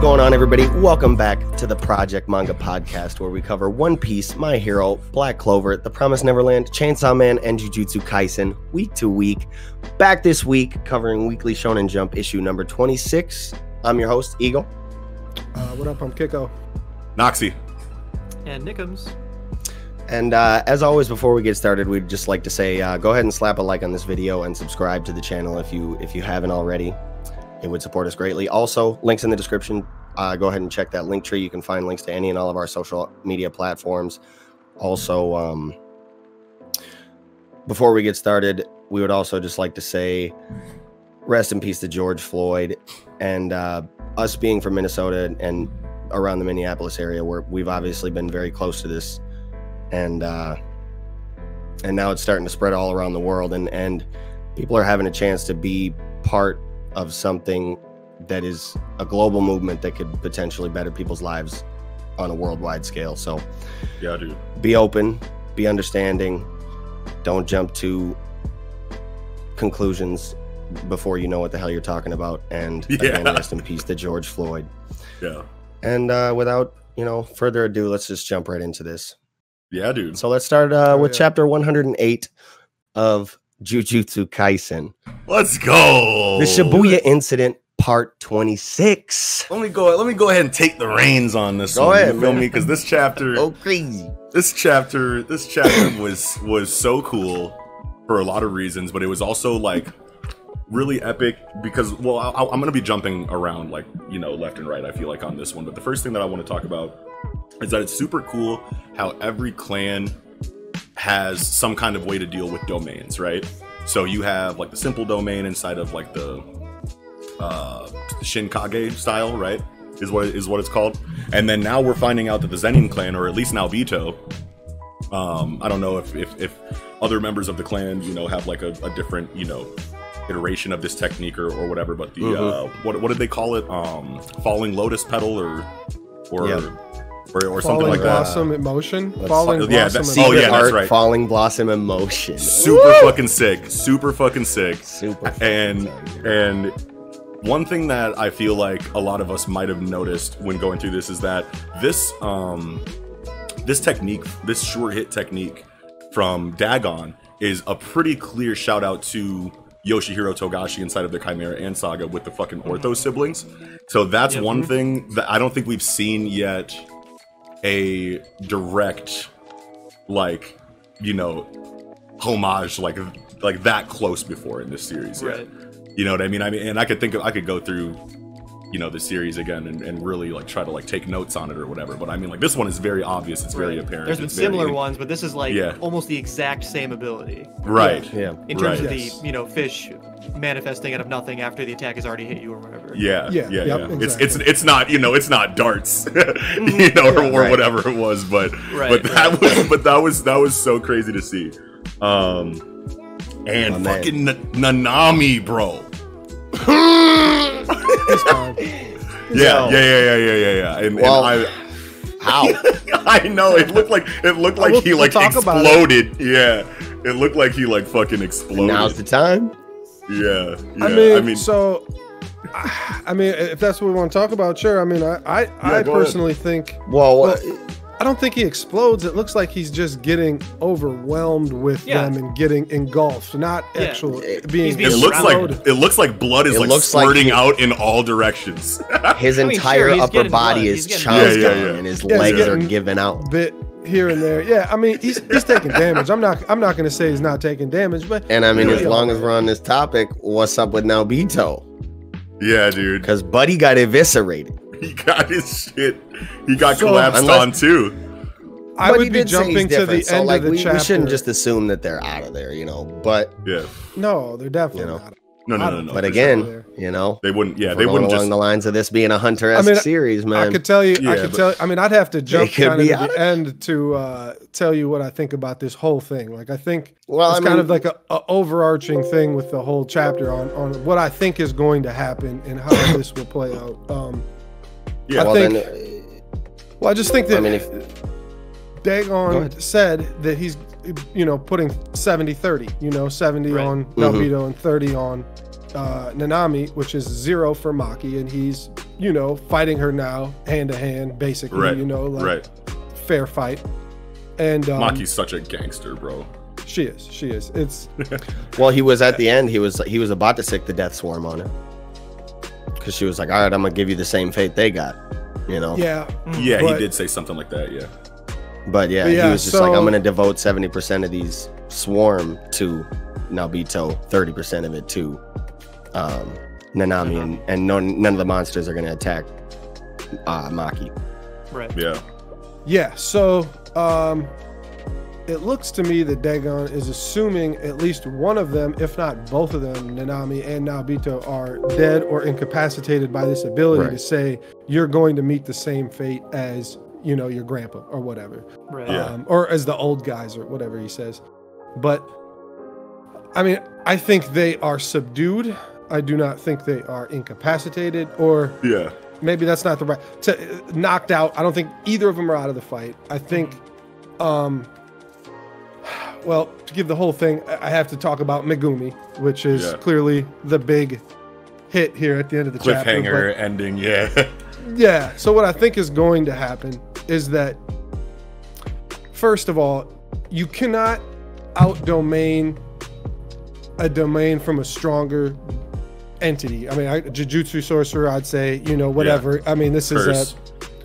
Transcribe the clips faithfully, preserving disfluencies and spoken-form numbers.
What's going on, everybody? Welcome back to the Project Manga Podcast, where we cover One Piece, My Hero, Black Clover, The Promised Neverland, Chainsaw Man, and Jujutsu Kaisen week to week. Back this week, covering Weekly Shonen Jump issue number twenty-six. I'm your host, Eagle. Uh, what up? I'm Kiko. Noxy. And Nickums. And uh, as always, before we get started, we'd just like to say, uh, go ahead and slap a like on this video and subscribe to the channel if you if you haven't already. It would support us greatly. Also, links in the description. Uh, go ahead and check that link tree. You can find links to any and all of our social media platforms. Also, um, before we get started, we would also just like to say rest in peace to George Floyd. And uh, us being from Minnesota and around the Minneapolis area, where we've obviously been very close to this. And uh, and now it's starting to spread all around the world. And, and people are having a chance to be part of something that is a global movement that could potentially better people's lives on a worldwide scale. So yeah, dude, be open, be understanding. Don't jump to conclusions before you know what the hell you're talking about. And yeah. Again, rest in peace to George Floyd. Yeah. And uh, without, you know, further ado, let's just jump right into this. Yeah, dude. So let's start uh, with oh, yeah. chapter one hundred eight of Jujutsu Kaisen. Let's go. The Shibuya Incident, part twenty-six. Let me go. Let me go ahead and take the reins on this. Go one, ahead, you feel me? Because this chapter, oh crazy. This chapter, this chapter was was so cool for a lot of reasons, but it was also like really epic because, well, I, I'm gonna be jumping around, like, you know, left and right, I feel like, on this one. But the first thing that I want to talk about is that it's super cool how every clan has some kind of way to deal with domains, right? So you have like the simple domain inside of like the uh, Shinkage style, right? Is what is what it's called. And then now we're finding out that the Zenin clan, or at least now Vito, um, I don't know if, if if other members of the clan, you know, have like a, a different, you know, iteration of this technique or, or whatever. But the mm-hmm. uh, what what did they call it? Um, falling lotus petal or or. Yeah. Or, or something like that. Blossom emotion. Falling yeah, blossom. Oh yeah, that's art, right. Falling blossom emotion. Super Woo! fucking sick. Super fucking sick. Super. And fucking and one thing that I feel like a lot of us might have noticed when going through this is that this um this technique, this sure hit technique from Dagon, is a pretty clear shout out to Yoshihiro Togashi inside of the Chimera and Saga with the fucking Ortho siblings. So that's yep. one thing that I don't think we've seen yet. A direct, like, you know, homage like like that close before in this series yet. Right. You know what I mean? I mean, and I could think of, I could go through, you know, the series again and, and really like try to like take notes on it or whatever. But I mean, like, this one is very obvious. It's right. very apparent. There's been it's similar very, ones, but this is like yeah. almost the exact same ability. Right. Yeah. In terms right. of yes. the, you know, fish manifesting out of nothing after the attack has already hit you or whatever. Yeah. Yeah. Yeah. yeah. Yep, exactly. It's it's it's not, you know, it's not darts, you know, or, or right. whatever it was. But right, but that right. was but that was that was so crazy to see. Um, and oh, fucking Nanami, bro. yeah, yeah, yeah, yeah, yeah, yeah, and, well, and I, how? I know it looked like it looked like we'll, he like we'll exploded. It. Yeah, it looked like he like fucking exploded. And now's the time. Yeah, yeah. I mean, I mean, so I mean, if that's what we want to talk about, sure. I mean, I, I, yeah, I personally ahead. think. Well, well uh, I don't think he explodes. It looks like he's just getting overwhelmed with yeah. them and getting engulfed, not yeah. actual being. being it looks like it looks like blood is it like spurting like out in all directions. His I mean, entire sure, upper body blood. is chowed yeah, yeah, yeah. and his yeah, legs are giving out. Bit here and there. Yeah, I mean, he's he's taking damage. I'm not I'm not gonna say he's not taking damage, but and I mean, yeah, as long as we're on this topic, what's up with Naobito? Yeah, dude. Because Buddy got eviscerated. He got his shit. He got so, collapsed unless, on too. I would be jumping to the so end like of the we, chapter. We shouldn't just assume that they're out of there, you know. But yeah, no, they're definitely you know. not. No, no, no, no. But again, sure. you know, they wouldn't. Yeah, they wouldn't. Along just... the lines of this being a Hunter-esque I mean, series, man. I could tell you. Yeah, I could tell. I mean, I'd have to jump kind of at the end to uh, tell you what I think about this whole thing. Like, I think well, it's I mean, kind of like a, a overarching thing with the whole chapter on on what I think is going to happen and how this will play out. Um, yeah. I well, think, then, uh, well, I just think that I mean, if, Dagon said that he's. You know, putting seventy thirty, you know, seventy right. on Nobito mm-hmm. and thirty on uh, Nanami, which is zero for Maki. And he's, you know, fighting her now hand to hand, basically, right. you know, like right. fair fight. And um, Maki's such a gangster, bro. She is. She is. It's well, he was at the end. He was he was about to sick the death swarm on it because she was like, all right, I'm going to give you the same fate they got, you know? Yeah. Yeah. But, he did say something like that. Yeah. But yeah, but yeah, he was just so, like, I'm going to devote seventy percent of these swarm to Nobito, thirty percent of it to um, Nanami, mm-hmm. and, and no, none of the monsters are going to attack uh, Maki. Right. Yeah. Yeah, so um, it looks to me that Dagon is assuming at least one of them, if not both of them, Nanami and Nobito, are dead or incapacitated by this ability right. to say, you're going to meet the same fate as... you know, your grandpa or whatever, right. yeah. um, or as the old guys or whatever he says. But I mean, I think they are subdued. I do not think they are incapacitated or yeah. maybe that's not the right to uh, knocked out. I don't think either of them are out of the fight. I think, um, well, to give the whole thing, I have to talk about Megumi, which is yeah. clearly the big hit here at the end of the chapter. Cliffhanger ending. Yeah. Yeah, so what I think is going to happen is that, first of all, you cannot out-domain a domain from a stronger entity. I mean, I, Jujutsu Sorcerer, I'd say, you know, whatever. Yeah. I mean, this curse.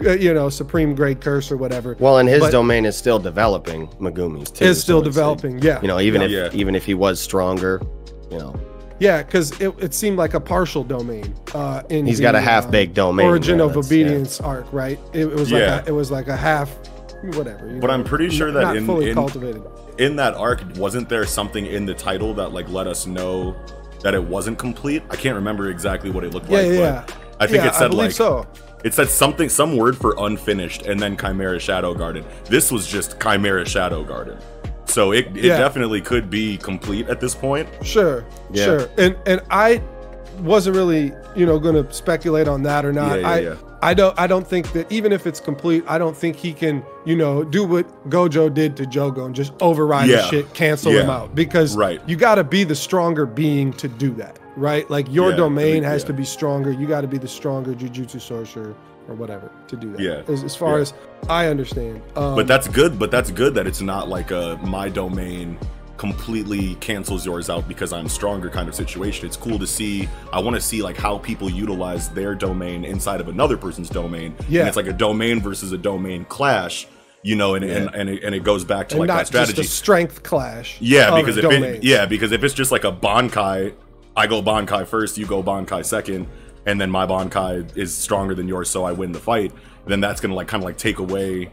is a, you know, Supreme Great Curse or whatever. Well, and his but domain is still developing, Megumi's too. Is still so developing, yeah. You know, even, yeah. if, yeah. even if he was stronger, you know. Yeah, because it, it seemed like a partial domain. Uh, in he's the, got a half-baked uh, domain. Origin yeah, of Obedience yeah. arc, right? It, it was yeah. like a, it was like a half, whatever. You but know, I'm pretty sure that not in, fully in, cultivated. In that arc, wasn't there something in the title that like let us know that it wasn't complete? I can't remember exactly what it looked yeah, like. Yeah, but yeah. I think yeah, it said I like so. It said something, some word for unfinished, and then Chimera Shadow Garden. This was just Chimera Shadow Garden. So it, it yeah. definitely could be complete at this point. Sure, yeah. sure. And and I wasn't really, you know, going to speculate on that or not. Yeah, yeah, I yeah. I don't I don't think that even if it's complete, I don't think he can, you know, do what Gojo did to Jogo and just override yeah. the shit, cancel yeah. him out because right. you got to be the stronger being to do that, right? Like your yeah, domain I mean, has yeah. to be stronger. You got to be the stronger Jujutsu Sorcerer. Or whatever to do that. Yeah. As, as far yeah. as I understand. Um, but that's good. But that's good that it's not like a my domain completely cancels yours out because I'm stronger kind of situation. It's cool to see. I want to see like how people utilize their domain inside of another person's domain. Yeah. And it's like a domain versus a domain clash. You know, and yeah. and, and, it, and it goes back to and like not that strategy. Just a strength clash. Yeah, because if it, yeah, because if it's just like a Bankai, I go Bankai first, you go Bankai second. And then my Bankai is stronger than yours, so I win the fight. Then that's gonna like kind of like take away,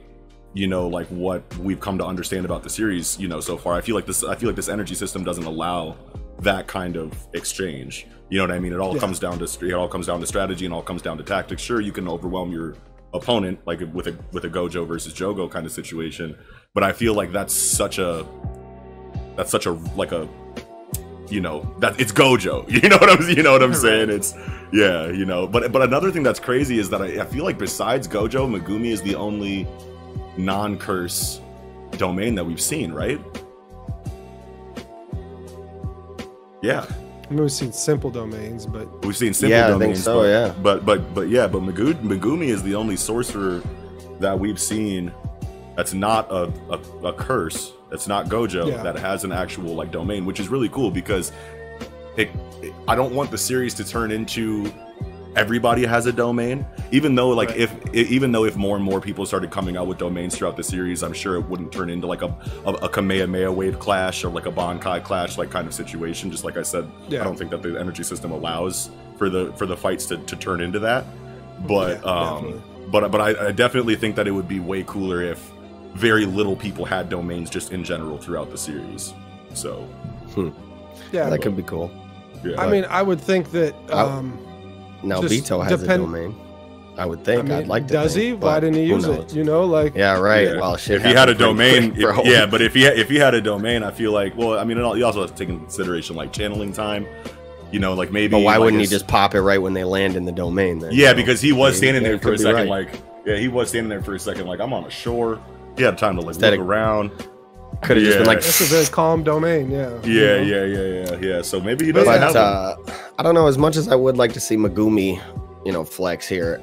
you know, like what we've come to understand about the series, you know, so far. I feel like this. I feel like this energy system doesn't allow that kind of exchange. You know what I mean? It all yeah. comes down to it all comes down to strategy and all comes down to tactics. Sure, you can overwhelm your opponent like with a with a Gojo versus Jogo kind of situation, but I feel like that's such a that's such a like a. You know that it's Gojo. You know what I'm. You know what I'm saying. It's yeah. You know, but but another thing that's crazy is that I, I feel like besides Gojo, Megumi is the only non-curse domain that we've seen, right? Yeah, I mean, we've seen simple domains, but we've seen simple yeah, domains. Yeah, I think so. But, yeah, but but but yeah, but Megumi, Megumi is the only sorcerer that we've seen that's not a a, a curse. That's not Gojo yeah. that has an actual like domain, which is really cool because it, it I don't want the series to turn into everybody has a domain, even though like right. if it, even though if more and more people started coming out with domains throughout the series, I'm sure it wouldn't turn into like a, a, a Kamehameha wave clash or like a Bankai clash like kind of situation. Just like I said, yeah. I don't think that the energy system allows for the for the fights to, to turn into that. But yeah, um definitely. but but I, I definitely think that it would be way cooler if very little people had domains just in general throughout the series. So hmm. yeah, that could be cool. Yeah. I mean, I would think that. Um, now Beto has depend- a domain. I would think. I mean, I'd like to. Does think, he? Why didn't he use it? You know, like. Yeah, right. Yeah. Well, shit. If he had a domain, quick, if, yeah. But if he had, if he had a domain, I feel like. Well, I mean, you also have to take into consideration like channeling time. You know, like maybe. But why like wouldn't his, he just pop it right when they land in the domain? Then, yeah, you know? Because he was maybe, standing there for a second, right. like. Yeah, he was standing there for a second, like I'm on a shore. He had time to like look around. Could have yeah. just been like, this is a very calm domain, yeah. Yeah, you know? yeah, yeah, yeah, yeah. So maybe he doesn't have uh, I don't know, as much as I would like to see Megumi, you know, flex here,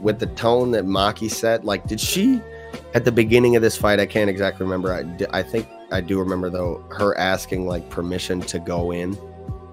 with the tone that Maki set, like, did she, at the beginning of this fight, I can't exactly remember, I, I think I do remember, though, her asking, like, permission to go in.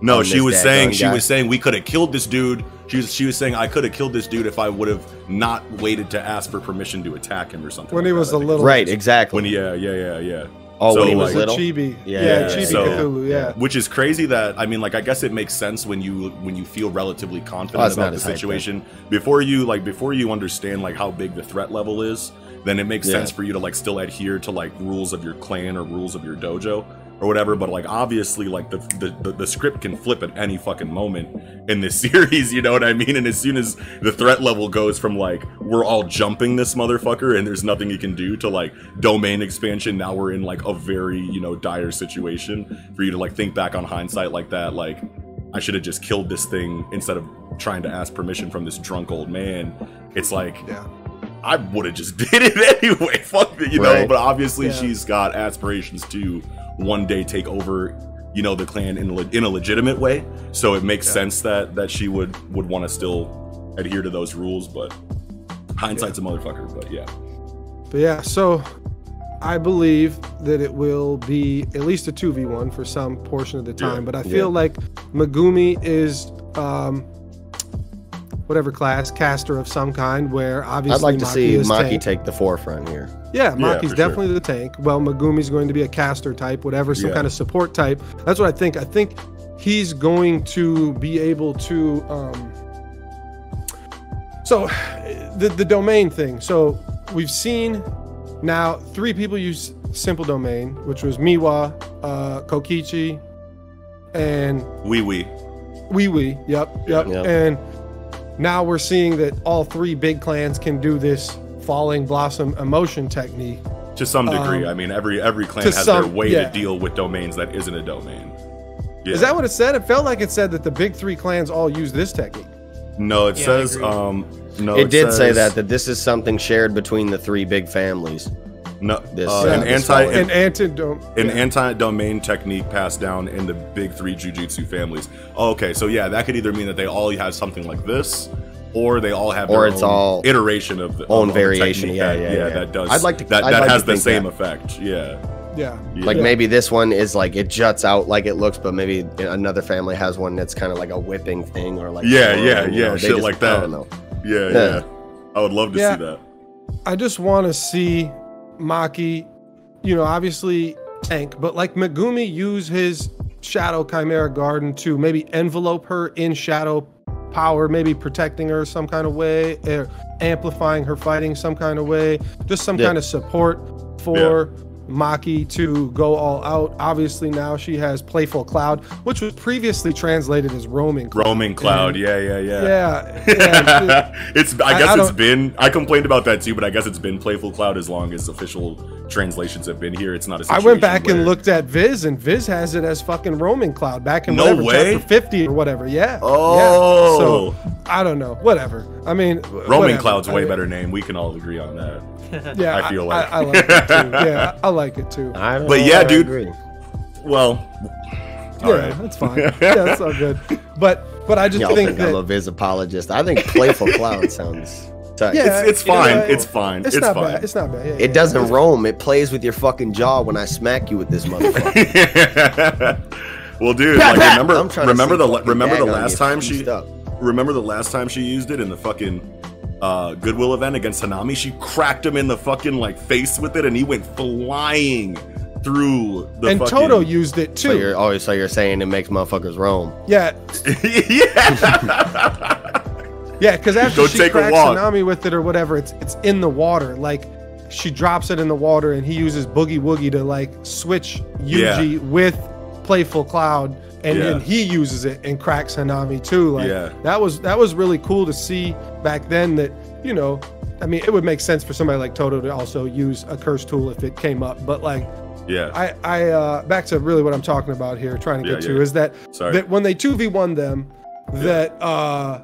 No, she was saying, she guy. was saying, we could have killed this dude. She was, she was saying, I could have killed this dude if I would have not waited to ask for permission to attack him or something. When like he was that, a little. Right, exactly. When he, yeah, yeah, yeah, yeah. Oh, so, when he was like, little? Chibi. Yeah, yeah, yeah. Chibi so, Cthulhu, yeah. Which is crazy that, I mean, like, I guess it makes sense when you when you feel relatively confident oh, about the situation. Hype, before you, like, before you understand, like, how big the threat level is, then it makes yeah. sense for you to, like, still adhere to, like, rules of your clan or rules of your dojo or whatever. But, like, obviously, like, the, the, the, the script can flip at any fucking moment in this series, you know what I mean? And as soon as the threat level goes from, like, we're all jumping this motherfucker and there's nothing you can do to, like, domain expansion, now we're in, like, a very, you know, dire situation. For you to, like, think back on hindsight like that, like, I should have just killed this thing instead of trying to ask permission from this drunk old man. It's like... Yeah. I would have just did it anyway. Fuck it, you right. know. But obviously, yeah. she's got aspirations to one day take over, you know, the clan in le- in a legitimate way. So it makes yeah. sense that that she would would want to still adhere to those rules. But hindsight's yeah. a motherfucker. But yeah. But yeah. So I believe that it will be at least a two v one for some portion of the time. Yeah. But I feel yeah. like Megumi is. Um, whatever class, caster of some kind, where obviously I'd like to Maki see is Maki tank. take the forefront here. Yeah, Maki's yeah, definitely sure. the tank. Well, Megumi's going to be a caster type, whatever, some yeah. kind of support type. That's what I think. I think he's going to be able to... Um... So, the, the domain thing. So, we've seen now three people use simple domain, which was Miwa, uh, Kokichi, and... Wiwi. Wiwi, yep, yep, yep. And... Now we're seeing that all three big clans can do this falling blossom emotion technique. To some degree. Um, I mean, every every clan has some, their way yeah. to deal with domains that isn't a domain. Yeah. Is that what it said? It felt like it said that the big three clans all use this technique. No, it yeah, says... um no. It, it did says, say that, that this is something shared between the three big families. No, this, uh, yeah, an anti an, an, an yeah. anti-domain technique passed down in the big three jujutsu families. Oh, okay, so yeah, that could either mean that they all have something like this, or they all have or their it's own all iteration of the own, own variation. Yeah, that, yeah, yeah, yeah. That does. I'd like to. That, I'd that like has to the same that. effect. Yeah. Yeah. yeah. Like yeah. maybe this one is like it juts out like it looks, but maybe another family has one that's kind of like a whipping thing or like yeah, yeah, yeah, yeah, shit just, like that. I don't know. Yeah, yeah. yeah. I would love to yeah. see that. I just want to see. Maki, you know, obviously tank, but like Megumi use his Shadow Chimera Garden to maybe envelope her in shadow power, maybe protecting her some kind of way, or amplifying her fighting some kind of way, just some yeah. kind of support for yeah. Maki to go all out. Obviously now she has Playful Cloud, which was previously translated as Roaming Cloud. Roaming Cloud, and, yeah, yeah, yeah. Yeah. yeah it, it's. I guess I, I it's been, I complained about that too, but I guess it's been Playful Cloud as long as official translations have been here. It's not a situation I went back where, and looked at Viz, and Viz has it as fucking Roaming Cloud back in no whatever, way. chapter fifty or whatever, yeah. Oh. Yeah. So, I don't know, whatever. I mean, Roaming whatever. Cloud's a way I mean, better name. We can all agree on that. Yeah, I feel like I, I, I like it too. Yeah, I like it too. I don't but know yeah, dude. Agree. Well, all yeah, right. that's fine. Yeah, that's all good. But but I just Y'all think, think that, I love his apologist. I think Playful Cloud sounds. Tight. Yeah, it's, it's fine. Know, it's fine. It's, it's not fine. Bad. It's not bad. Yeah, it yeah, doesn't yeah. roam. It plays with your fucking jaw when I smack you with this motherfucker. Well, dude, like, remember remember the remember the last time she remember the last time she used it in the fucking. Uh, Goodwill event against Hanami, she cracked him in the fucking like face with it, and he went flying through the. And fucking... Toto used it too. So you're, oh, so you're saying it makes motherfuckers roam? Yeah, yeah, yeah. Because after Go she take cracks Hanami with it or whatever, it's it's in the water. Like she drops it in the water, and he uses Boogie Woogie to like switch Yuji yeah. with Playful Cloud. and yeah. then he uses it and cracks Hanami too. Like yeah. that was that was really cool to see back then. That, you know, I mean, it would make sense for somebody like Toto to also use a curse tool if it came up, but like, yeah, I, I uh, back to really what I'm talking about here, trying to get yeah, yeah, to yeah. is that Sorry. that when they two v one them, yeah. that uh,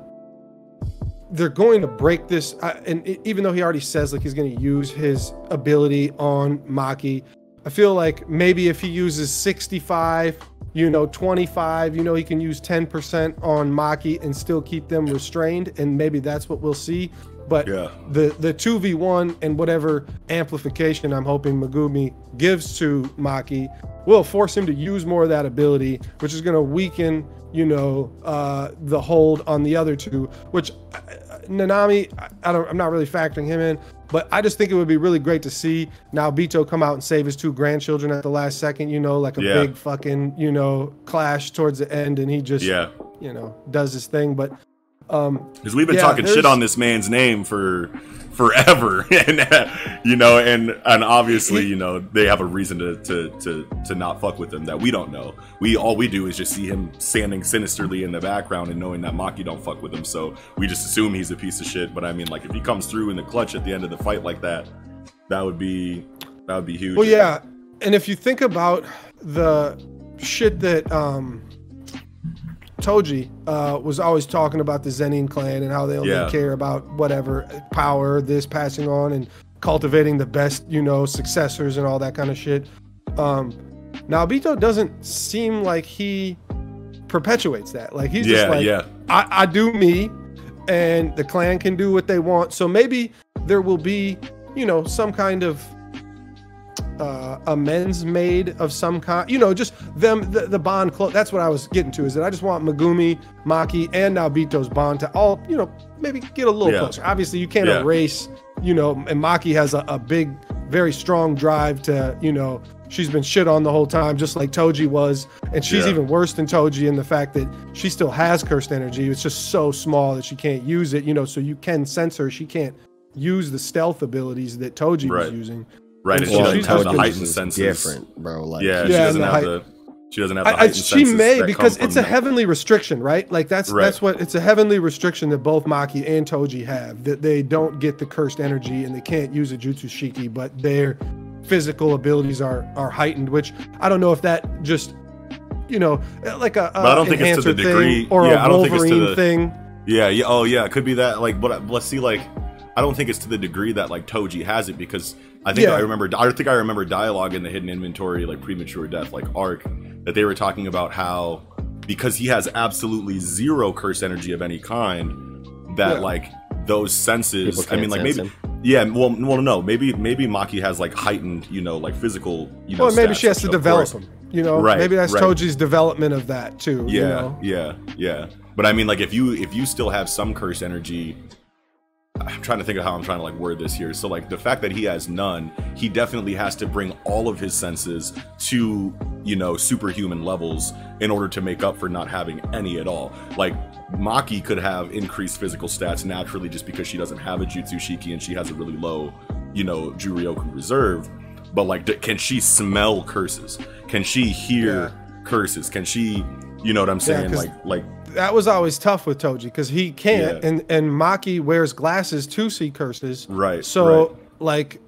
they're going to break this. Uh, and it, even though he already says like he's going to use his ability on Maki, I feel like maybe if he uses sixty-five, you know, twenty-five, you know, he can use ten percent on Maki and still keep them restrained, and maybe that's what we'll see. But yeah. the, the two v one and whatever amplification I'm hoping Megumi gives to Maki will force him to use more of that ability, which is going to weaken, you know, uh, the hold on the other two, which uh, Nanami, I, I don't, I'm not really factoring him in, but I just think it would be really great to see Naobito come out and save his two grandchildren at the last second, you know, like a yeah. big fucking, you know, clash towards the end, and he just, yeah. you know, does his thing. But um because we've been yeah, talking shit on this man's name for forever and uh, you know, and and obviously, you know, they have a reason to, to to to not fuck with him that we don't know. We all we do is just see him standing sinisterly in the background and knowing that Maki don't fuck with him, so we just assume he's a piece of shit. But I mean, like, if he comes through in the clutch at the end of the fight like that, that would be that would be huge. Well, yeah, and if you think about the shit that um Toji uh, was always talking about the Zenin clan and how they only yeah. care about whatever power, this passing on and cultivating the best, you know, successors and all that kind of shit. Um, Naobito doesn't seem like he perpetuates that. Like, he's yeah, just like, yeah. I, I do me, and the clan can do what they want. So maybe there will be, you know, some kind of Uh, amends made of some kind, you know, just them, the, the bond. That's what I was getting to, is that I just want Megumi, Maki, and Naobito's bond to all, you know, maybe get a little yeah. closer. Obviously, you can't yeah. erase, you know, and Maki has a, a big, very strong drive to, you know, she's been shit on the whole time, just like Toji was. And she's yeah. even worse than Toji in the fact that she still has cursed energy. It's just so small that she can't use it, you know, so you can sense her. She can't use the stealth abilities that Toji right. was using. Right, and she doesn't have the heightened senses. Different, bro. Like, yeah, she doesn't have the. She doesn't have the heightened senses. She may, because it's a heavenly restriction, right? Like that's that's what it's a heavenly restriction that both Maki and Toji have, that they don't get the cursed energy and they can't use a Jutsu Shiki, but their physical abilities are are heightened. Which I don't know if that just, you know, like a. But I don't think it's to the degree, or a Wolverine thing. Yeah, yeah, oh yeah, it could be that. Like, but let's see, like. I don't think it's to the degree that like Toji has it, because I think yeah. I remember I think I remember dialogue in the Hidden Inventory, like Premature Death, like arc, that they were talking about how because he has absolutely zero curse energy of any kind, that yeah. like those senses, I mean, like maybe him. yeah, well, well, no, maybe maybe Maki has like heightened, you know, like physical, you know. Well, maybe she has to develop them, you know. Right, maybe that's right. Toji's development of that too. Yeah, you know? yeah, yeah. But I mean, like if you if you still have some curse energy. I'm trying to think of how I'm trying to like word this here. So like the fact that he has none, he definitely has to bring all of his senses to, you know, superhuman levels in order to make up for not having any at all. Like Maki could have increased physical stats naturally just because she doesn't have a Jutsu Shiki and she has a really low, you know, Juryoku reserve. But like, can she smell curses? Can she hear yeah. curses? Can she, you know what I'm saying? Yeah, like, like. That was always tough with Toji because he can't, yeah. and and Maki wears glasses to see curses. Right. So right. like,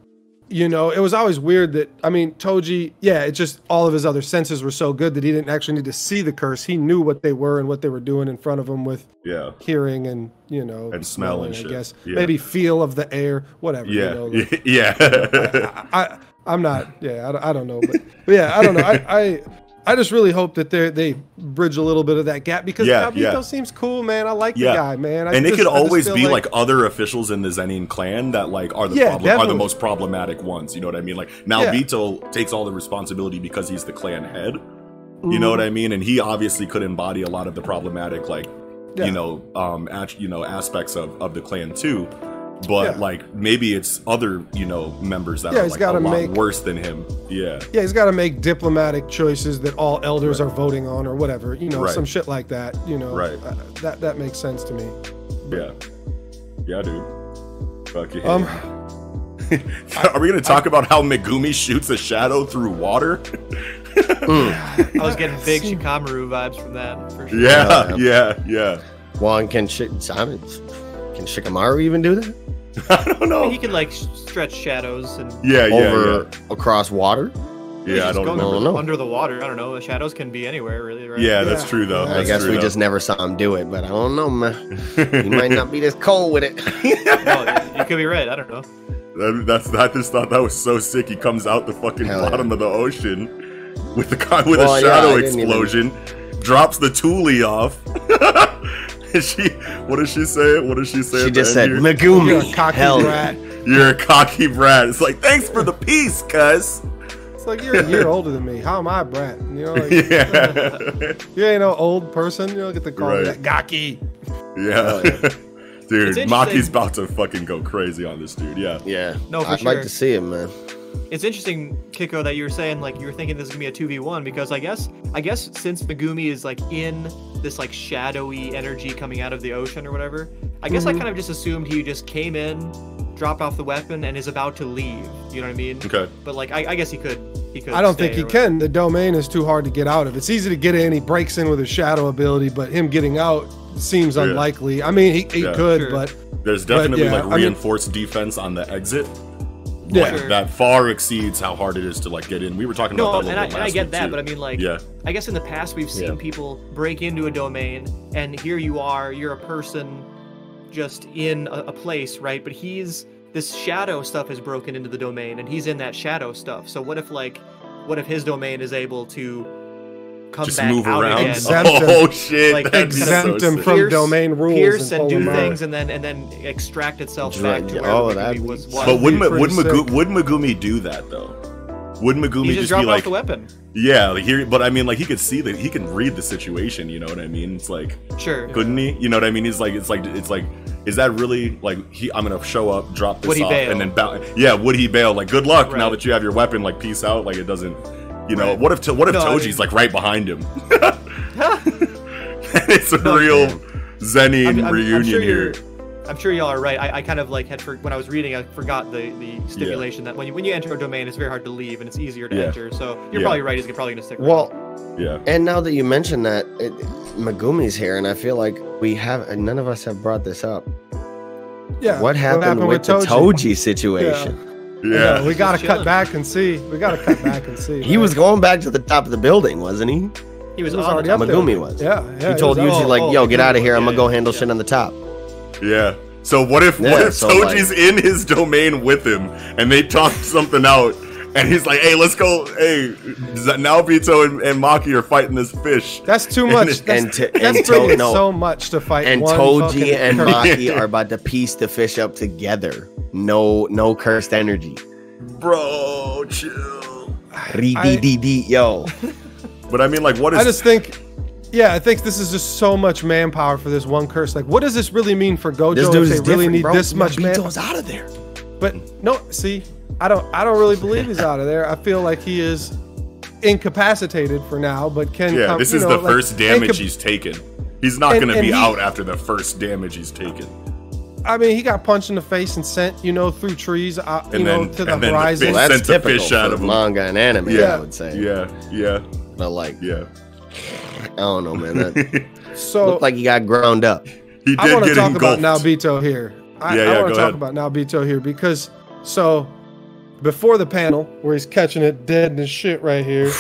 you know, it was always weird that, I mean, Toji, yeah, it's just all of his other senses were so good that he didn't actually need to see the curse. He knew what they were and what they were doing in front of him with yeah. hearing and, you know, and smell and shit. I guess yeah. maybe feel of the air, whatever. Yeah. You know, like, yeah. I, I, I I'm not. Yeah. I, I don't know. But, but yeah, I don't know. I. I I just really hope that they they bridge a little bit of that gap, because yeah, Naobito yeah. seems cool, man. I like yeah. the guy, man. I and just, it could always be like, like other officials in the Zenin clan that like are the yeah, problem, are the most problematic ones. You know what I mean? Like Naobito yeah. takes all the responsibility because he's the clan head. You mm. know what I mean? And he obviously could embody a lot of the problematic, like yeah. you know, um, at, you know, aspects of of the clan too. But yeah. like maybe it's other, you know, members that yeah, are like a lot make, worse than him. Yeah. Yeah, he's got to make diplomatic choices that all elders right. are voting on or whatever, you know, right. some shit like that, you know. Right. Uh, that that makes sense to me. Yeah. Yeah, dude. Fuck you. Um Are we going to talk I, about how Megumi shoots a shadow through water? Mm. I was getting big Shikamaru vibes from that. For sure. Yeah, yeah, yeah. Well, and can Sh Simon, can Shikamaru even do that? I don't know. I mean, he can like stretch shadows and yeah, yeah, over yeah. across water. Yeah, yeah I don't know. Under, under the water, I don't know. The shadows can be anywhere, really. Right? Yeah, yeah, that's true though. That's I guess true, we though. just never saw him do it, but I don't know, man. He might not be this cold with it. No, you could be right. I don't know. That, that's I just thought that was so sick. He comes out the fucking Hell bottom yeah. of the ocean with the with well, a shadow yeah, explosion, even... drops the Tuli off. She, what does she say? What does she say? She just said, Megumi, you're a cocky Hell. brat. You're a cocky brat. It's like, thanks for the peace, cuz. It's like, you're a year older than me. How am I a brat? You know, like, yeah. you ain't no old person. You don't get to call right. me that cocky. Yeah. yeah. Dude, Maki's about to fucking go crazy on this dude. Yeah. Yeah. No, for I'd sure. like to see him, man. It's interesting, Kiko, that you were saying like you were thinking this is gonna be a two v one because I guess I guess since Megumi is like in this like shadowy energy coming out of the ocean or whatever, I guess mm-hmm. I kind of just assumed he just came in, dropped off the weapon, and is about to leave. You know what I mean? Okay. But like I, I guess he could. He could. I don't think he can. The domain is too hard to get out of. It's easy to get in. He breaks in with his shadow ability, but him getting out seems yeah. unlikely. I mean, he, he yeah. could, sure. but there's definitely but, yeah. like reinforced I mean, defense on the exit. Yeah. Like, sure. that far exceeds how hard it is to like get in. We were talking no, about that. No, and, I, and I get that, too. but I mean, like, yeah. I guess in the past we've seen yeah. people break into a domain, and here you are, you're a person just in a, a place, right? But he's this shadow stuff is broken into the domain, and he's in that shadow stuff. So what if like, what if his domain is able to come just back move out around? Again, oh shit! Like, exempt so him from pierce, domain rules, pierce and, and do things, and then and then extract itself Dr back to where oh, Megumi was. So but would would Megumi, would Megumi do that though? Would Megumi just, just drop be like off the weapon? Yeah, like here. But I mean, like he could see that he can read the situation. You know what I mean? It's like sure, couldn't he? You know what I mean? He's like it's like it's like is that really like he? I'm gonna show up, drop this would off, and then bow. Yeah, would he bail? Like good luck right. now that you have your weapon. Like peace out. Like it doesn't. You know, right. what if what if no, Toji's I mean, like right behind him? It's a no, real Zenin I'm, I'm, reunion I'm sure here. I'm sure y'all are right. I, I kind of like had for, when I was reading, I forgot the the stipulation yeah. that when you when you enter a domain, it's very hard to leave and it's easier to yeah. enter. So you're yeah. probably right. He's probably gonna stick. Well, around. yeah. And now that you mentioned that, it, Megumi's here, and I feel like we have and none of us have brought this up. Yeah. What happened, what happened with, with the Toji, Toji situation? Yeah. Yeah, yeah, we gotta cut chilling. back and see. We gotta cut back and see. He was going back to the top of the building, wasn't he? He was, he was already up there. Megumi was. Yeah, yeah. He told he was, Yuji oh, like, oh, "Yo, get out of here. Yeah, I'm gonna go handle yeah. shit on the top." Yeah. So what if yeah, what if so Toji's like, in his domain with him, and they talk something out, and he's like, "Hey, let's go. Hey, Naobito and, and Maki are fighting this fish." That's too much. And that's, and to, that's and to, no. so much to fight. And one Toji and Maki yeah. are about to piece the fish up together. No, no cursed energy, bro. Chill. D D D. Yo. But I mean, like, what is? I just think, yeah, I think this is just so much manpower for this one curse. Like, what does this really mean for Gojo? If they really need bro. this much manpower, Gojo's out of there. But no, see, I don't, I don't really believe he's out of there. I feel like he is incapacitated for now, but can. Yeah, come, this is know, the like, first damage he's taken. He's not going to be he, out after the first damage he's taken. I mean, he got punched in the face and sent, you know, through trees, uh, you and know, then, to the horizon. The well, that's sent typical fish out of manga and anime, yeah. I would say. Yeah, yeah. But like, yeah. I don't know, man. That so looked like he got ground up. He did I want to talk engulfed. about Naobito here. I, yeah, yeah, I want to talk ahead. about Naobito here because, so, before the panel, where he's catching it dead in his shit right here,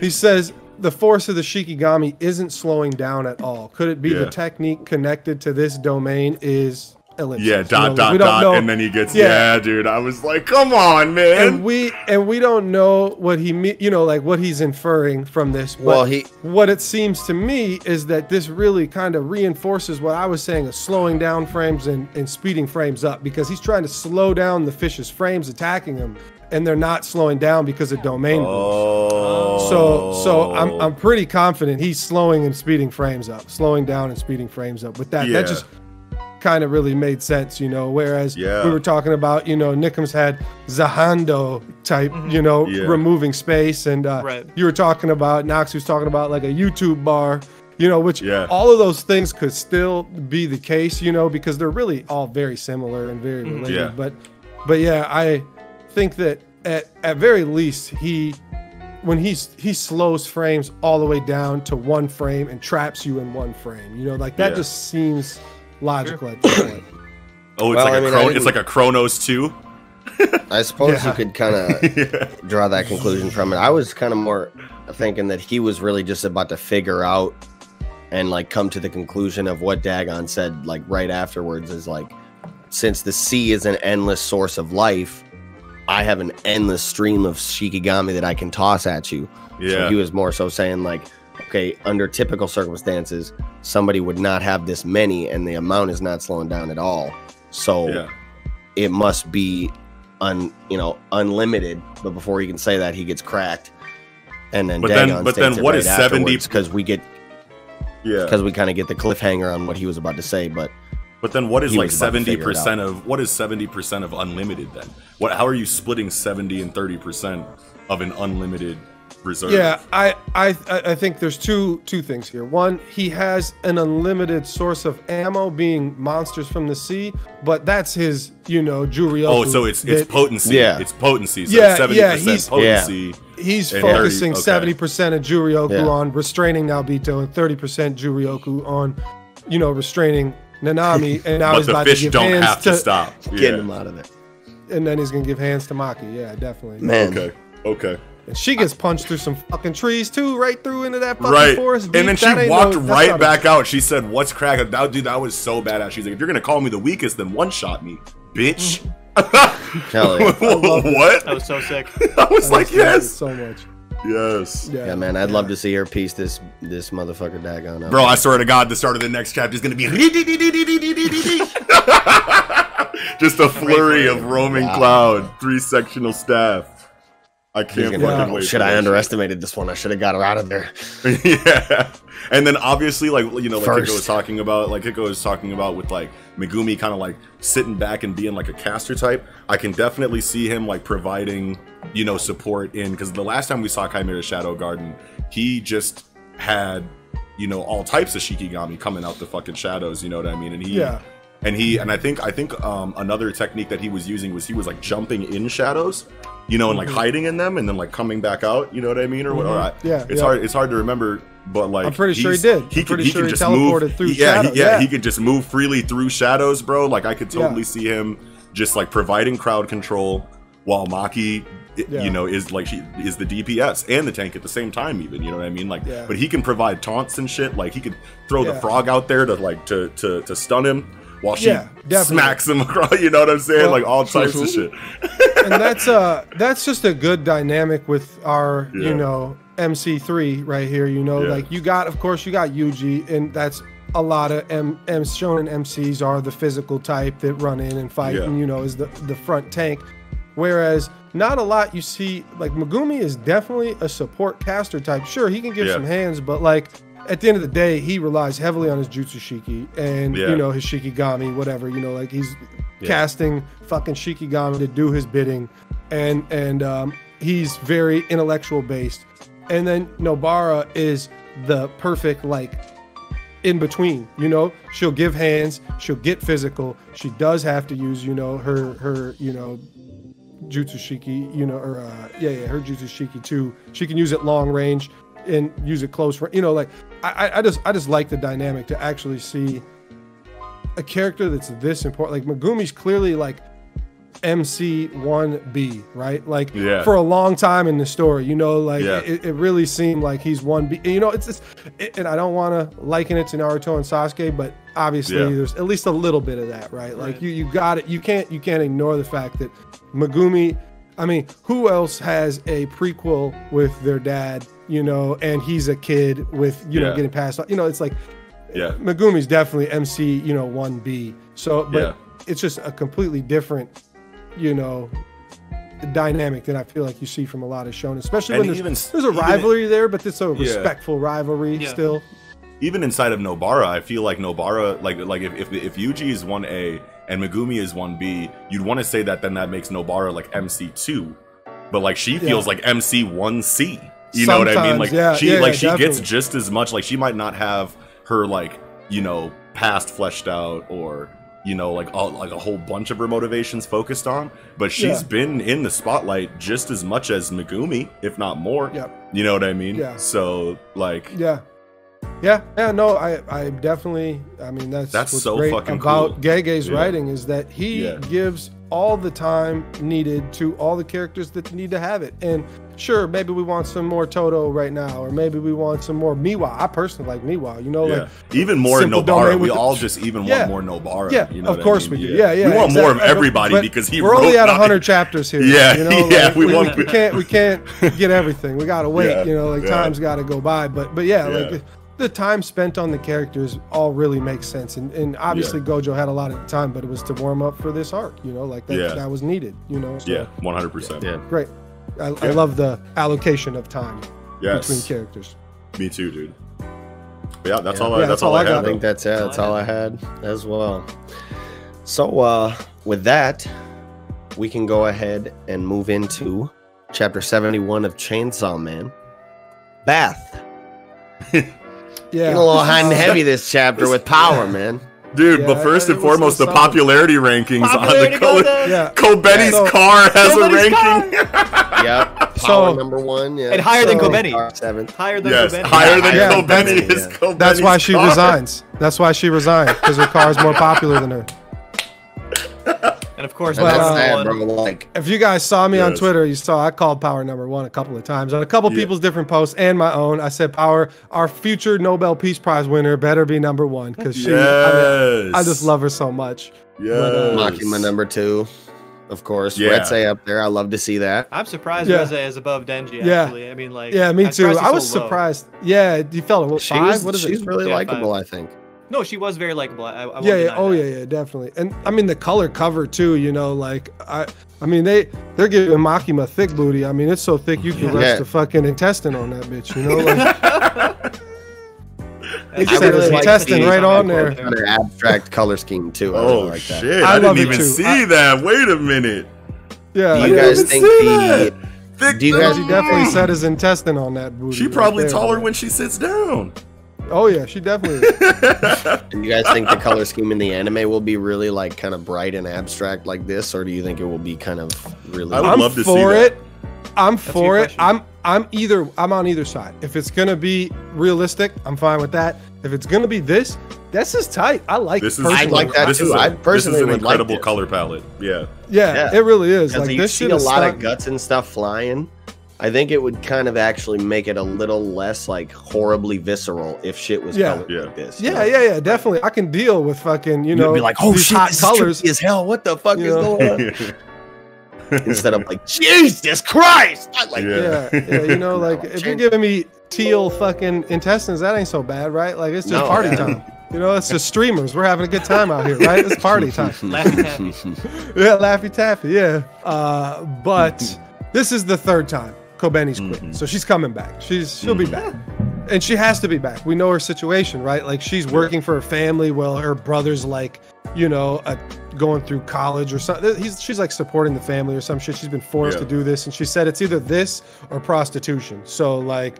he says... the force of the Shikigami isn't slowing down at all. Could it be yeah. the technique connected to this domain is ellipsis? Yeah, dot, you know, dot, dot, know. and then he gets, yeah. yeah, dude. I was like, come on, man. And we and we don't know what he, you know, like what he's inferring from this. But well, he, what it seems to me is that this really kind of reinforces what I was saying of slowing down frames and, and speeding frames up because he's trying to slow down the fish's frames attacking him. And they're not slowing down because of domain rules. So, so I'm I'm pretty confident he's slowing and speeding frames up, slowing down and speeding frames up. But that yeah. that just kind of really made sense, you know. Whereas yeah. we were talking about, you know, Nickham's had Zahando type, you know, yeah. removing space, and uh, right. you were talking about Nox was talking about like a YouTube bar, you know, which yeah. all of those things could still be the case, you know, because they're really all very similar and very related. Yeah. But, but yeah, I. think that at at very least he when he's he slows frames all the way down to one frame and traps you in one frame, you know, like that yeah. just seems logical at this point. Oh, it's well, like I a mean, chron it's like a Chronos two. I suppose yeah. you could kind of yeah. draw that conclusion from it. I was kind of more thinking that he was really just about to figure out and like come to the conclusion of what Dagon said, like right afterwards, is like, since the sea is an endless source of life, I have an endless stream of Shikigami that I can toss at you. Yeah. So he was more so saying like, okay, under typical circumstances, somebody would not have this many, and the amount is not slowing down at all. So yeah. it must be un you know unlimited. But before he can say that, he gets cracked, and then but Dagon then but then what right is seventy? Because we get yeah because we kind of get the cliffhanger on what he was about to say, but. But then what is like seventy percent of, what is seventy percent of unlimited then? What, how are you splitting seventy and thirty percent of an unlimited reserve? Yeah, I, I I think there's two two things here. One, he has an unlimited source of ammo being monsters from the sea, but that's his, you know, Juryoku. Oh, so it's it's that, potency. Yeah. It's potency. So yeah, seventy percent yeah, he's, potency. Yeah. He's focusing seventy percent okay. of Juryoku yeah. on restraining Naobito and thirty percent Juryoku on, you know, restraining Nanami, and now but he's the about fish to give don't hands have to, to stop. Yeah. Get him out of it, and then he's gonna give hands to Maki. Yeah, definitely. Man. Okay, okay. And she gets punched through some fucking trees too, right through into that fucking right. forest. And beach. Then she that walked no, right back out. She said, "What's cracking?" That dude, that was so badass. She's like, "If you're gonna call me the weakest, then one shot me, bitch." Hell yeah. What? That was so sick. I was I like, yes, so much. Yes. Yeah, yeah, man. I'd yeah. love to see her piece this this motherfucker Dagon up. Bro, I swear to God, the start of the next chapter is gonna be just a flurry of roaming wow. cloud, three sectional staff. I can't fucking yeah. wait. Shit, I underestimated this one. I should have got her out of there. Yeah. And then obviously, like, you know, like First. Kiko was talking about, like Kiko was talking about with like Megumi kind of like sitting back and being like a caster type. I can definitely see him like providing, you know, support in, because the last time we saw Chimera Shadow Garden, he just had, you know, all types of Shikigami coming out the fucking shadows, you know what I mean? And he yeah. and he and I think I think um another technique that he was using was he was like jumping in shadows, you know, and like hiding in them and then like coming back out, you know what I mean? Or what? Mm-hmm. Yeah, it's yeah. hard. It's hard to remember, but like I'm pretty sure he did. He could. He sure can just teleported move. Through he, yeah, shadows. He, yeah, yeah, he could just move freely through shadows, bro. Like I could totally yeah. see him just like providing crowd control while Maki, yeah. you know, is like she is the D P S and the tank at the same time. Even you know what I mean? Like, yeah. but he can provide taunts and shit. Like he could throw yeah. the frog out there to like to to to stun him. While she yeah, smacks him across, you know what I'm saying? Well, like all types of shit. And that's uh, that's just a good dynamic with our, yeah. you know, M C three right here. You know, yeah. like you got, of course, you got Yuji, and that's a lot of M, M Shonen M Cs are the physical type that run in and fight, yeah. and you know, is the the front tank. Whereas not a lot you see, like Megumi is definitely a support caster type. Sure, he can give yeah. some hands, but like. At the end of the day, he relies heavily on his Jutsu Shiki and, yeah. you know, his Shikigami, whatever, you know, like he's yeah. casting fucking Shikigami to do his bidding. And and um, he's very intellectual based. And then Nobara is the perfect, like, in between, you know, she'll give hands, she'll get physical. She does have to use, you know, her, her you know, Jutsu Shiki, you know, or, uh, yeah, yeah, her Jutsu Shiki too. She can use it long range and use it close for, you know, like I, I just I just like the dynamic to actually see a character that's this important. Like Megumi's clearly like M C one B, right? Like yeah. for a long time in the story, you know, like yeah. it, it really seemed like he's one B. You know, it's just, it, and I don't want to liken it to Naruto and Sasuke, but obviously yeah. there's at least a little bit of that, right? Like right. you you got it. You can't you can't ignore the fact that Megumi. I mean, who else has a prequel with their dad? You know, and he's a kid with, you yeah. know, getting passed out. You know, it's like, yeah, Megumi's definitely M C, you know, one B. So, but yeah. it's just a completely different, you know, dynamic that I feel like you see from a lot of shonen, especially and when even, there's, there's a rivalry even, there, but it's a yeah. respectful rivalry yeah. still. Even inside of Nobara, I feel like Nobara, like, like if, if, if Yuji is one A and Megumi is one B, you'd want to say that then that makes Nobara like M C two, but like she feels yeah. like M C one C. You Sometimes, know what I mean? Like yeah, she, yeah, like yeah, she definitely. Gets just as much. Like she might not have her, like, you know, past fleshed out or you know, like all, like a whole bunch of her motivations focused on, but she's yeah. been in the spotlight just as much as Megumi, if not more. Yeah. You know what I mean? Yeah. So like, yeah, yeah, yeah. No, I, I definitely. I mean, that's that's what's so great fucking about cool. Gege's yeah. writing is that he yeah. gives all the time needed to all the characters that need to have it. And sure, maybe we want some more Toto right now, or maybe we want some more Miwa. I personally like Miwa, you know, yeah. like even more Nobara. We the, all just even yeah. want more Nobara. Yeah, you know of course I mean? we do. Yeah, yeah. We want exactly. more of everybody but because he. We're wrote only at a hundred chapters here. Yeah, you know, yeah. Like, we, we want. We can't. We can't get everything. We gotta wait. Yeah, you know, like yeah. time's gotta go by. But but yeah, yeah. like. The time spent on the characters all really makes sense, and, and obviously yeah. Gojo had a lot of time, but it was to warm up for this arc, you know, like that, yeah. that was needed, you know. So, yeah, one hundred percent. Yeah, great. I, yeah. I love the allocation of time yes. between characters. Me too, dude. But yeah, that's yeah. all. I, yeah, that's all I, I had. I think that's it. That's all I had as well. So uh, with that, we can go ahead and move into chapter seventy-one of Chainsaw Man. Bath. Yeah, getting a little high and heavy this chapter this, with power, yeah. man. Dude, yeah, but first and foremost, so the popularity rankings popularity on the Ko yeah. Kobetti's yeah, so, car has Kobetti's a ranking. Yep, power so, number one. Yeah. And higher so, than Kobetti. Seventh. Higher than yes, Kobetti. Higher than yeah, Kobetti yeah. is yeah. Kobetti's That's why she car. resigns. That's why she resigned, because her car is more popular than her. And of course, and well, that's sad, bro. Like, if you guys saw me yes. on Twitter, you saw I called Power number one a couple of times on a couple yeah. people's different posts and my own. I said, Power, our future Nobel Peace Prize winner better be number one, because she, yes. I, mean, I just love her so much. Yeah, uh, Makima number two, of course. Yeah. Retsei up there. I love to see that. I'm surprised yeah. Retsei is above Denji. Yeah. Actually, I mean, like, yeah, me too. I was so surprised. Low. Yeah, you felt it. What, she five? Was, what is she's it? really yeah, likable, I think. No, she was very likable. I, I yeah, yeah. oh that. yeah, yeah, definitely. And I mean the color cover too. You know, like I, I mean they they're giving Makima thick booty. I mean it's so thick you can yeah. rest the fucking intestine on that bitch. You know, like, they said really like intestine right on there. Their abstract color scheme too. Oh I like that. shit! I, I didn't even see that. Wait a minute. Yeah, do you I guys think the? Thick do you guys she definitely set his intestine on that booty? She probably right there, taller right. when she sits down. Oh yeah, she definitely is. Do you guys think the color scheme in the anime will be really like kind of bright and abstract like this, or do you think it will be kind of really? I would I'm love to for see it. That. I'm That's for it. Question. I'm I'm either I'm on either side. If it's gonna be realistic, I'm fine with that. If it's gonna be this, this is tight. I like this. Is, I like that too. A, I personally this is an incredible like color palette. Yeah. Yeah, yeah. It really is. Like, you this see a lot stuck. of guts and stuff flying. I think it would kind of actually make it a little less like horribly visceral if shit was yeah. colored yeah. like this. Yeah, you know? yeah, yeah, definitely. I can deal with fucking, you You'd know, be like, oh shit, hot colors as hell. What the fuck you is know? going on? Instead of like, Jesus Christ, I like yeah. yeah, yeah, you know, like if you're giving me teal fucking intestines, that ain't so bad, right? Like it's just no, party man. time. You know, it's just streamers. We're having a good time out here, right? It's party time. Laffy Taffy. Yeah, Laffy Taffy. Yeah, uh, but this is the third time Kobeni's quit, mm-hmm. so she's coming back. She's she'll mm-hmm. be back, and she has to be back. We know her situation, right? Like she's working for her family, while her brother's like, you know, uh, going through college or something. He's she's like supporting the family or some shit. She's been forced yeah. to do this, and she said it's either this or prostitution. So like,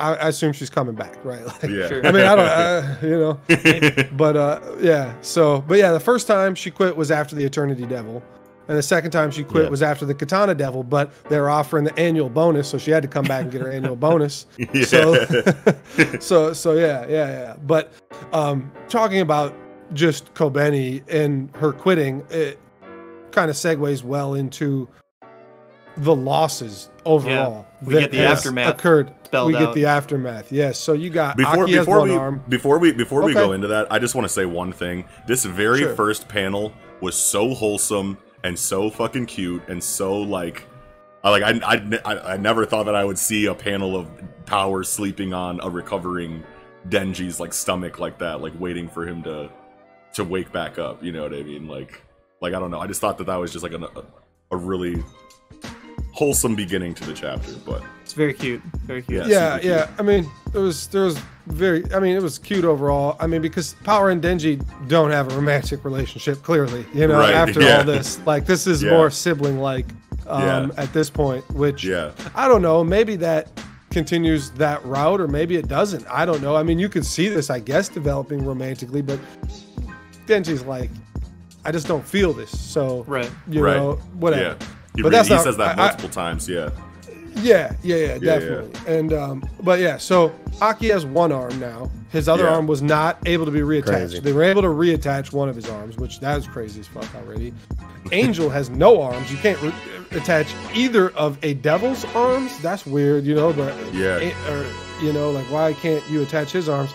I, I assume she's coming back, right? Like, yeah. Sure. I mean, I don't, uh, you know, but uh, yeah. So, but yeah, the first time she quit was after the Eternity Devil. And the second time she quit yeah. was after the Katana Devil, but they were offering the annual bonus, so she had to come back and get her annual bonus. Yeah. So, so, so yeah, yeah, yeah. But um, talking about just Kobeni and her quitting, it kind of segues well into the losses overall. Yeah. We that get the aftermath occurred. We out. get the aftermath. Yes. So you got before Aki before has one we arm. before we before okay. we go into that, I just want to say one thing. This very sure. first panel was so wholesome and so fucking cute, and so like, I like I, I I never thought that I would see a panel of Power sleeping on a recovering Denji's like stomach like that, like waiting for him to to wake back up. You know what I mean? Like, like I don't know. I just thought that that was just like an, a a really wholesome beginning to the chapter. But it's very cute, very cute. Yeah, yeah. yeah. Cute. I mean, it was there was very. I mean, it was cute overall. I mean, because Power and Denji don't have a romantic relationship. Clearly, you know, right, after yeah. all this, like this is yeah. more sibling-like um, yeah. at this point. Which yeah. I don't know. Maybe that continues that route, or maybe it doesn't. I don't know. I mean, you can see this, I guess, developing romantically, but Denji's like, I just don't feel this. So, right. you right. know, whatever. Yeah. He, but really, that's he not, says that I, multiple I, times, yeah. Yeah, yeah, yeah, definitely. Yeah, yeah. And um, but yeah, so Aki has one arm now. His other yeah. arm was not able to be reattached. Crazy. They were able to reattach one of his arms, which that was crazy as fuck already. Angel has no arms. You can't re- attach either of a devil's arms. That's weird, you know. But yeah, it, or, you know, like, why can't you attach his arms?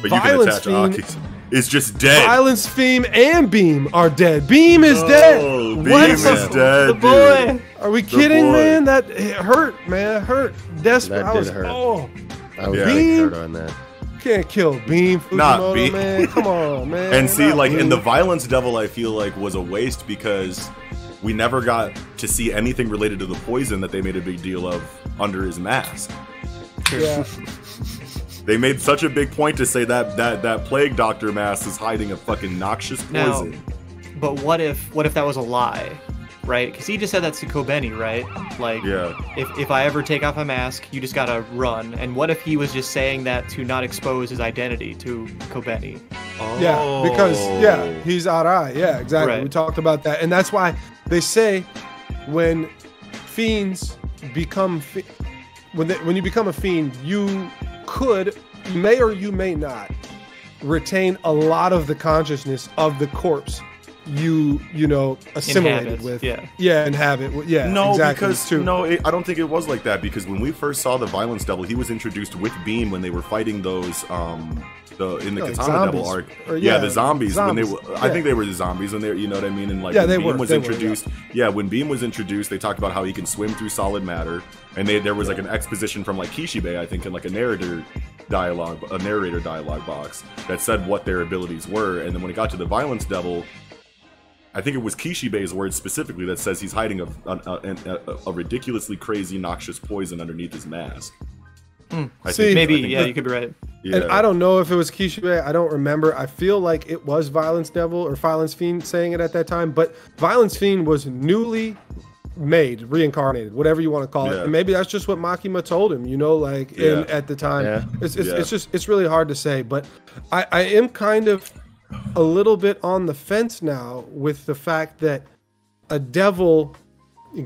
But Violence you can attach Aki's. It's just dead. Violence, Beam, and Beam are dead. Beam is no, dead. Beam what is the, dead, the boy? Dude. Are we the kidding, boy. man? That it hurt, man. It hurt. Desperate. That I did was, hurt. Oh, I was yeah, Beam. Hurt on that. Can't kill Beam. Fujimoto, Not Beam. Man. Come on, man. And see, Not like Beam. in the Violence Devil, I feel like was a waste because we never got to see anything related to the poison that they made a big deal of under his mask. Yeah. They made such a big point to say that that that plague doctor mask is hiding a fucking noxious poison. Now, but what if what if that was a lie, right? Because he just said that to Kobeni, right? Like, yeah. if if I ever take off my mask, you just gotta run. And what if he was just saying that to not expose his identity to Kobeni? Oh. Yeah, because yeah, he's Arai. Yeah, exactly. Right. We talked about that, and that's why they say when fiends become fi- when they, when you become a fiend, you could, may or you may not, retain a lot of the consciousness of the corpse you, you know, assimilated Inhabit, with. Yeah, yeah, inhabit. Yeah, no, exactly, because too. no, it, I don't think it was like that, because when we first saw the Violence Devil, he was introduced with Beam when they were fighting those um the in the no, Katana zombies, Devil arc. Or, yeah, yeah, the zombies, zombies when they were. Yeah. I think they were the zombies when they, you know what I mean, and like yeah, when they Beam were, was they introduced. Were, yeah. yeah, when Beam was introduced, they talked about how he can swim through solid matter. And they, there was like an exposition from like Kishibe, I think, in like a narrator dialogue, a narrator dialogue box that said what their abilities were. And then when it got to the Violence Devil, I think it was Kishibe's words specifically that says he's hiding a a, a, a ridiculously crazy noxious poison underneath his mask. Mm. I See, think, maybe, I think yeah, that, you could be right. Yeah. And I don't know if it was Kishibe. I don't remember. I feel like it was Violence Devil or Violence Fiend saying it at that time. But Violence Fiend was newly made, reincarnated, whatever you want to call yeah. it. And maybe that's just what Makima told him, you know, like yeah. in, at the time. Yeah. It's it's, yeah. it's just it's really hard to say, but I, I am kind of a little bit on the fence now with the fact that a devil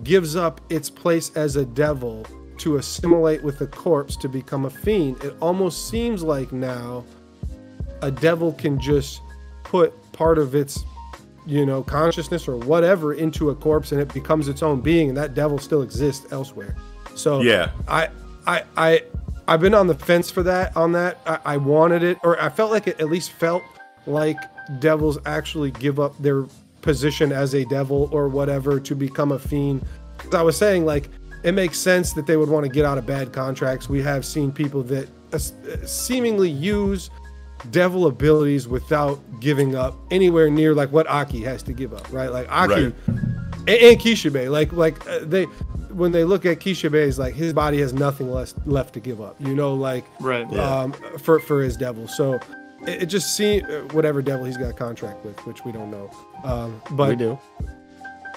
gives up its place as a devil to assimilate with a corpse to become a fiend. It almost seems like now a devil can just put part of its, you know, consciousness or whatever into a corpse and it becomes its own being, and that devil still exists elsewhere. So yeah, I, I, I, I've been on the fence for that, on that. I, I wanted it, or I felt like it at least felt like devils actually give up their position as a devil or whatever to become a fiend. Cause I was saying, like, it makes sense that they would want to get out of bad contracts. We have seen people that uh, seemingly use devil abilities without giving up anywhere near like what Aki has to give up, right? Like Aki right. and, and Kishibe, like like uh, they when they look at Kishibe, it's like his body has nothing less left to give up, you know, like right, yeah. um, for for his devil. So it, it just seems whatever devil he's got a contract with, which we don't know, um, but we do.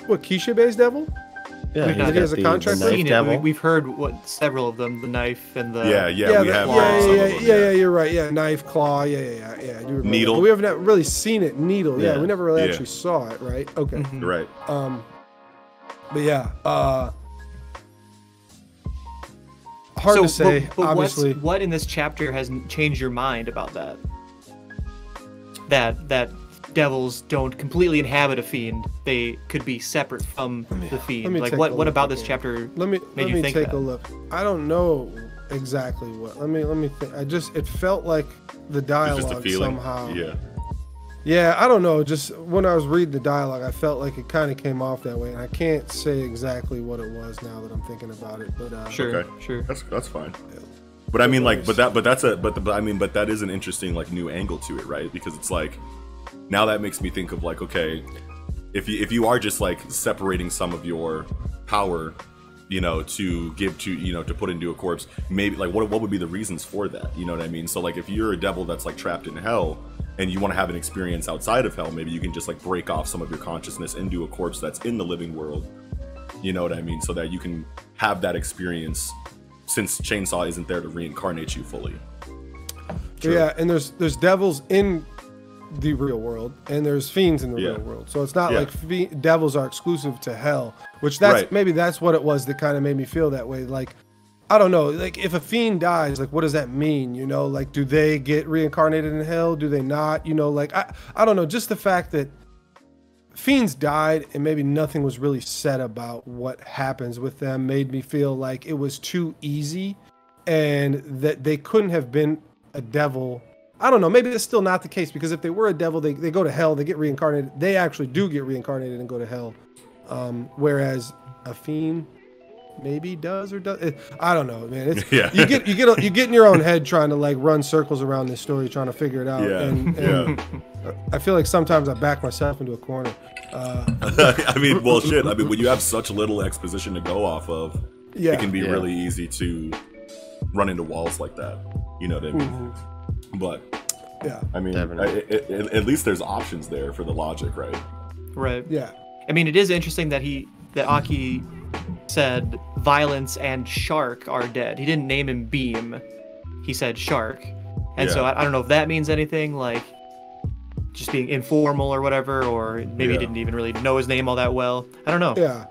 What, Kishibe's devil? Yeah, we, he has a the, contract. The with? We, we've heard what several of them: the knife and the yeah, yeah, yeah, we the, have yeah, yeah, yeah, them, yeah, yeah. You're right. Yeah, knife, claw. Yeah, yeah, yeah. yeah needle. But we haven't really seen it. Needle. Yeah, yeah we never really yeah. actually saw it. Right. Okay. Mm-hmm. Right. Um. But yeah. Uh. Hard so, to say. But, but obviously, what in this chapter has changed your mind about that? That that. Devils don't completely inhabit a fiend. They could be separate from the fiend. Like, what, what about this chapter let me, made let you me think take that? A look. I don't know exactly what. Let me let me think. I just, it felt like the dialogue somehow. Yeah. Yeah, I don't know. Just when I was reading the dialogue, I felt like it kind of came off that way. And I can't say exactly what it was now that I'm thinking about it. But uh, Sure, okay. sure. That's, that's fine. But I mean, like, but that, but that's a, but, the, but I mean, but that is an interesting, like, new angle to it, right? Because it's like, now that makes me think of like, okay, if you if you are just like separating some of your power, you know, to give to, you know, to put into a corpse, maybe like what what would be the reasons for that? You know what I mean? So like if you're a devil that's like trapped in hell and you want to have an experience outside of hell, maybe you can just like break off some of your consciousness into a corpse that's in the living world. You know what I mean? So that you can have that experience since Chainsaw isn't there to reincarnate you fully. True. Yeah, and there's there's devils in the real world, and there's fiends in the yeah. real world. So it's not yeah. like fiend, devils are exclusive to hell, which that's right. maybe that's what it was that kind of made me feel that way. Like, I don't know, like if a fiend dies, like what does that mean? You know, like do they get reincarnated in hell? Do they not? You know, like I, I don't know, just the fact that fiends died and maybe nothing was really said about what happens with them made me feel like it was too easy and that they couldn't have been a devil. I don't know, maybe it's still not the case, because if they were a devil, they, they go to hell, they get reincarnated. They actually do get reincarnated and go to hell. Um, whereas a fiend maybe does or does. I don't know, man. It's, yeah. you get you get you get in your own head trying to like run circles around this story, trying to figure it out. Yeah. And, and yeah. I feel like sometimes I back myself into a corner. Uh, I mean, well, shit. I mean, when you have such little exposition to go off of, yeah, it can be yeah. really easy to run into walls like that. You know what I mean? Mm-hmm. But yeah, I mean, I, it, it, at least there's options there for the logic, right? Right. Yeah. I mean, it is interesting that he that Aki. said violence and shark are dead. He didn't name him Beam. He said shark. And yeah. so I, I don't know if that means anything, like just being informal or whatever, or maybe yeah. he didn't even really know his name all that well. I don't know. Yeah.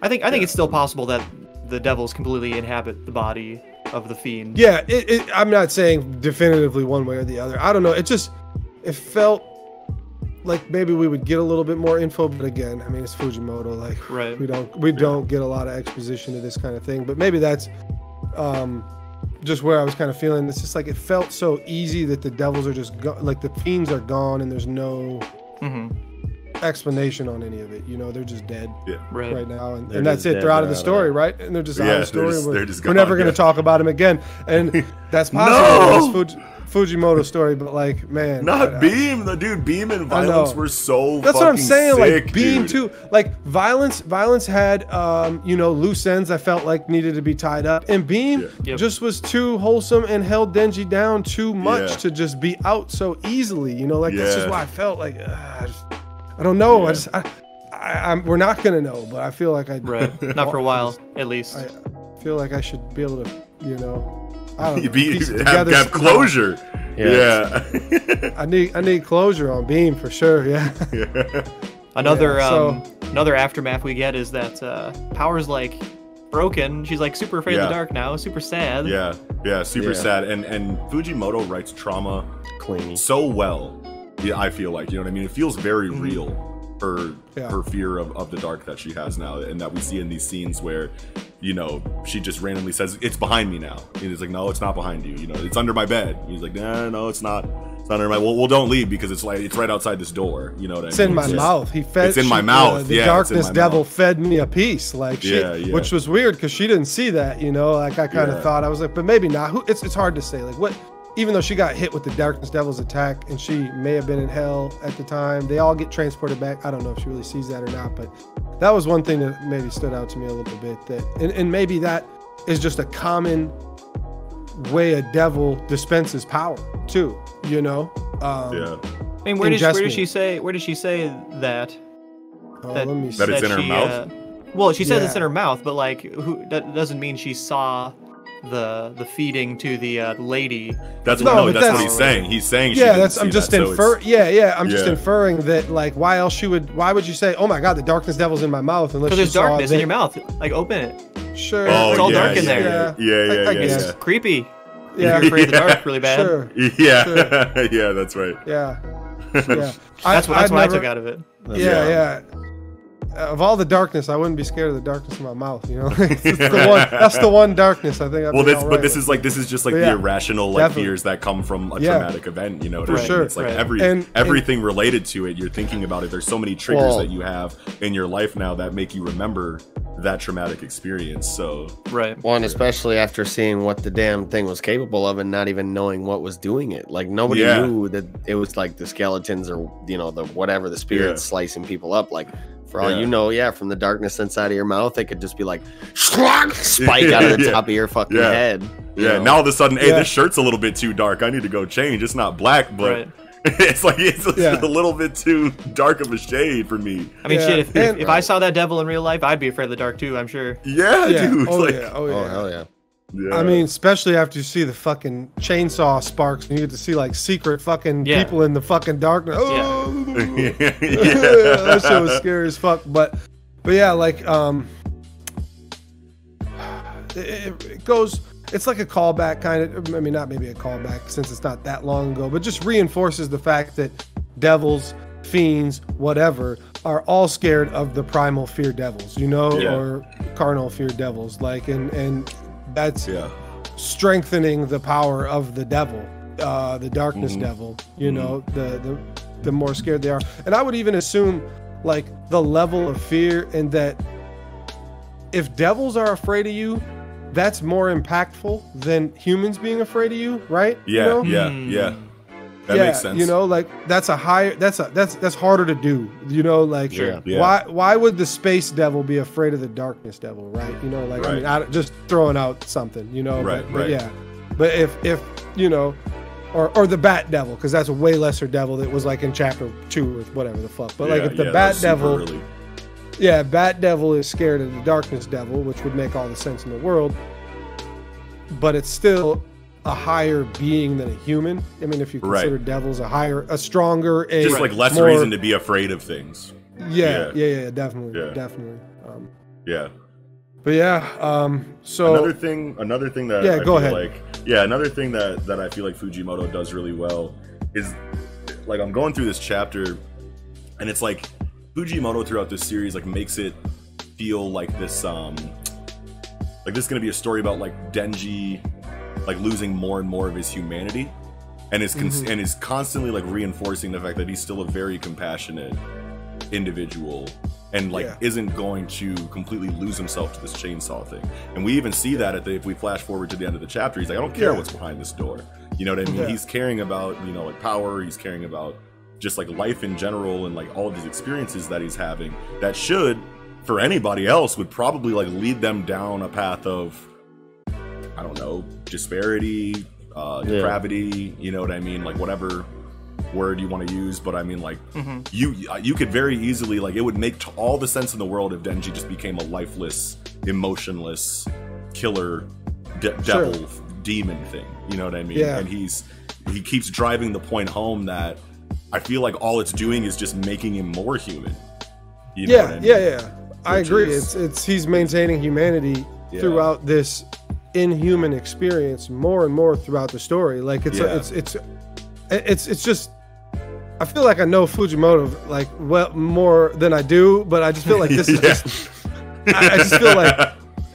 I think I think yeah. it's still possible that the devils completely inhabit the body of the fiend. Yeah, it, it, I'm not saying definitively one way or the other. I don't know. It just it felt like maybe we would get a little bit more info, but again, I mean, it's Fujimoto. Like right. we don't we yeah. don't get a lot of exposition to this kind of thing. But maybe that's um, just where I was kind of feeling. It's just like it felt so easy that the devils are just go like the fiends are gone, and there's no mm-hmm. explanation on any of it. You know, they're just dead yeah. right. right now, and, and that's it. They're out of the story, of right? And they're just yeah, out of the story. Just, we're, gone, we're never yeah. going to talk about them again, and that's possible. No! That's Fujimoto story, but like, man, not I, Beam. The dude, Beam and violence were so. That's what I'm saying. Sick, like Beam dude. too. Like violence, violence had, um, you know, loose ends. I felt like needed to be tied up, and Beam yeah. yep. just was too wholesome and held Denji down too much yeah. to just be out so easily. You know, like yeah. that's just why I felt like uh, I, just, I don't know. Yeah. I just, I, I, I'm, we're not gonna know, but I feel like I right. not for a while, just, at least. I feel like I should be able to, you know. I don't know, be, have, have closure. Yeah, yeah. I need I need closure on Beam for sure. Yeah. yeah. Another yeah, so. um, another aftermath we get is that uh, Power's like broken. She's like super afraid yeah. of the dark now. Super sad. Yeah, yeah, super yeah. sad. And and Fujimoto writes trauma clean so well. Yeah, I feel like you know what I mean. It feels very mm-hmm. real. Her yeah. her fear of of the dark that she has now, and that we see in these scenes where. You know, she just randomly says, "It's behind me now." And he's like, "No, it's not behind you. You know, it's under my bed." And he's like, "No, nah, no, it's not. It's not under my. Well, well, don't leave because it's like it's right outside this door. You know what I mean?" It's in my mouth. He fed. It's in my mouth. The darkness devil fed me a piece, like she, yeah, yeah. which was weird because she didn't see that. You know, like I kind of yeah. thought I was like, but maybe not. Who? It's it's hard to say. Like what? Even though she got hit with the darkness devil's attack, and she may have been in hell at the time, they all get transported back. I don't know if she really sees that or not, but that was one thing that maybe stood out to me a little bit. That and, and maybe that is just a common way a devil dispenses power too. You know? Um, yeah. I mean, where does where does she say where does she say that? Oh, that, let me see. that it's in her she, mouth. Uh, well, she says yeah. it's in her mouth, but like, who? That doesn't mean she saw. the the feeding to the uh, lady. That's no, no that's, that's what he's saying. He's saying she yeah. That's I'm just that, infer. So yeah, yeah. I'm yeah. just inferring that like why else she would why would you say oh my god the darkness devil's in my mouth unless there's darkness in your mouth like open it. Sure. Oh, it's all yeah, dark in yeah, there. Yeah, yeah, yeah. I, I yeah, guess. yeah. Creepy. Yeah. You're afraid of the dark really bad. Sure. Yeah. Sure. yeah. That's right. Yeah. yeah. that's I, what that's I'd what never, I took out of it. That's yeah. Yeah. yeah. Of all the darkness, I wouldn't be scared of the darkness in my mouth. You know, it's, it's the one, that's the one darkness I think. I'd well, that's right but this with. is like this is just like yeah, the irrational like definitely. fears that come from a yeah. traumatic event. You know, for right. sure. It's like right. every and, everything and, related to it. You're thinking about it. There's so many triggers well, that you have in your life now that make you remember that traumatic experience. So right. Well, and especially after seeing what the damn thing was capable of, and not even knowing what was doing it. Like nobody yeah. knew that it was like the skeletons or you know the whatever the spirits yeah. slicing people up like. For all yeah. you know, yeah, from the darkness inside of your mouth, it could just be like spike out of the yeah. top of your fucking yeah. head. You yeah. know? Now all of a sudden, hey, yeah. this shirt's a little bit too dark. I need to go change. It's not black, but right. it's like it's yeah. a little bit too dark of a shade for me. I mean, yeah. shit. If, and, if right. I saw that devil in real life, I'd be afraid of the dark too. I'm sure. Yeah, yeah. dude. Oh like, yeah. Oh yeah. Oh, hell yeah. Yeah. I mean, especially after you see the fucking chainsaw sparks and you get to see like secret fucking yeah. people in the fucking darkness. Oh, yeah. yeah. That shit was scary as fuck. But, but yeah, like, um, it, it goes, it's like a callback kind of, I mean, not maybe a callback since it's not that long ago, but just reinforces the fact that devils, fiends, whatever, are all scared of the primal fear devils, you know, yeah. or carnal fear devils. Like, and, and, that's yeah. strengthening the power of the devil, uh, the darkness mm-hmm. devil, you mm-hmm. know, the, the the more scared they are. And I would even assume like the level of fear, and that if devils are afraid of you, that's more impactful than humans being afraid of you, right? Yeah, you know? yeah, yeah. That yeah, makes sense. You know, like that's a higher, that's a, that's, that's harder to do, you know, like sure, yeah. why, why would the space devil be afraid of the darkness devil? Right. You know, like, right. I mean, I, just throwing out something, you know, right, but, right. But yeah. But if, if, you know, or, or the bat devil, cause that's a way lesser devil that was like in chapter two or whatever the fuck. But yeah, like if the yeah, bat devil, early. yeah, bat devil is scared of the darkness devil, which would make all the sense in the world, but it's still a higher being than a human. I mean, if you consider right. devils a higher, a stronger, a just like less more, reason to be afraid of things. Yeah, yeah, yeah, yeah definitely, yeah. definitely. Um, yeah, but yeah. Um, so another thing, another thing that yeah, I go feel ahead. Like yeah, another thing that that I feel like Fujimoto does really well is like I'm going through this chapter, and it's like Fujimoto throughout this series like makes it feel like this, um, like this is gonna be a story about like Denji. Like losing more and more of his humanity, and is cons- mm-hmm. and is constantly like reinforcing the fact that he's still a very compassionate individual, and like yeah. isn't going to completely lose himself to this chainsaw thing. And we even see that at the, if we flash forward to the end of the chapter, he's like, I don't care yeah. what's behind this door. You know what I mean? Yeah. He's caring about, you know, like power. He's caring about just like life in general, and like all of these experiences that he's having that should, for anybody else, would probably like lead them down a path of, I don't know, disparity, uh, depravity, yeah. you know what I mean? Like whatever word you want to use, but I mean like mm-hmm. you you could very easily, like it would make t- all the sense in the world if Denji just became a lifeless, emotionless, killer, de- devil, sure. demon thing, you know what I mean? Yeah. And he's he keeps driving the point home that I feel like all it's doing is just making him more human. You know yeah, what I mean? yeah, yeah. Which I agree. Is, it's it's he's maintaining humanity yeah. throughout this inhuman experience more and more throughout the story. Like it's, yeah. a, it's it's it's it's just I feel like I know Fujimoto like well more than I do, but I just feel like this is yeah. just I, I just feel like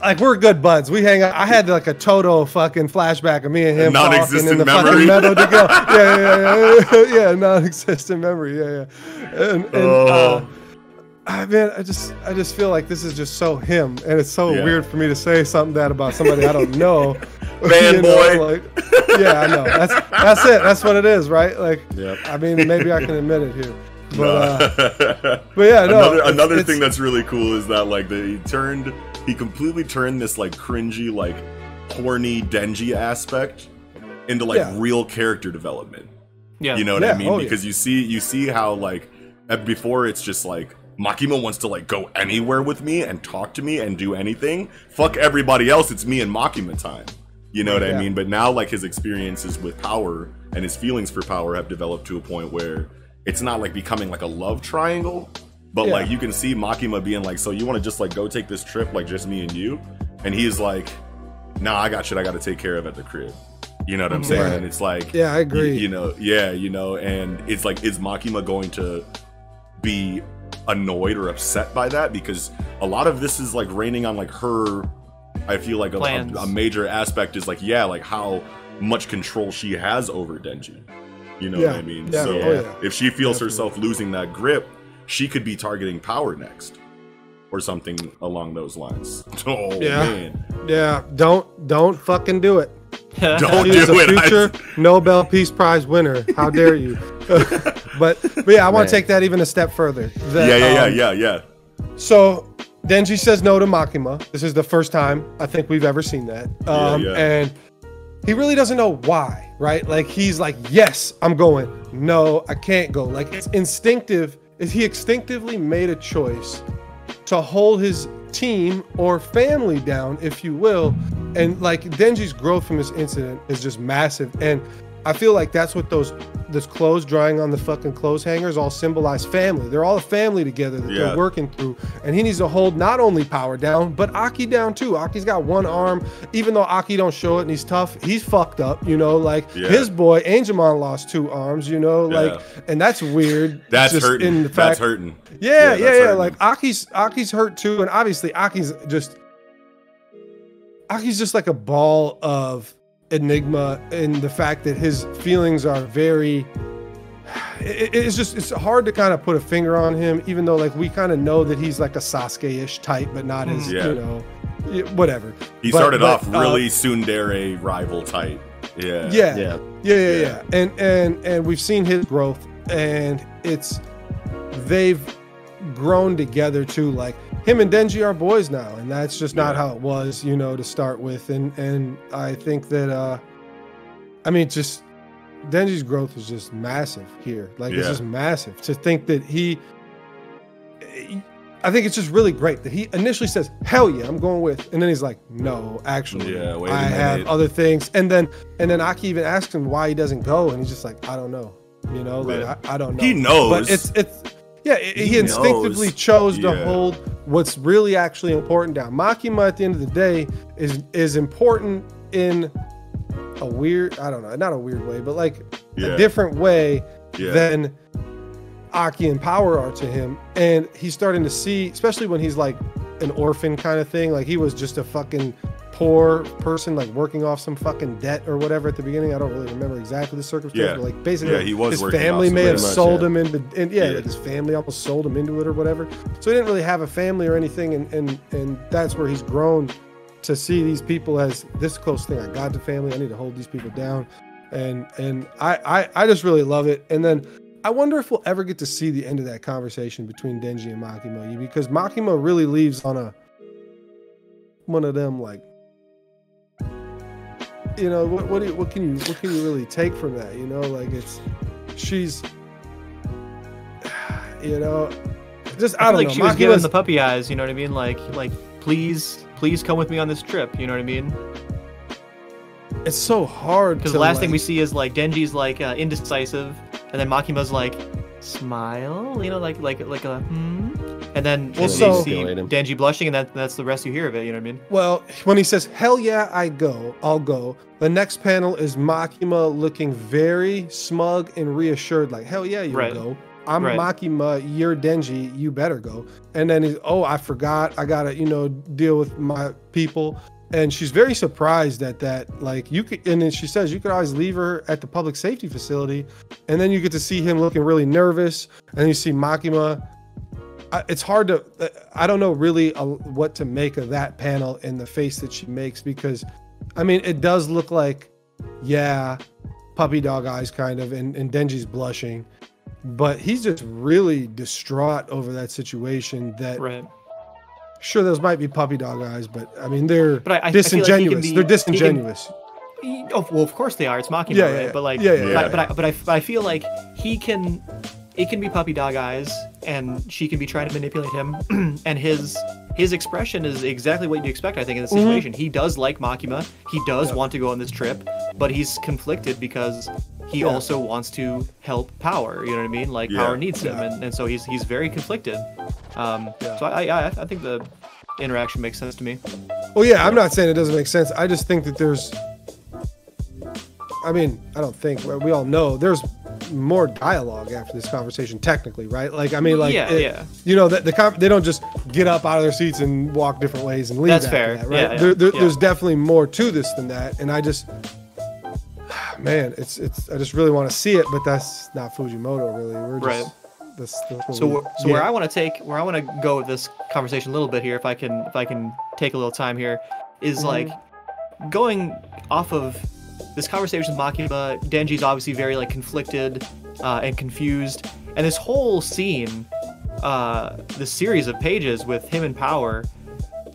like we're good buds. We hang out. I had like a total fucking flashback of me and him non-existent in the memory. Fucking meadow to go. Yeah, yeah, yeah, yeah, yeah, non-existent memory. Yeah, yeah. And, and, oh. uh, I mean, I just, I just feel like this is just so him, and it's so yeah. weird for me to say something that about somebody I don't know. Man, you know, boy. Like, yeah, I know. That's that's it. That's what it is, right? Like, yep. I mean, maybe I can admit it here. But, uh, but yeah, no. Another, it's, another it's, thing that's really cool is that like the, he turned, he completely turned this like cringy, like horny Denji aspect into like yeah. real character development. Yeah, you know what yeah, I mean? Oh, because yeah. you see, you see how like before it's just like, Makima wants to like go anywhere with me and talk to me and do anything. Fuck everybody else. It's me and Makima time. You know what yeah. I mean? But now like his experiences with power and his feelings for power have developed to a point where it's not like becoming like a love triangle, but yeah. like you can see Makima being like, so you want to just like go take this trip, like just me and you? And he's like, nah, I got shit I got to take care of at the crib. You know what I'm saying? Right. And it's like, yeah, I agree. You, you know, yeah, you know, and it's like, is Makima going to be annoyed or upset by that? Because a lot of this is like raining on like her, I feel like a, a, a major aspect is like, yeah, like how much control she has over Denji. You know yeah, what I mean? Yeah, so yeah, yeah. if she feels Definitely. herself losing that grip, she could be targeting power next or something along those lines. Oh yeah. man. Yeah. Don't, don't fucking do it. Don't she do is a it. Future I... Nobel Peace Prize winner. How dare you? but, but yeah, I want to take that even a step further. That, yeah, yeah, um, yeah, yeah, yeah. So Denji says no to Makima. This is the first time I think we've ever seen that. Um, yeah, yeah. And he really doesn't know why, right? Like he's like, yes, I'm going. No, I can't go. Like it's instinctive. He instinctively made a choice to hold his team or family down, if you will, And like Denji's growth from this incident is just massive. And I feel like that's what those those clothes drying on the fucking clothes hangers all symbolize family. They're all a family together that yeah. they're working through. And he needs to hold not only power down, but Aki down too. Aki's got one arm. Even though Aki don't show it and he's tough, he's fucked up, you know? Like yeah. his boy, Angemon, lost two arms, you know? Like, yeah. and that's weird. That's just hurting. In the fact, that's hurting. Yeah, yeah, yeah. yeah. Hurting. Like Aki's, Aki's hurt too. And obviously Aki's just, Aki's just like a ball of enigma in the fact that his feelings are very it, it's just it's hard to kind of put a finger on him, even though like we kind of know that he's like a Sasuke-ish type, but not as yeah. you know, whatever he but, started but, off really uh, tsundere rival type. Yeah. Yeah. yeah yeah yeah yeah yeah and and and we've seen his growth, and it's they've grown together too. Like him and Denji are boys now, and that's just not yeah. how it was, you know, to start with. And and I think that uh I mean, just Denji's growth is just massive here. Like yeah. it's just massive to think that he, he I think it's just really great that he initially says, hell yeah, I'm going with, and then he's like, no, actually, yeah, wait I have other things. And then and then Aki even asks him why he doesn't go, and he's just like, I don't know. You know, like I, I don't know. He knows. But it's it's yeah, he, he instinctively knows. chose to yeah. hold what's really actually important down. Makima, at the end of the day, is is important in a weird, I don't know, not a weird way, but like yeah. a different way yeah. than Aki and Power are to him. And he's starting to see, especially when he's like an orphan kind of thing, like he was just a fucking poor person, like working off some fucking debt or whatever at the beginning. I don't really remember exactly the circumstances. Yeah. But like basically, yeah, he was his family may have much, sold yeah. him into, and yeah, yeah. Like his family almost sold him into it or whatever. So he didn't really have a family or anything, and and and that's where he's grown to see these people as this close thing. I got to family. I need to hold these people down, and and I I, I just really love it. And then I wonder if we'll ever get to see the end of that conversation between Denji and Makima, because Makima really leaves on a one of them like. You know what? What, do you, what can you? What can you really take from that? You know, like it's, she's, you know, just I, I don't like know. She Makima's, was giving the puppy eyes. You know what I mean? Like, like please, please come with me on this trip. You know what I mean? It's so hard because the last like, thing we see is like Denji's like uh, indecisive, and then Makima's like smile. You know, like like like a hmm. And then well, so, see Denji blushing, and that, that's the rest you hear of it, you know what I mean? Well, when he says, hell yeah, I go, I'll go, the next panel is Makima looking very smug and reassured, like, hell yeah, you'll right. go. I'm right. Makima, you're Denji, you better go. And then he's, oh, I forgot, I gotta, you know, deal with my people. And she's very surprised at that. Like you could, and then she says you could always leave her at the public safety facility. And then you get to see him looking really nervous, and then you see Makima. It's hard to, I don't know really what to make of that panel and the face that she makes, because, I mean, it does look like, yeah, puppy dog eyes kind of, and, and Denji's blushing, but he's just really distraught over that situation that, right. sure, those might be puppy dog eyes, but I mean, they're but I, I, disingenuous. I like be, they're disingenuous. He can, he, oh, well, of course they are. It's Makima, yeah, right? Yeah, but like, yeah, yeah, but, yeah. But, I, but, I, but I feel like he can... It can be puppy dog eyes, and she can be trying to manipulate him, and his his expression is exactly what you expect, I think, in this situation. Mm-hmm. He does like Makima, he does yeah. want to go on this trip, but he's conflicted because he yeah. also wants to help Power, you know what I mean? Like, yeah. Power needs him, yeah. and, and so he's he's very conflicted. Um, yeah. So I, I, I think the interaction makes sense to me. Well, yeah, I'm not saying it doesn't make sense. I just think that there's... I mean, I don't think, we all know, there's... more dialogue after this conversation technically, right? Like I mean like yeah, it, yeah. you know that the, the they don't just get up out of their seats and walk different ways and leave. That's fair. That, right? yeah, yeah, there, there, yeah. There's definitely more to this than that, and I just man it's it's I just really want to see it, but that's not Fujimoto really. We're just right. That's, that's so we, so yeah. where I want to take where I want to go with this conversation a little bit here, if I can if I can take a little time here, is mm-hmm. like going off of this conversation with Makima. Denji's obviously very like conflicted uh, and confused, and this whole scene, uh, the series of pages with him and Power,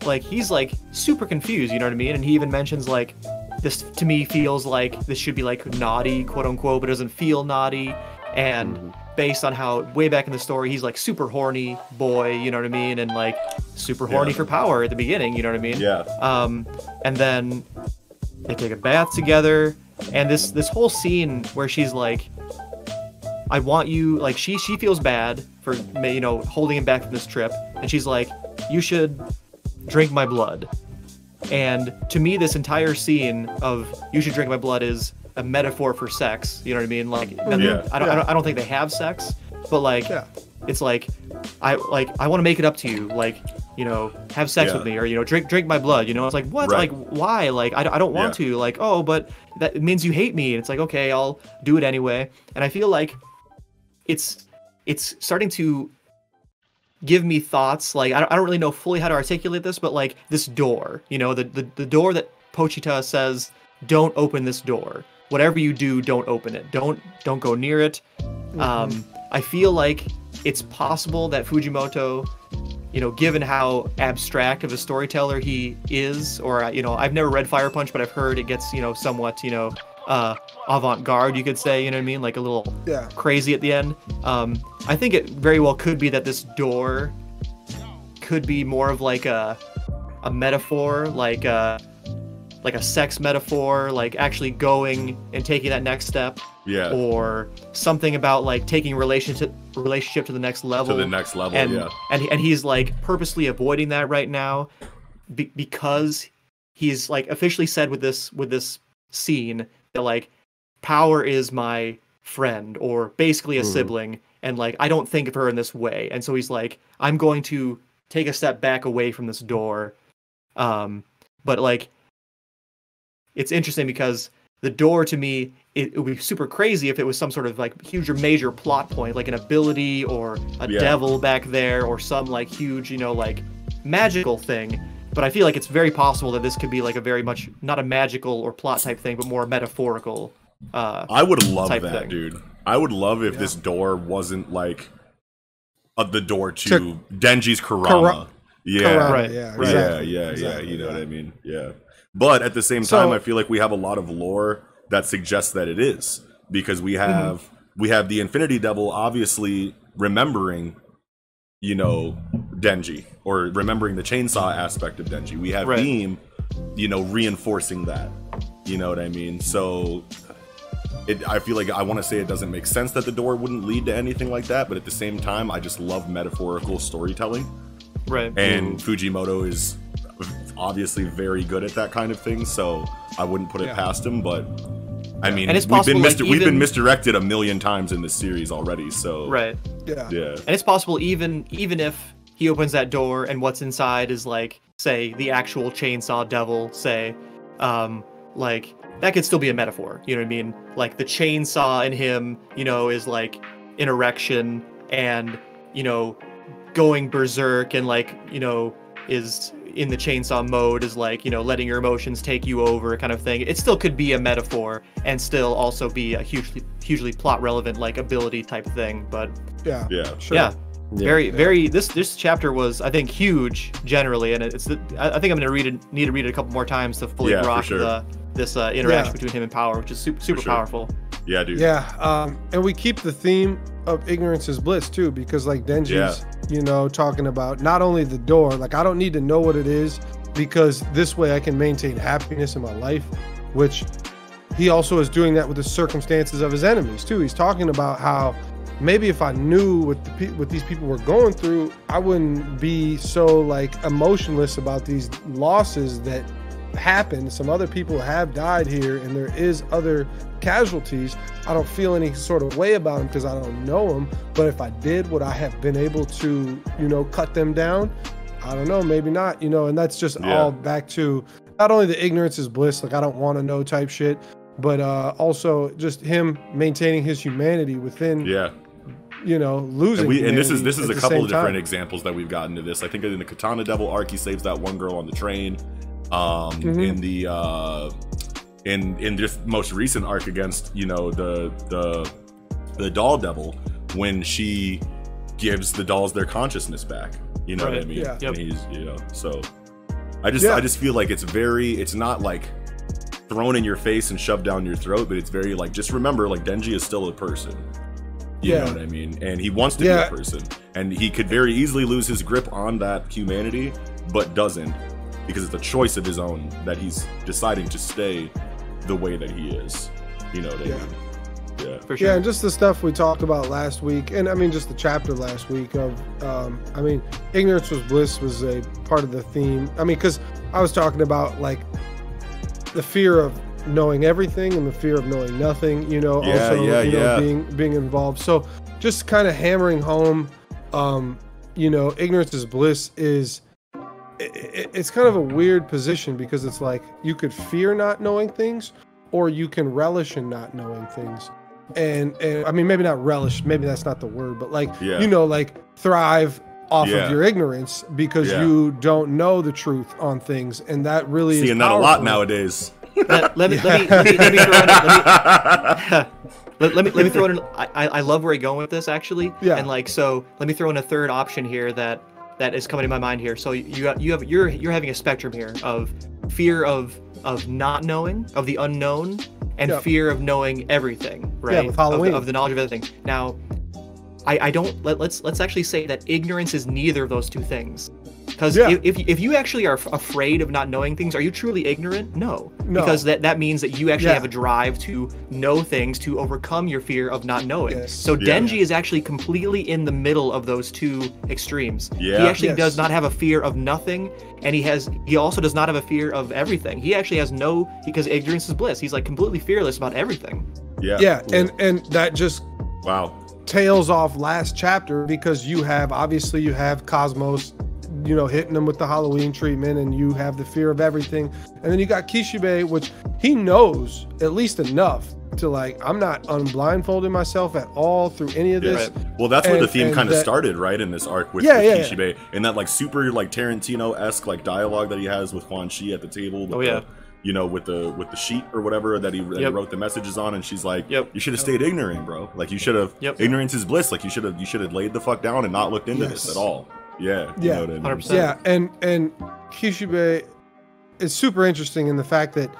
like he's like super confused, you know what I mean? And he even mentions like, this to me feels like this should be like naughty, quote unquote, but it doesn't feel naughty, and based on how way back in the story, he's like super horny boy, you know what I mean? And like super horny yeah. for power at the beginning, you know what I mean? Yeah. Um, and then they take a bath together. And this, this whole scene where she's like, I want you, like she, she feels bad for, you know, holding him back from this trip. And she's like, you should drink my blood. And to me, this entire scene of you should drink my blood is a metaphor for sex. You know what I mean? Like, yeah. I, don't, yeah. I don't, I don't think they have sex, but like, yeah. it's like, I like, I want to make it up to you. Like, you know, have sex yeah. with me, or, you know, drink, drink my blood, you know, it's like, what? Right. Like, why? Like, I, I don't want yeah. to like, oh, but that means you hate me. And it's like, okay, I'll do it anyway. And I feel like it's, it's starting to give me thoughts. Like, I don't, I don't really know fully how to articulate this, but like this door, you know, the, the, the door that Pochita says, don't open this door. Whatever you do, don't open it. Don't don't go near it. Mm-hmm. Um, I feel like it's possible that Fujimoto, you know, given how abstract of a storyteller he is, or, you know, I've never read Fire Punch, but I've heard it gets, you know, somewhat, you know, uh, avant-garde, you could say, you know what I mean? Like a little yeah. crazy at the end. Um, I think it very well could be that this door could be more of like a, a metaphor, like a... like a sex metaphor, like actually going and taking that next step, yeah, or something about like taking relationship relationship to the next level. To the next level, and, yeah. And and he's like purposely avoiding that right now, be because he's like officially said with this with this scene that like power is my friend, or basically a mm. sibling, and like I don't think of her in this way, and so he's like, I'm going to take a step back away from this door, um, but like. It's interesting because the door to me, it, it would be super crazy if it was some sort of like huge or major plot point, like an ability or a yeah. devil back there or some like huge, you know, like magical thing. But I feel like it's very possible that this could be like a very much, not a magical or plot type thing, but more metaphorical. Uh, I would love that, thing. dude. I would love if yeah. this door wasn't like uh, the door to, to Denji's Kurama. Kura yeah. Kurama, right. yeah, right. Yeah, yeah, exactly. yeah. You know yeah. what I mean? Yeah. But at the same time, so, I feel like we have a lot of lore that suggests that it is, because we have mm-hmm. we have the Infinity Devil obviously remembering, you know, Denji, or remembering the chainsaw aspect of Denji. We have right. Beam, you know, reinforcing that. You know what I mean? So it, I feel like I want to say it doesn't make sense that the door wouldn't lead to anything like that. But at the same time, I just love metaphorical storytelling. Right. And Fujimoto is obviously very good at that kind of thing, so I wouldn't put it yeah. past him, but I mean, and it's possible, we've, been like, even... we've been misdirected a million times in this series already, so right yeah yeah and it's possible even even if he opens that door and what's inside is like, say, the actual chainsaw devil, say, um like that could still be a metaphor, you know what I mean? Like the chainsaw in him, you know, is like an erection and, you know, going berserk, and like, you know, is in the chainsaw mode, is like, you know, letting your emotions take you over kind of thing. It still could be a metaphor and still also be a hugely hugely plot relevant like ability type thing. But yeah yeah sure. yeah. yeah very yeah. very this this chapter was, I think, huge generally, and it's the, I think I'm gonna read it need to read it a couple more times to fully yeah, grok sure. the this uh, interaction yeah. between him and power, which is super, super sure. powerful. Yeah, dude. Yeah, um, and we keep the theme of ignorance is bliss too, because like Denji's, yeah. you know, talking about not only the door, like I don't need to know what it is, because this way I can maintain happiness in my life, which he also is doing that with the circumstances of his enemies too. He's talking about how maybe if I knew what the pe what these people were going through, I wouldn't be so like emotionless about these losses that happened. Some other people have died here and there is other casualties. I don't feel any sort of way about them because I don't know them, but if I did, would I have been able to, you know, cut them down? I don't know, maybe not, you know. And that's just yeah. all back to not only the ignorance is bliss, like I don't want to know type shit, but uh also just him maintaining his humanity within yeah you know, losing. And, we, and this is this is a couple of different time. examples that we've gotten to this. I think in the Katana Devil arc, he saves that one girl on the train. Um, mm-hmm. in the uh, in in this most recent arc against, you know, the the the doll devil, when she gives the dolls their consciousness back, you know right. what I mean? Yeah. Yep. And he's, you know, so I just yeah. I just feel like it's very, it's not like thrown in your face and shoved down your throat, but it's very like, just remember, like Denji is still a person. You yeah. know what I mean? And he wants to yeah. be a person. And he could very easily lose his grip on that humanity, but doesn't, because it's a choice of his own that he's deciding to stay the way that he is. You know what I yeah. mean? Yeah, for sure. Yeah, and just the stuff we talked about last week, and I mean just the chapter last week of, um, I mean, ignorance was bliss was a part of the theme. I mean, because I was talking about like the fear of knowing everything and the fear of knowing nothing, you know, yeah, also yeah, you know, yeah. being being involved. So just kind of hammering home, um, you know, ignorance is bliss is, it, it's kind of a weird position, because it's like you could fear not knowing things, or you can relish in not knowing things. And, and I mean, maybe not relish, maybe that's not the word, but like, yeah. you know, like thrive off yeah. of your ignorance, because yeah. you don't know the truth on things. And that really Seeing is that powerful. a lot nowadays. Let, let, me, yeah. let, me, let, me, let me let me throw in, I, I love where you're going with this, actually. Yeah. And like, so let me throw in a third option here that, that is coming to my mind here. So you you have, you're, you're having a spectrum here of fear of, of not knowing, of the unknown, and yep. fear of knowing everything, right? Yeah, with Halloween. Of, of the knowledge of everything. Now, I, I don't, let, let's let's actually say that ignorance is neither of those two things. Because yeah. if, if you actually are afraid of not knowing things, are you truly ignorant? No. no. Because that, that means that you actually yeah. have a drive to know things, to overcome your fear of not knowing. Yes. So yeah. Denji is actually completely in the middle of those two extremes. Yeah. He actually yes. does not have a fear of nothing, and he has he also does not have a fear of everything. He actually has no, because ignorance is bliss. He's like completely fearless about everything. Yeah. Yeah, cool. and, and that just... Wow. tails off last chapter, because you have, obviously you have Cosmos, you know, hitting him with the Halloween treatment, and you have the fear of everything. And then you got Kishibe, which he knows at least enough to like, I'm not unblindfolding myself at all through any of this. Yeah, right. Well, that's and, where the theme kind of started, right? In this arc with, yeah, with yeah, Kishibe, yeah. and that like super like Tarantino-esque like dialogue that he has with Quan Chi at the table. Oh yeah. The, you know, with the with the sheet or whatever that he, that yep. he wrote the messages on, and she's like, yep. "You should have stayed ignorant, bro. Like you should have. Yep. Ignorance is bliss. Like you should have. You should have laid the fuck down and not looked into yes. this at all." Yeah. Yeah. You know what I mean? Yeah. And and Kishibe is super interesting in the fact that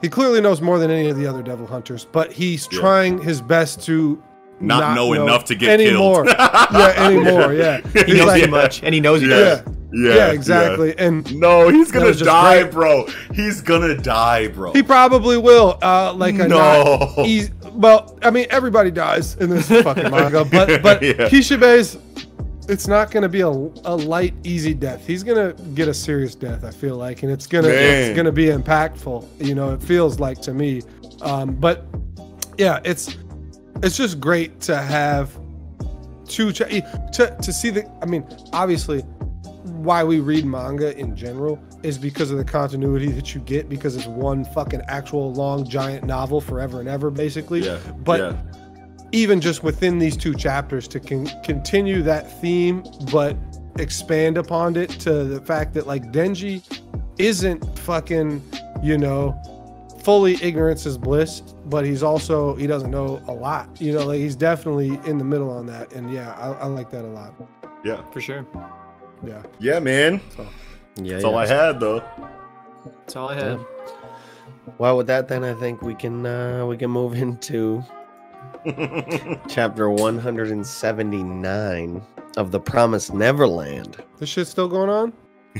he clearly knows more than any of the other devil hunters, but he's yeah. trying his best to not, not know, know enough to get anymore. killed. yeah. Anymore. Yeah. He he's knows like, too much, and he knows he yeah. does. Yeah. Yeah, yeah, exactly. Yeah. And no, he's gonna die, great. bro. He's gonna die, bro. He probably will. Uh, like a no. Not, he's, well, I mean, everybody dies in this fucking manga, but but yeah. Kishibe's, it's not gonna be a, a light, easy death. He's gonna get a serious death, I feel like, and it's gonna Man. it's gonna be impactful. You know, it feels like to me. Um, but yeah, it's it's just great to have two ch to to see the. I mean, obviously. Why we read manga in general is because of the continuity that you get, because it's one fucking actual long giant novel forever and ever, basically. Yeah, but yeah. even just within these two chapters to con continue that theme, but expand upon it to the fact that like Denji isn't fucking, you know, fully ignorance is bliss, but he's also, he doesn't know a lot, you know, like he's definitely in the middle on that. And yeah, I, I like that a lot. Yeah, for sure. Yeah. Yeah, man. So, yeah, that's yeah. all I had, though. That's all I had. Yeah. Well, with that, then I think we can uh, we can move into chapter one hundred seventy-nine of The Promised Neverland. This shit's still going on.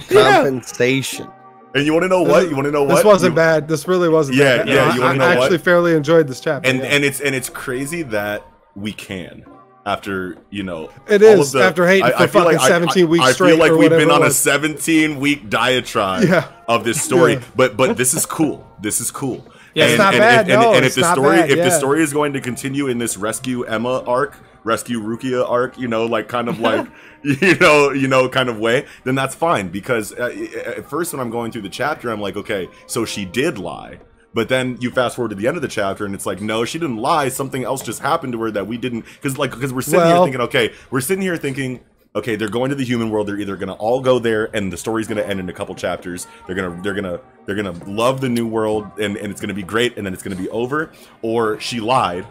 Compensation. Yeah. And you want to know what? You want to know what? This wasn't you, bad. This really wasn't. Yeah, bad. yeah. No, you want to know what? I actually fairly enjoyed this chapter. And yeah. and it's and it's crazy that we can. After, you know, it is the, after hating I, for I fucking like seventeen I, I, weeks I straight. I feel like we've been on a seventeen week diatribe yeah. of this story, yeah. but but this is cool. This is cool. Yeah, and, it's not and, bad. And, no, and, and it's if the story, bad, yeah. if the story is going to continue in this Rescue Emma arc, Rescue Rukia arc, you know, like kind of like you know, you know, kind of way, then that's fine. Because at first, when I'm going through the chapter, I'm like, okay, so she did lie. But then you fast forward to the end of the chapter, and it's like, no, she didn't lie. Something else just happened to her that we didn't, because like, because we're sitting well, here thinking, okay, we're sitting here thinking, okay, they're going to the human world. They're either gonna all go there, and the story's gonna end in a couple chapters. They're gonna, they're gonna, they're gonna love the new world, and and it's gonna be great, and then it's gonna be over. Or she lied,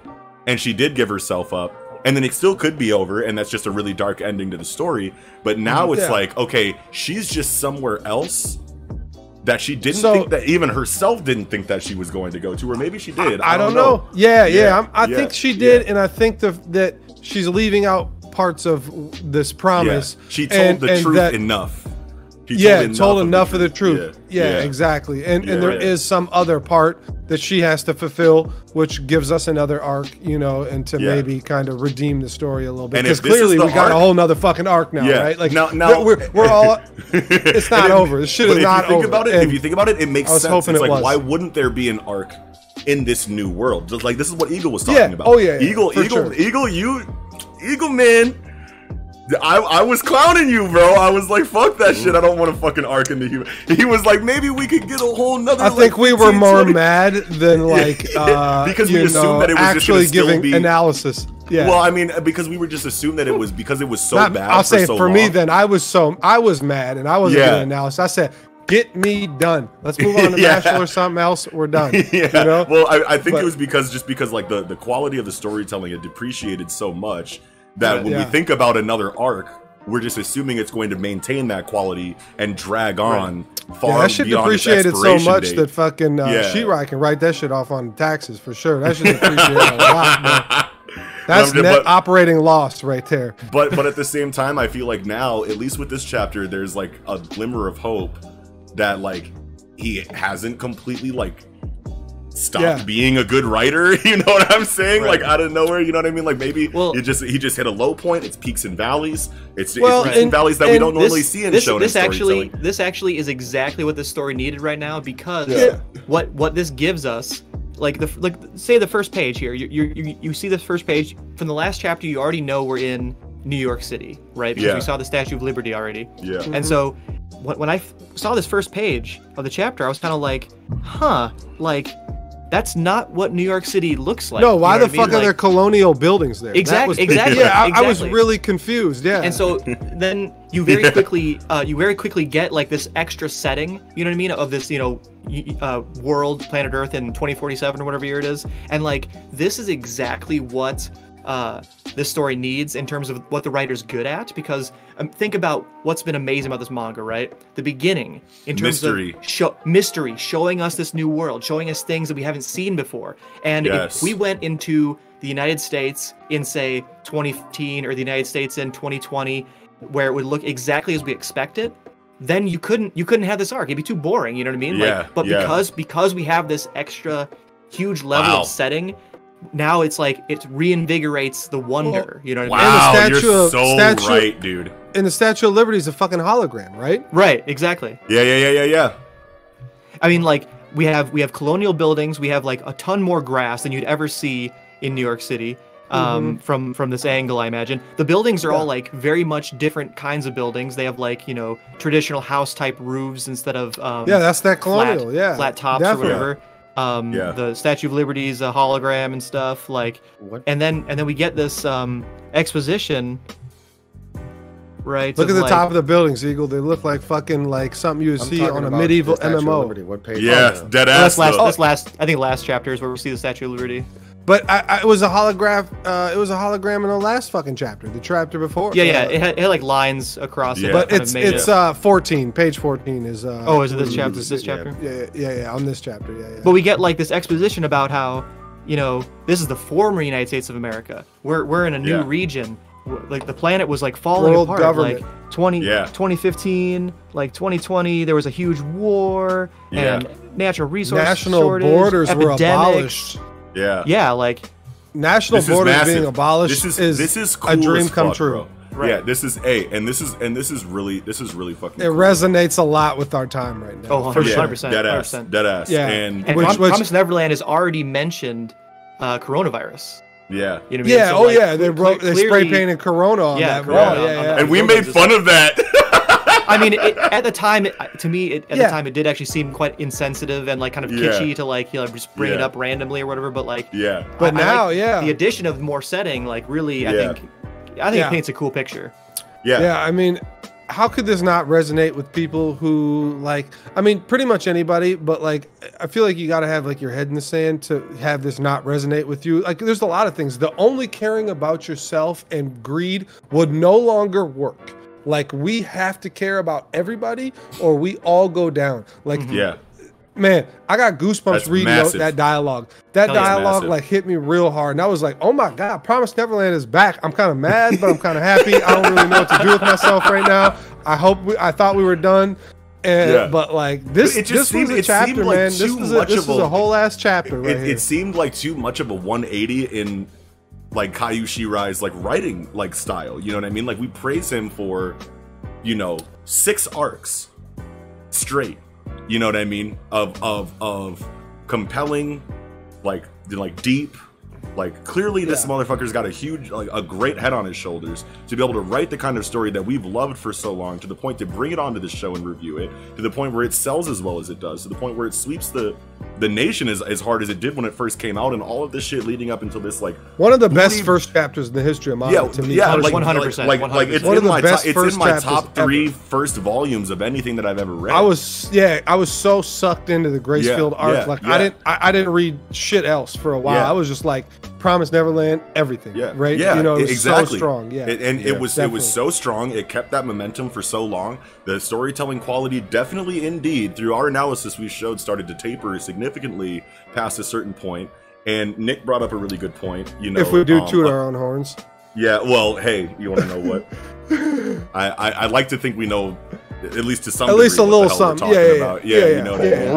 and she did give herself up, and then it still could be over, and that's just a really dark ending to the story. But now yeah. it's like, okay, she's just somewhere else. that she didn't so, think that even herself didn't think that she was going to go to, or maybe she did. I, I don't know. know. Yeah, yeah. yeah. I'm, I yeah, think she did, yeah. and I think the, that she's leaving out parts of this promise. Yeah. She told and, the and truth that, enough. She yeah, told enough, told of, enough the of the truth. Yeah, yeah, yeah. exactly. And yeah, and there yeah. is some other part that she has to fulfill, which gives us another arc, you know, and to yeah. maybe kind of redeem the story a little bit. Because clearly we got arc, a whole nother fucking arc now, yeah. right? Like now, now we're, we're all, it's not if, over. This shit is not over. If you think about it, and if you think about it, it makes sense. It's it like, was. why wouldn't there be an arc in this new world? Just like, this is what Eagle was talking yeah. about. Oh yeah, yeah Eagle, Eagle, sure. Eagle, you, Eagle man. I, I was clowning you, bro. I was like, fuck that shit. I don't want to fucking arc into human. He was like, maybe we could get a whole nother. I like, think we were more mad than like, uh, because we assumed know, that it was actually just giving be... analysis. Yeah. Well, I mean, because we were just assumed that it was because it was so Not, bad. I'll for say so for long. me, then I was so I was mad and I wasn't yeah. doing analysis. I said, get me done. Let's move on to yeah. Mashal or something else. We're done. yeah. You know? Well, I, I think but, it was because just because like the the quality of the storytelling had depreciated so much. That yeah, when yeah. we think about another arc, we're just assuming it's going to maintain that quality and drag on right. far yeah, that shit beyond depreciated so much date. that fucking uh, yeah. She-Ra can write that shit off on taxes for sure. That should depreciate a lot, man. That's just, net but, operating loss right there. But but at the same time, I feel like now, at least with this chapter, there's like a glimmer of hope that like he hasn't completely like. Stopped yeah. being a good writer, you know what I'm saying? Right. Like out of nowhere, you know what I mean? Like maybe well, it just he just hit a low point. It's peaks and valleys. It's, well, it's peaks and, and valleys that and we don't this, normally see in this, shonen this actually This actually is exactly what this story needed right now because yeah. what what this gives us, like the like say the first page here, you you you see this first page from the last chapter. You already know we're in New York City, right? Because yeah. we saw the Statue of Liberty already. Yeah. Mm-hmm. And so when, when I f saw this first page of the chapter, I was kind of like, huh, like. That's not what New York City looks like. No, why you know the fuck I mean? are like, there colonial buildings there? Exactly, was, exactly. Yeah, I, exactly. I was really confused. Yeah. And so then you very quickly, uh, you very quickly get like this extra setting. You know what I mean? Of this, you know, uh, world, planet Earth in twenty forty-seven or whatever year it is. And like this is exactly what uh, this story needs in terms of what the writer's good at. Because um, think about what's been amazing about this manga, right? The beginning, in terms mystery. of show, mystery, showing us this new world, showing us things that we haven't seen before. And yes. if we went into the United States in, say, twenty fifteen or the United States in twenty twenty, where it would look exactly as we expect it, then you couldn't you couldn't have this arc. It'd be too boring. You know what I mean? Yeah, like, but yeah. because because we have this extra huge level wow. of setting. Now it's like it reinvigorates the wonder, you know what wow, I mean? Wow, you're so statue, right, dude. And the Statue of Liberty is a fucking hologram, right? Right, exactly. Yeah, yeah, yeah, yeah, yeah. I mean, like we have we have colonial buildings, we have like a ton more grass than you'd ever see in New York City. Um, mm-hmm. from from this angle, I imagine the buildings are yeah. all like very much different kinds of buildings. They have like you know traditional house type roofs instead of um, yeah, that's that colonial, flat, yeah, flat tops Definitely. or whatever. Um, yeah. The Statue of Liberty's a hologram and stuff like, what? and then and then we get this um, exposition. Right. Look at the like, top of the buildings, Eagle. They look like fucking like something you would I'm see on a medieval M M O. What page? Yeah, oh, dead ass. That's last, that's last. I think last chapter is where we see the Statue of Liberty. But I, I, it was a holograph. Uh, it was a hologram in the last fucking chapter, the chapter before. Yeah, yeah. Uh, it, had, it had like lines across yeah. it. But it's it's it. uh, fourteen. Page fourteen is. Uh, oh, is it this chapter? Is this chapter? Yeah, yeah, yeah, yeah. On this chapter, yeah, yeah. But we get like this exposition about how, you know, this is the former United States of America. We're we're in a new yeah. region. Like the planet was like falling World apart. Government. Like twenty, yeah. twenty fifteen, like twenty twenty, there was a huge war yeah. and natural resource National shortage, borders epidemics. were abolished. Yeah, yeah, like national borders being abolished this is, is this is cool a dream come fuck, true. Right. Yeah, this is a and this is and this is really this is really fucking. It cool. resonates a lot with our time right now. Oh, one hundred percent, dead ass, dead ass. Yeah, and, and which, Prom which, Promised Neverland has already mentioned uh, coronavirus. Yeah. You know what I mean? Yeah. So oh like, yeah. They wrote. Clearly, they spray painted Corona on yeah, that. Corona, yeah, yeah, yeah. yeah. And we made fun of that. I mean, it, at the time, it, to me, it, at yeah. the time, it did actually seem quite insensitive and like kind of kitschy yeah. to like you know just bring yeah. it up randomly or whatever. But like, yeah. I, but now, like yeah, the addition of more setting, like really, I yeah. think, I think yeah. it paints a cool picture. Yeah. Yeah. I mean, how could this not resonate with people who like? I mean, pretty much anybody, but like, I feel like you got to have like your head in the sand to have this not resonate with you. Like, there's a lot of things. The only caring about yourself and greed would no longer work. Like, we have to care about everybody or we all go down. Like, mm-hmm. yeah. Man, I got goosebumps That's reading massive. that dialogue. That Hell dialogue like hit me real hard, and I was like, "Oh my God, Promised Neverland is back." I'm kind of mad, but I'm kind of happy. I don't really know what to do with myself right now. I hope we, I thought we were done, and yeah. but like this, it just this seemed, was a chapter, like man. This was a, this was a whole ass chapter. Right it, here. It seemed like too much of a one eighty in like Kaiyu Shirai's like writing like style. You know what I mean? Like, we praise him for, you know, six arcs straight. You know what I mean? Of of of compelling, like like deep, like clearly this yeah. motherfucker's got a huge, like a great head on his shoulders to be able to write the kind of story that we've loved for so long, to the point to bring it onto the show and review it, to the point where it sells as well as it does, to the point where it sweeps the the nation as, as hard as it did when it first came out, and all of this shit leading up until this, like one of the best leave... first chapters in the history of manga. Yeah, to me. yeah, like one hundred percent. Like, like, like it's one in my top, it's in my top three ever. first volumes of anything that I've ever read. I was yeah, I was so sucked into the Gracefield yeah, arc. Yeah, like yeah. I didn't I, I didn't read shit else for a while. Yeah. I was just like Promised Neverland, everything. Yeah, right. Yeah, you know, it was exactly. so strong. Yeah, it, and yeah, it was definitely. it was so strong. It kept that momentum for so long. The storytelling quality definitely, indeed, through our analysis, we showed started to taper significantly. Significantly past a certain point, and Nick brought up a really good point. You know, if we do um, toot our own horns, yeah. Well, hey, you want to know what? I, I I like to think we know at least to some, at least a little something. Yeah yeah, about. yeah, yeah, yeah. You know what yeah, I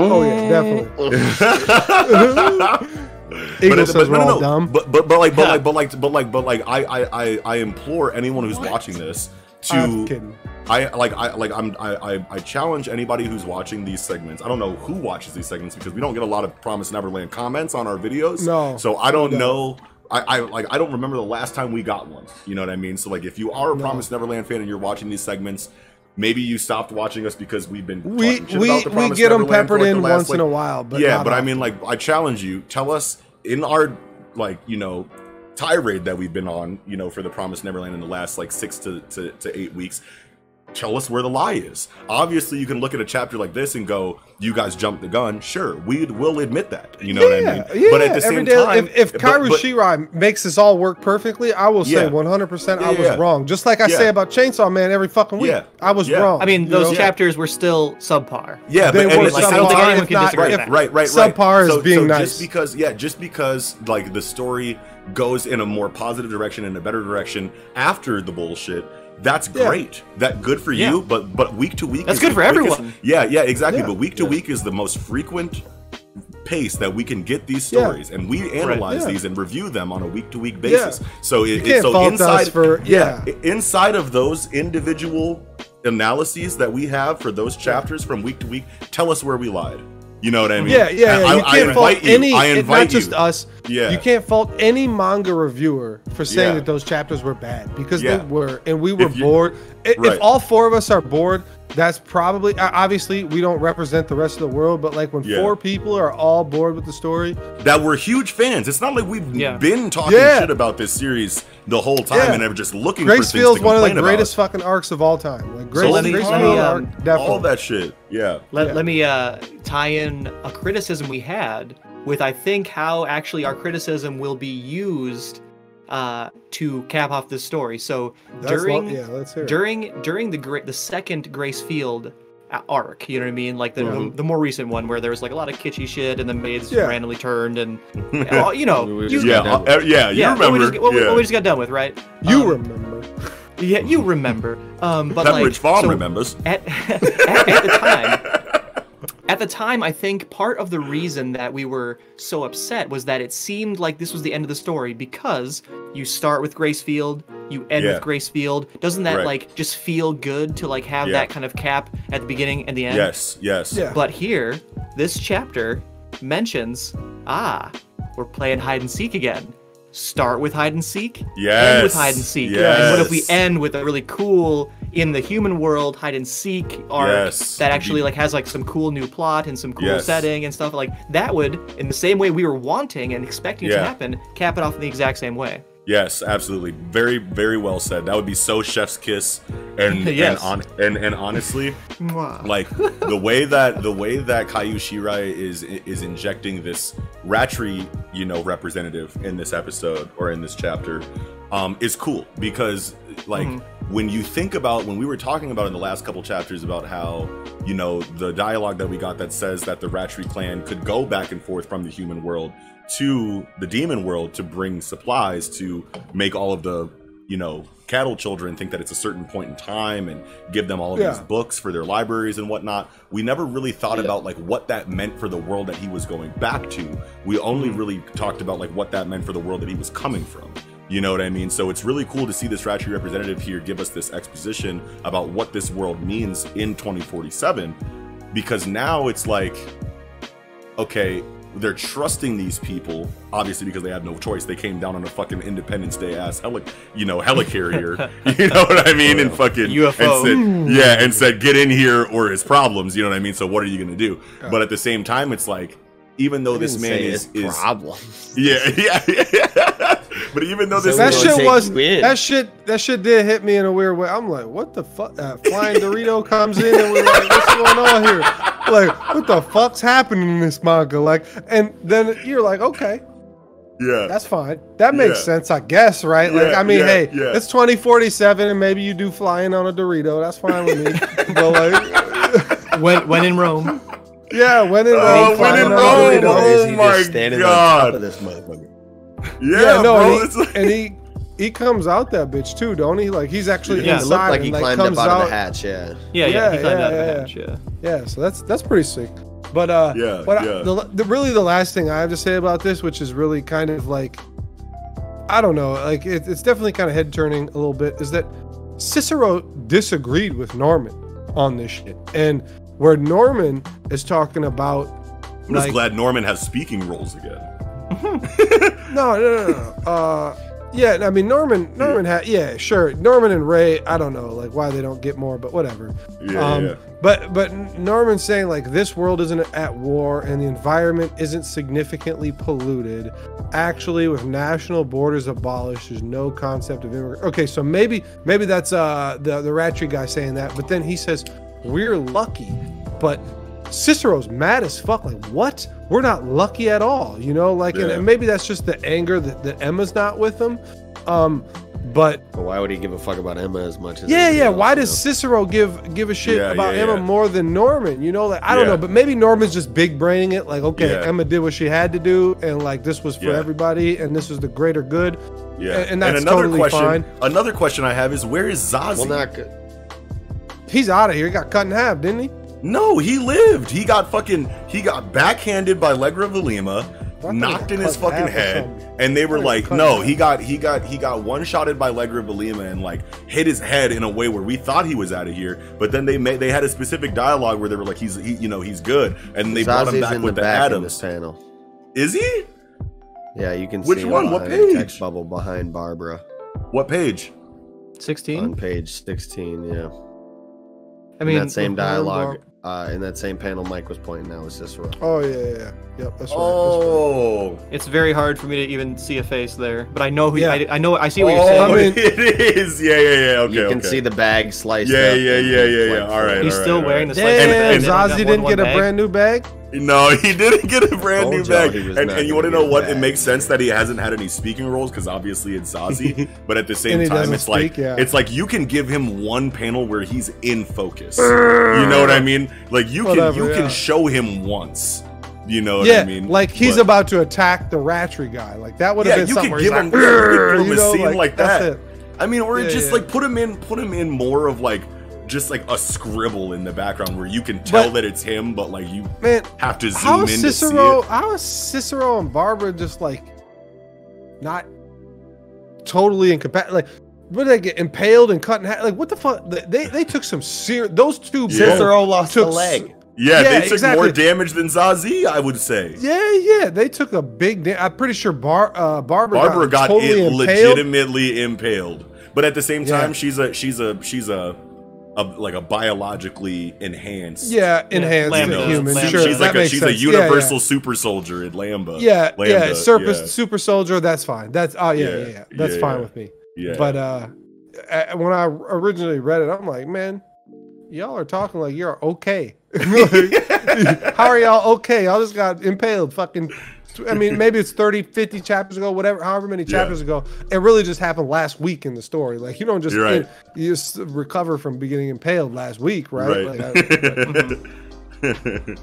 mean? Yeah. Oh yeah, definitely. Eagle says we're all dumb. But but but like but like but like but like but like I I I, I implore anyone who's what? watching this to. I'm kidding. I like I like I'm I I challenge anybody who's watching these segments. I don't know who watches these segments because we don't get a lot of Promised Neverland comments on our videos. No. So I don't no. know. I, I like I don't remember the last time we got one. You know what I mean? So like if you are a no. Promised Neverland fan and you're watching these segments, maybe you stopped watching us because we've been we shit we about the we get them peppered like in last, once like, in a while. But yeah, but often. I mean, like, I challenge you. Tell us in our, like, you know, tirade that we've been on, you know, for the Promised Neverland in the last like six to to, to eight weeks. Tell us where the lie is. Obviously, you can look at a chapter like this and go, "You guys jumped the gun." Sure, we will admit that. You know yeah, what I mean? Yeah, but at the same day, time, if, if Kairu Shirai makes this all work perfectly, I will say one hundred percent I was yeah. wrong. Just like I yeah. say about Chainsaw Man every fucking week, yeah. I was yeah. wrong. I mean, those know? chapters were still subpar. Yeah, they but were like, subpar. I don't think anyone can disagree with that. Right, right, right. Subpar so, is being so nice. Just because, yeah, just because like the story goes in a more positive direction, in a better direction after the bullshit. That's yeah. great. That good for you, yeah. but but week to week. That's good for quickest. everyone. Yeah, yeah, exactly. Yeah. But week to yeah. week is the most frequent pace that we can get these stories, yeah. and we analyze right. yeah. these and review them on a week to week basis. Yeah. So it, it so inside for yeah. yeah inside of those individual analyses that we have for those chapters from week to week, tell us where we lied. You know what I mean? Yeah, yeah. yeah. You I, can't I fault you. any. I invite not just you. us. Yeah. You can't fault any manga reviewer for saying yeah. that those chapters were bad because yeah. they were, and we were if bored. If right. all four of us are bored, that's probably obviously we don't represent the rest of the world. But like when yeah. four people are all bored with the story, that we're huge fans. It's not like we've yeah. been talking yeah. shit about this series the whole time yeah. and ever just looking Grace for things Field's to complain about. Gracefield is one of the greatest about. fucking arcs of all time. Like Grace, so let me, Gracefield um, arc, definitely. all that shit. Yeah. Let, yeah. let me uh, tie in a criticism we had with, I think, how actually our criticism will be used uh, to cap off this story. So that's during yeah, let's hear during during the the second Gracefield arc, you know what I mean, like the mm-hmm. the more recent one where there was like a lot of kitschy shit and the maids yeah. randomly turned and all, you know, you, yeah, uh, yeah, you yeah, remember what we, just, what, yeah. what we just got done with, right? You um, remember. Yeah, you remember. Um, but like, Pepperidge Farm so remembers. At, at, at the time, at the time, I think part of the reason that we were so upset was that it seemed like this was the end of the story because you start with Gracefield, you end yeah. with Gracefield. Doesn't that right. like just feel good to like have yeah. that kind of cap at the beginning and the end? Yes, yes. Yeah. But here, this chapter mentions, ah, we're playing hide and seek again. Start with hide and seek, yes. end with hide and seek. Yes. And what if we end with a really cool, in the human world, hide and seek arc yes. that actually like has like some cool new plot and some cool yes. setting and stuff like that would, in the same way we were wanting and expecting yeah. it to happen, cap it off in the exact same way. Yes, absolutely. Very, very well said. That would be so chef's kiss. And yes. and, on, and and honestly, like the way that the way that Kaiyu Shirai is is injecting this Ratri, you know, representative in this episode or in this chapter um, is cool because, like, mm-hmm. when you think about, when we were talking about in the last couple chapters about how, you know, the dialogue that we got that says that the Rattree clan could go back and forth from the human world to the demon world to bring supplies to make all of the, you know, cattle children think that it's a certain point in time and give them all of yeah. these books for their libraries and whatnot. We never really thought yeah. about like what that meant for the world that he was going back to. We only mm. really talked about like what that meant for the world that he was coming from. You know what I mean? So it's really cool to see this Rattree representative here give us this exposition about what this world means in twenty forty-seven, because now it's like, okay, they're trusting these people, obviously, because they have no choice. They came down on a fucking Independence Day ass heli, you know, helicarrier, you know what I mean, and fucking U F O, and said, yeah, and said, get in here or it's problems. You know what I mean? So what are you gonna do? Yeah. But at the same time, it's like, even though this man is, is problems, yeah, yeah, yeah. But even though this so that shit was win. that shit that shit did hit me in a weird way. I'm like, what the fuck? Uh, flying Dorito comes in and we're like, what's going on here? Like, what the fuck's happening in this manga? Like, and then you're like, okay, yeah, that's fine. That makes yeah. sense, I guess, right? Yeah, like, I mean, yeah, hey, yeah. it's twenty forty-seven, and maybe you do flying on a Dorito. That's fine with me. But like, when when in Rome, yeah, when in Rome, uh, when in Rome, Dorito, oh my god, on top of this motherfucker. Yeah, yeah, no, bro, and, he, like... and he he comes out that bitch too, don't he? Like he's actually yeah, inside. It like he and, like, climbed comes up out, out of the hatch. Yeah, yeah, yeah, yeah he climbed yeah, out yeah, of the hatch. Yeah, yeah. So that's that's pretty sick. But uh, yeah, but yeah. I, the, the really the last thing I have to say about this, which is really kind of like, I don't know, like it, it's definitely kind of head turning a little bit, is that Cicero disagreed with Norman on this shit, and where Norman is talking about, I'm like, just glad Norman has speaking roles again. no, no, no, no. Uh, yeah, I mean Norman. Norman had, yeah, sure. Norman and Ray. I don't know, like why they don't get more, but whatever. Yeah, um, yeah. But but Norman's saying like this world isn't at war and the environment isn't significantly polluted. Actually, with national borders abolished, there's no concept of immigrant. Okay, so maybe maybe that's uh the the Rattree guy saying that, but then he says we're lucky, but Cicero's mad as fuck. Like, what? We're not lucky at all, you know? Like, yeah. and, and maybe that's just the anger that, that Emma's not with him. Um, but, but why would he give a fuck about Emma as much as? Yeah, yeah. Else, why does know? Cicero give give a shit yeah, about yeah, Emma yeah. more than Norman? You know, like I don't yeah. know, but maybe Norman's just big braining it. Like, okay, yeah. Emma did what she had to do, and like this was for yeah. everybody, and this was the greater good. Yeah, and, and that's and another totally question, fine. Another question I have is, where is Zazie? Well, not good. He's out of here. He got cut in half, didn't he? No, he lived. He got fucking, he got backhanded by Legra Velima, knocked in his fucking head, and they were like, no, he got, he got, he got one-shotted by Legra Velima and like hit his head in a way where we thought he was out of here. But then they made, they had a specific dialogue where they were like, he's, he, you know, he's good, and they brought him back with the Adams panel. Is he? Yeah, you can see which one? What page? Text bubble behind Barbara. What page? Sixteen. On page sixteen. Yeah. I mean, in that same dialogue. Uh, in that same panel Mike was pointing out was Cicero. Oh, yeah, yeah, yeah. Yep, that's right. Oh. That's right. It's very hard for me to even see a face there, but I know who yeah. I, I know. I see what oh, you're saying. I mean, it is. Yeah, yeah, yeah. Okay, you can okay. see the bag sliced Yeah, up yeah, yeah, yeah, yeah. All right, He's all right, still all right. wearing the slice. Damn, Zazie didn't one, get one a bag. brand new bag? No, he didn't get a brand new bag. And, and you want to know what? Bag. It makes sense that he hasn't had any speaking roles because obviously it's Zazie. But at the same time, it's speak, like yeah. it's like you can give him one panel where he's in focus. You know what I mean? Like you Whatever, can you yeah. can show him once. You know what yeah, I mean? Like he's but, about to attack the Rattree guy. Like that would have yeah, been somewhere. Yeah, you could give him, like, you know, a scene like, like that. It. I mean, or yeah, just yeah. like put him in, put him in more of like. Just like a scribble in the background where you can tell but, that it's him, but like you man, have to zoom in Cicero, to see it. How is Cicero and Barbara just like not totally incompatible? Like, what did they get impaled and cut in half? Like, what the fuck? They they took some serious. Those two yeah. Cicero lost took, a leg. Yeah, yeah, they took exactly. more damage than Zazie, I would say. Yeah, yeah, they took a big. Da I'm pretty sure Bar uh, Barbara Barbara got, got totally it impaled. legitimately impaled, but at the same time, yeah. she's a she's a she's a. A, like a biologically enhanced, yeah, enhanced you know, human. She's, sure, she's like a, she's sense. a universal yeah, yeah. super soldier in Lamba. Yeah, Lamba, yeah, surface yeah. super soldier. That's fine. That's oh yeah, yeah, yeah, yeah. that's yeah, fine yeah. with me. Yeah. But uh, when I originally read it, I'm like, man, y'all are talking like you're okay. How are y'all okay? Y'all just got impaled, fucking I mean, maybe it's thirty, fifty chapters ago, whatever, however many chapters yeah. ago. It really just happened last week in the story. Like, you don't just right. in, you just recover from beginning impaled last week, right? right. Like, I,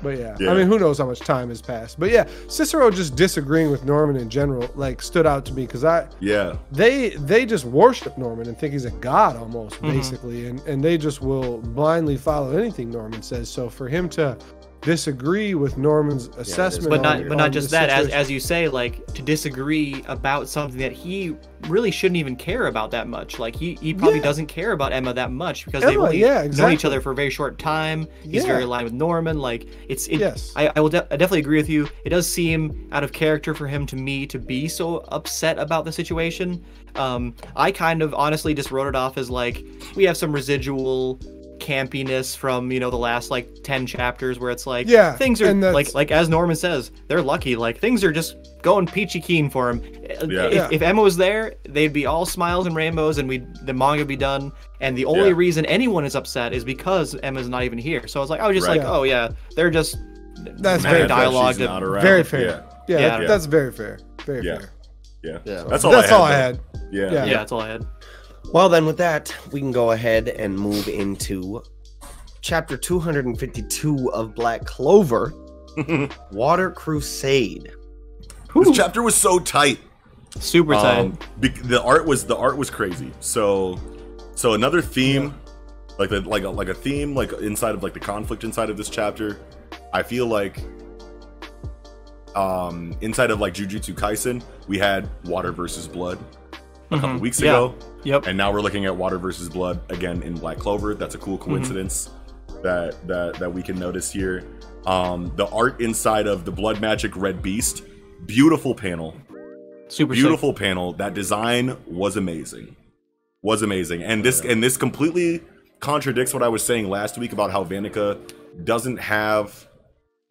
but yeah. yeah, I mean, who knows how much time has passed? But yeah, Cicero just disagreeing with Norman in general like stood out to me because I yeah they they just worship Norman and think he's a god almost mm-hmm. basically, and and they just will blindly follow anything Norman says. So for him to disagree with Norman's yeah, assessment, but not on, but not just that, as as you say, like to disagree about something that he really shouldn't even care about that much. Like he he probably yeah. doesn't care about Emma that much because Emma, they only yeah, exactly. know each other for a very short time. He's yeah. very aligned with Norman. Like it's it, yes, I, I will de I definitely agree with you. It does seem out of character for him to me to be so upset about the situation. Um, I kind of honestly just wrote it off as like we have some residual campiness from, you know, the last like ten chapters where it's like yeah things are like like as Norman says, they're lucky, like things are just going peachy keen for him. Yeah. If, yeah. if Emma was there, they'd be all smiles and rainbows and we the manga would be done, and the only yeah. reason anyone is upset is because Emma's not even here. So I was like, I was just right. like yeah. oh yeah, they're just that's very dialogue that, very fair yeah, yeah, yeah. that's very fair very yeah. fair yeah, yeah. So that's all that's I all had, I had. Yeah. Yeah. yeah yeah that's all I had. Well, then with that, we can go ahead and move into chapter two hundred fifty-two of Black Clover, Water Crusade. This Ooh. chapter was so tight. Super tight. Um, the art was the art was crazy. So so another theme, yeah. like the, like a, like a theme like inside of like the conflict inside of this chapter, I feel like um inside of like Jujutsu Kaisen, we had water versus blood a couple mm-hmm. weeks yeah. ago. Yep. And now we're looking at water versus blood again in Black Clover. That's a cool coincidence mm-hmm. that that that we can notice here. Um, the art inside of the Blood Magic Red Beast, beautiful panel, super beautiful sick. panel. That design was amazing, was amazing. And this and this completely contradicts what I was saying last week about how Vanica doesn't have,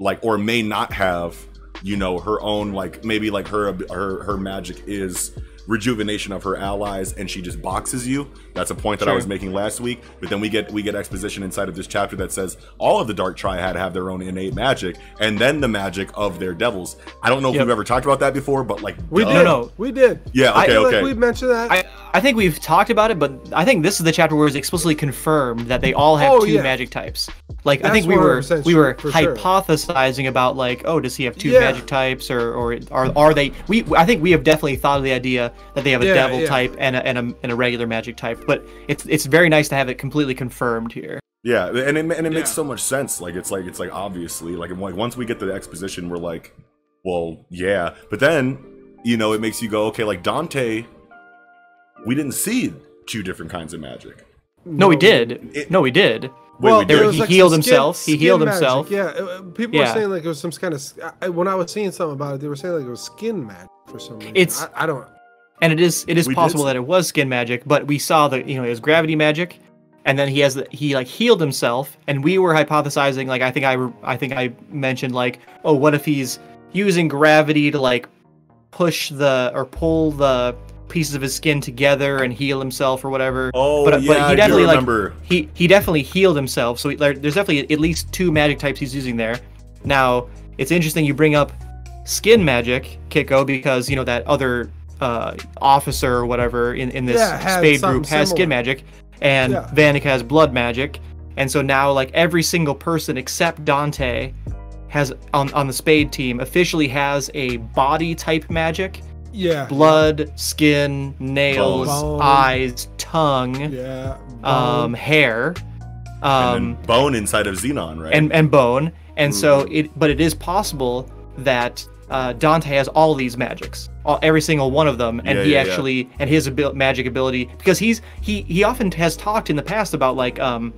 like, or may not have, you know, her own, like, maybe like her her her magic is rejuvenation of her allies and she just boxes you. That's a point that sure. I was making last week, but then we get we get exposition inside of this chapter that says all of the Dark Triad have their own innate magic and then the magic of their devils. I don't know if yep. we've ever talked about that before, but like we did. No, no, we did. Yeah, okay, I feel okay. Like we mentioned that. I, I think we've talked about it, but I think this is the chapter where it's explicitly confirmed that they all have oh, two yeah. magic types. Like That's I think we were we were hypothesizing sure. about like, oh, does he have two yeah. magic types, or or are are they? We I think we have definitely thought of the idea that they have a yeah, devil yeah. type and a, and a and a regular magic type, but it's it's very nice to have it completely confirmed here. Yeah, and it and it yeah. makes so much sense. Like it's like it's like obviously like once we get to the exposition, we're like, well, yeah, but then you know it makes you go, okay, like Dante, we didn't see two different kinds of magic. No, we did. It, no, we did. Wait, well, there, was he, like healed skin, he healed magic. himself. He healed himself. Yeah, people yeah. were saying like it was some kind of. I, when I was seeing something about it, they were saying like it was skin magic for some reason. It's I, I don't. And it is it is we possible that it was skin magic, but we saw that, you know, it was gravity magic, and then he has the, he like healed himself, and we were hypothesizing like I think I I think I mentioned like, oh, what if he's using gravity to like push the or pull the pieces of his skin together and heal himself or whatever. Oh, but, yeah, but he definitely, I do remember. Like, he, he definitely healed himself, so he, like, there's definitely at least two magic types he's using there. Now, it's interesting you bring up skin magic, Kiko, because, you know, that other uh, officer or whatever in, in this yeah, spade group has similar. skin magic, and yeah. Vanica has blood magic, and so now, like, every single person except Dante has on, on the spade team officially has a body-type magic. Yeah. Blood, skin, nails, bone. eyes, tongue, yeah, um, hair, um, and bone inside of Xenon, right? And and bone, and Ooh. so it. But it is possible that uh, Dante has all these magics, all, every single one of them, and yeah, he yeah, actually yeah. and his abil magic ability, because he's he he often has talked in the past about like um,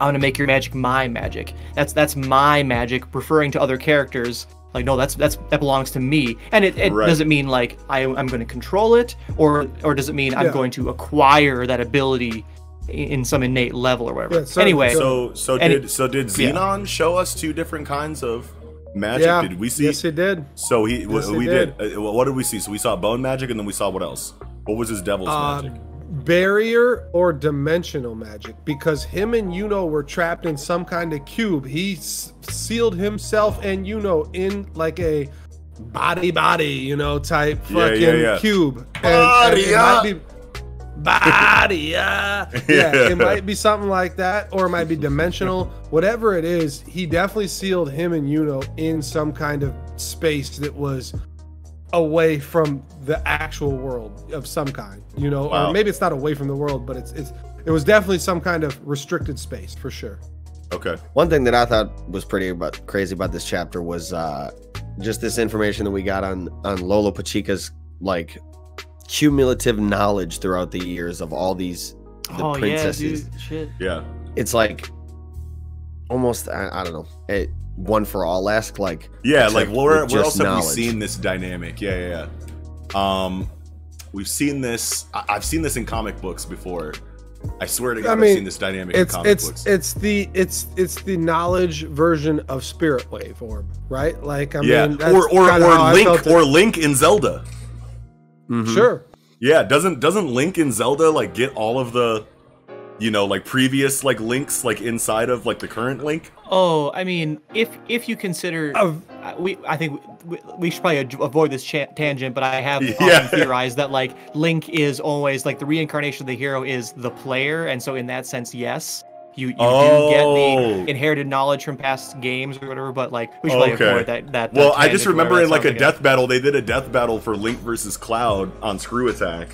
I'm gonna make your magic my magic. That's that's my magic, referring to other characters. Like, no, that's that's that belongs to me, and it, it right. doesn't mean like I I'm going to control it, or or does it mean yeah. I'm going to acquire that ability in some innate level or whatever. Yeah, so, anyway, so so did it, so did Xenon yeah. show us two different kinds of magic? Yeah. Did we see? Yes, it did. So he yes, we did. did. Uh, what did we see? So we saw bone magic, and then we saw what else? What was his devil's uh, magic? Barrier or dimensional magic, because him and Yuno were trapped in some kind of cube. He sealed himself and Yuno in like a body body, you know, type fucking yeah, yeah, yeah. cube. And, body, and it might be body, yeah. yeah. It might be something like that, or it might be dimensional. Whatever it is, he definitely sealed him and Yuno in some kind of space that was away from the actual world of some kind, you know, wow. or maybe it's not away from the world, but it's it's it was definitely some kind of restricted space for sure. Okay. One thing that I thought was pretty about, crazy about this chapter was uh, just this information that we got on on Lolo Pachica's like cumulative knowledge throughout the years of all these the oh, princesses. Yeah, dude. Shit. Yeah. It's like almost I, I don't know it. One for all esque, like yeah, like where, where else knowledge. have we seen this dynamic? Yeah, yeah, yeah. Um, we've seen this. I, I've seen this in comic books before. I swear to God, I mean, I've seen this dynamic in comic it's, books. It's the it's it's the knowledge version of Spirit Wave Orb, right? Like I yeah. mean, that's or or, or Link or Link in Zelda. Mm-hmm. Sure. Yeah. Doesn't doesn't Link in Zelda like get all of the, you know, like previous like links like inside of like the current Link? Oh, I mean, if if you consider, uh, we I think we, we should probably avoid this cha tangent, but I have yeah. often theorized that like Link is always like the reincarnation of the hero is the player, and so in that sense, yes, you you oh. do get the inherited knowledge from past games or whatever, but like we should okay. probably avoid that. that well, that I just remember in like a like death it. battle, they did a death battle for Link versus Cloud on Screw Attack,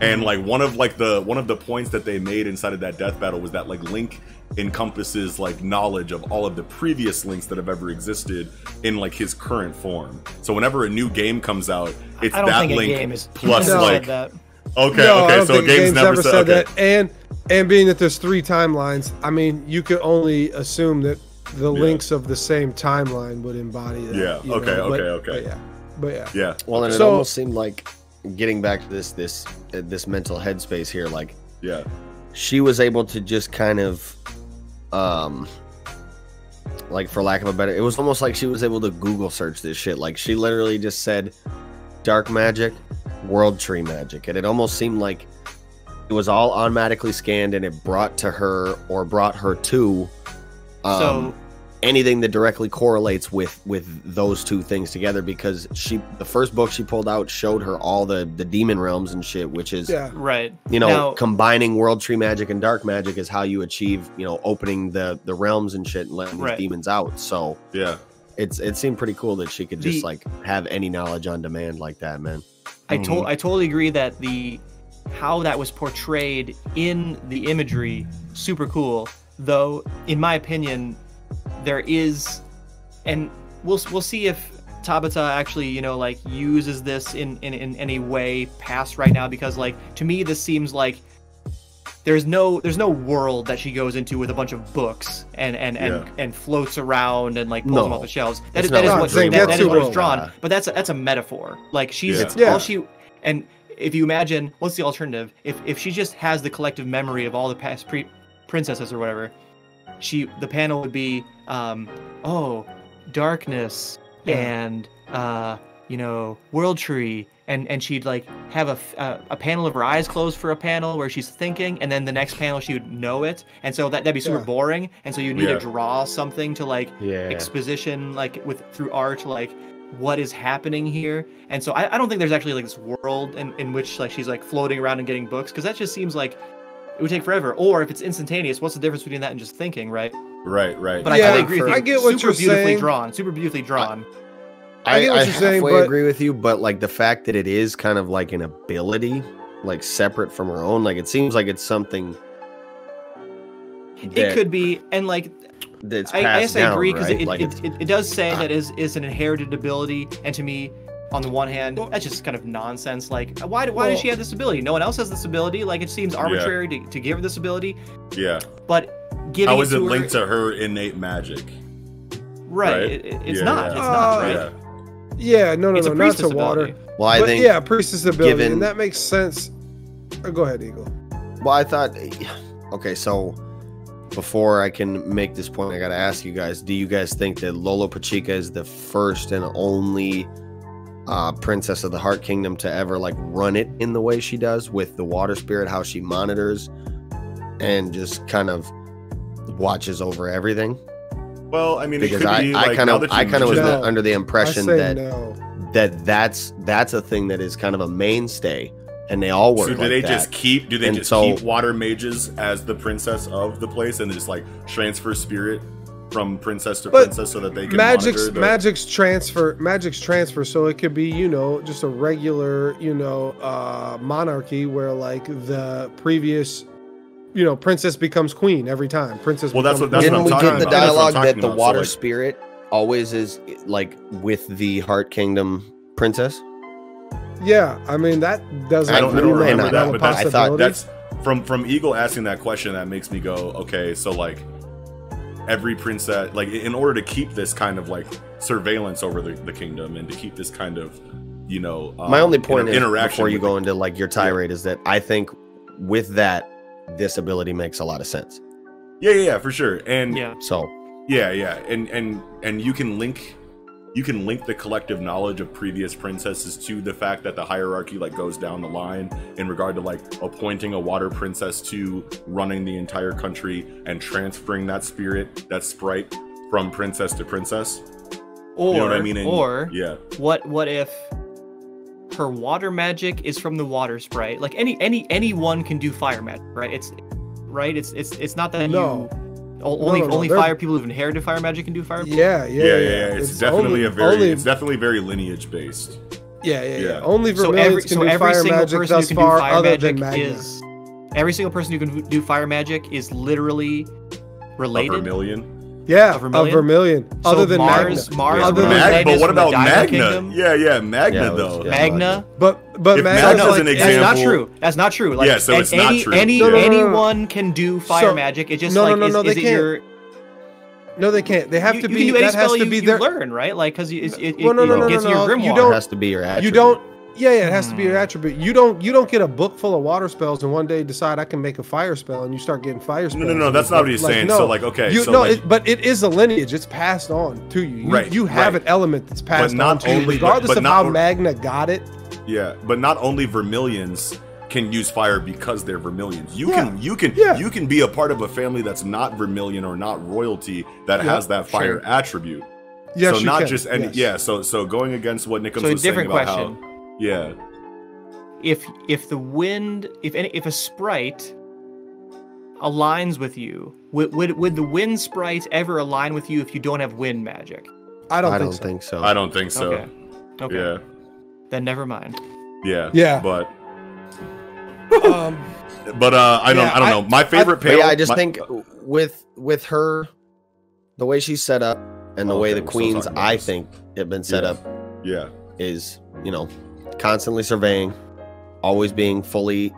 and like one of like the one of the points that they made inside of that death battle was that like Link encompasses like knowledge of all of the previous Links that have ever existed in like his current form. So whenever a new game comes out, it's that Link is, plus no, like that. okay, no, okay. So a game's, game's never said, said okay. that. And and being that there's three timelines, I mean, you could only assume that the yeah. Links of the same timeline would embody that. Yeah. Okay. Know? Okay. But, okay. But yeah. But yeah. Yeah. Well, and it so, almost seemed like getting back to this this uh, this mental headspace here, like yeah, she was able to just kind of. Um, like for lack of a better, it was almost like she was able to Google search this shit. Like she literally just said, "Dark magic, world tree magic," and it almost seemed like it was all automatically scanned, and it brought to her or brought her to um, so, anything that directly correlates with with those two things together. Because she, the first book she pulled out showed her all the the demon realms and shit, which is yeah. right. You know, now, combining world tree magic and dark magic is how you achieve, you know, opening the the realms and shit and letting these right. demons out. So yeah, it's it seemed pretty cool that she could just the, like have any knowledge on demand like that, man. I mm-hmm. told I totally agree that the how that was portrayed in the imagery super cool. Though in my opinion, there is, and we'll we'll see if Tabata actually, you know, like uses this in, in, in any way past right now, because like to me this seems like there's no there's no world that she goes into with a bunch of books and and yeah. and, and floats around and like pulls no. them off the shelves. That is, that is what that, that is what is drawn. Yeah. But that's a, that's a metaphor. Like she's yeah. all yeah. she and if you imagine what's the alternative? If if she just has the collective memory of all the past pre princesses or whatever, she the panel would be um oh darkness yeah. and uh you know world tree, and and she'd like have a uh, a panel of her eyes closed for a panel where she's thinking, and then the next panel she would know it, and so that that'd be super yeah. boring, and so you need yeah. to draw something to like yeah. exposition like with through art like what is happening here. And so I, I don't think there's actually like this world in, in which like she's like floating around and getting books, because that just seems like it would take forever. Or if it's instantaneous, what's the difference between that and just thinking, right? Right, right. But yeah, I, I agree. With I get what super you're beautifully saying. Drawn, super beautifully drawn. I, I, I get what I you're saying. I agree with you, but like the fact that it is kind of like an ability, like separate from her own, like it seems like it's something. That, it could be, and like that's I, I guess down, I agree because right? it, like it, it it does say I, that is is an inherited ability, and to me. On the one hand, well, that's just kind of nonsense. Like, why, why well, does she have this ability? No one else has this ability. Like, it seems arbitrary yeah. to, to give her this ability. Yeah. But giving How is it, to it her, linked to her innate magic? Right. right? It, it's yeah, not. Yeah. It's not, right? Uh, yeah, no, no, it's no, not to water. Well, I but, think... Yeah, priestess ability, given, and that makes sense. Oh, go ahead, Eagle. Well, I thought... Okay, so... Before I can make this point, I gotta ask you guys, do you guys think that Lolo Pachica is the first and only... Uh, princess of the Heart Kingdom to ever like run it in the way she does with the water spirit, how she monitors and just kind of watches over everything? Well, I mean, because it could I, be I like, kind of I kind of was no. under the impression that no. that that's that's a thing that is kind of a mainstay, and they all work. So do like they that. just keep? Do they and just so, keep water mages as the princess of the place, and just like transfer spirit from princess to princess so that they can magic's the... magic's transfer magic's transfer so it could be, you know, just a regular, you know, uh monarchy where like the previous, you know, princess becomes queen every time. Princess well that's what that's didn't what I'm we get the about. dialogue that the about, water so like, spirit always is like with the Heart Kingdom princess? Yeah, I mean that doesn't I don't, really I don't remember that, that but that's, I thought that's from from Eagle asking that question, that makes me go, okay, so like every princess, like in order to keep this kind of like surveillance over the, the kingdom and to keep this kind of, you know, um, my only point inter is before you go the, into like your tirade yeah. is that I think with that this ability makes a lot of sense. Yeah, yeah, yeah, for sure. And yeah, so yeah, yeah, and and and you can link you can link the collective knowledge of previous princesses to the fact that the hierarchy like goes down the line in regard to like appointing a water princess to running the entire country and transferring that spirit, that sprite, from princess to princess. Or, you know what I mean? And, or yeah. What what if her water magic is from the water sprite? Like any any anyone can do fire magic, right? It's right. It's it's it's not that no. you. Only no, no, only no, fire people who've inherited fire magic can do fire. Yeah, yeah, yeah, yeah. yeah. It's, it's definitely only, a very, only, it's definitely very lineage based. Yeah, yeah, yeah. yeah. Only so every, can so do every fire single person who can do fire magic is every single person who can do fire magic is literally related. A Vermilion. Yeah, a Vermilion. A Vermilion. So other than Mars, Magna. Mars. Yeah. Other than Magna, but what about Magna? Kingdom? Yeah, yeah, Magna yeah, though. Yeah, Magna. But but Magna is an example. That's not true. That's not true. Like, yeah, so it's any, not true. Any, yeah. Anyone can do fire so, magic. It's just no, like no, no, is, no, they is it can't. your No, they can't. They have you, to be. You can do any spell you, you their... learn, right? Like because it, it, well, no, it, no, no, it gets no, no, your grimoire. You don't, it has to be your attribute. You don't. Yeah, yeah, it has mm. to be your attribute. You don't. You don't get a book full of water spells and one day decide I can make a fire spell and you start getting fire spells. No, no, no. That's not what he's like, saying. No, so like, okay, you, so no, like, it, but it is a lineage. It's passed on to you. You, right, you have right. an element that's passed on to you, regardless of how Magna got it. Yeah, but not only Vermilions can use fire because they're Vermilions. You yeah. can you can yeah. you can be a part of a family that's not Vermilion or not royalty that yeah. has that fire sure. attribute. Yes, so not can. just any yes. yeah, so so going against what Nickums so was saying about question. how Yeah. If if the wind if any if a sprite aligns with you, would would, would the wind sprites ever align with you if you don't have wind magic? I don't I think don't so. think so. I don't think so. Okay. okay. Yeah. Then never mind. Yeah. Yeah. But. Um, but uh, I don't. Yeah, I don't know. My favorite I, panel. Yeah, I just my, think with with her, the way she's set up and the oh, way okay, the queens, I this. think, have been set yeah. up. Yeah. Is you know, constantly surveying, always being fully,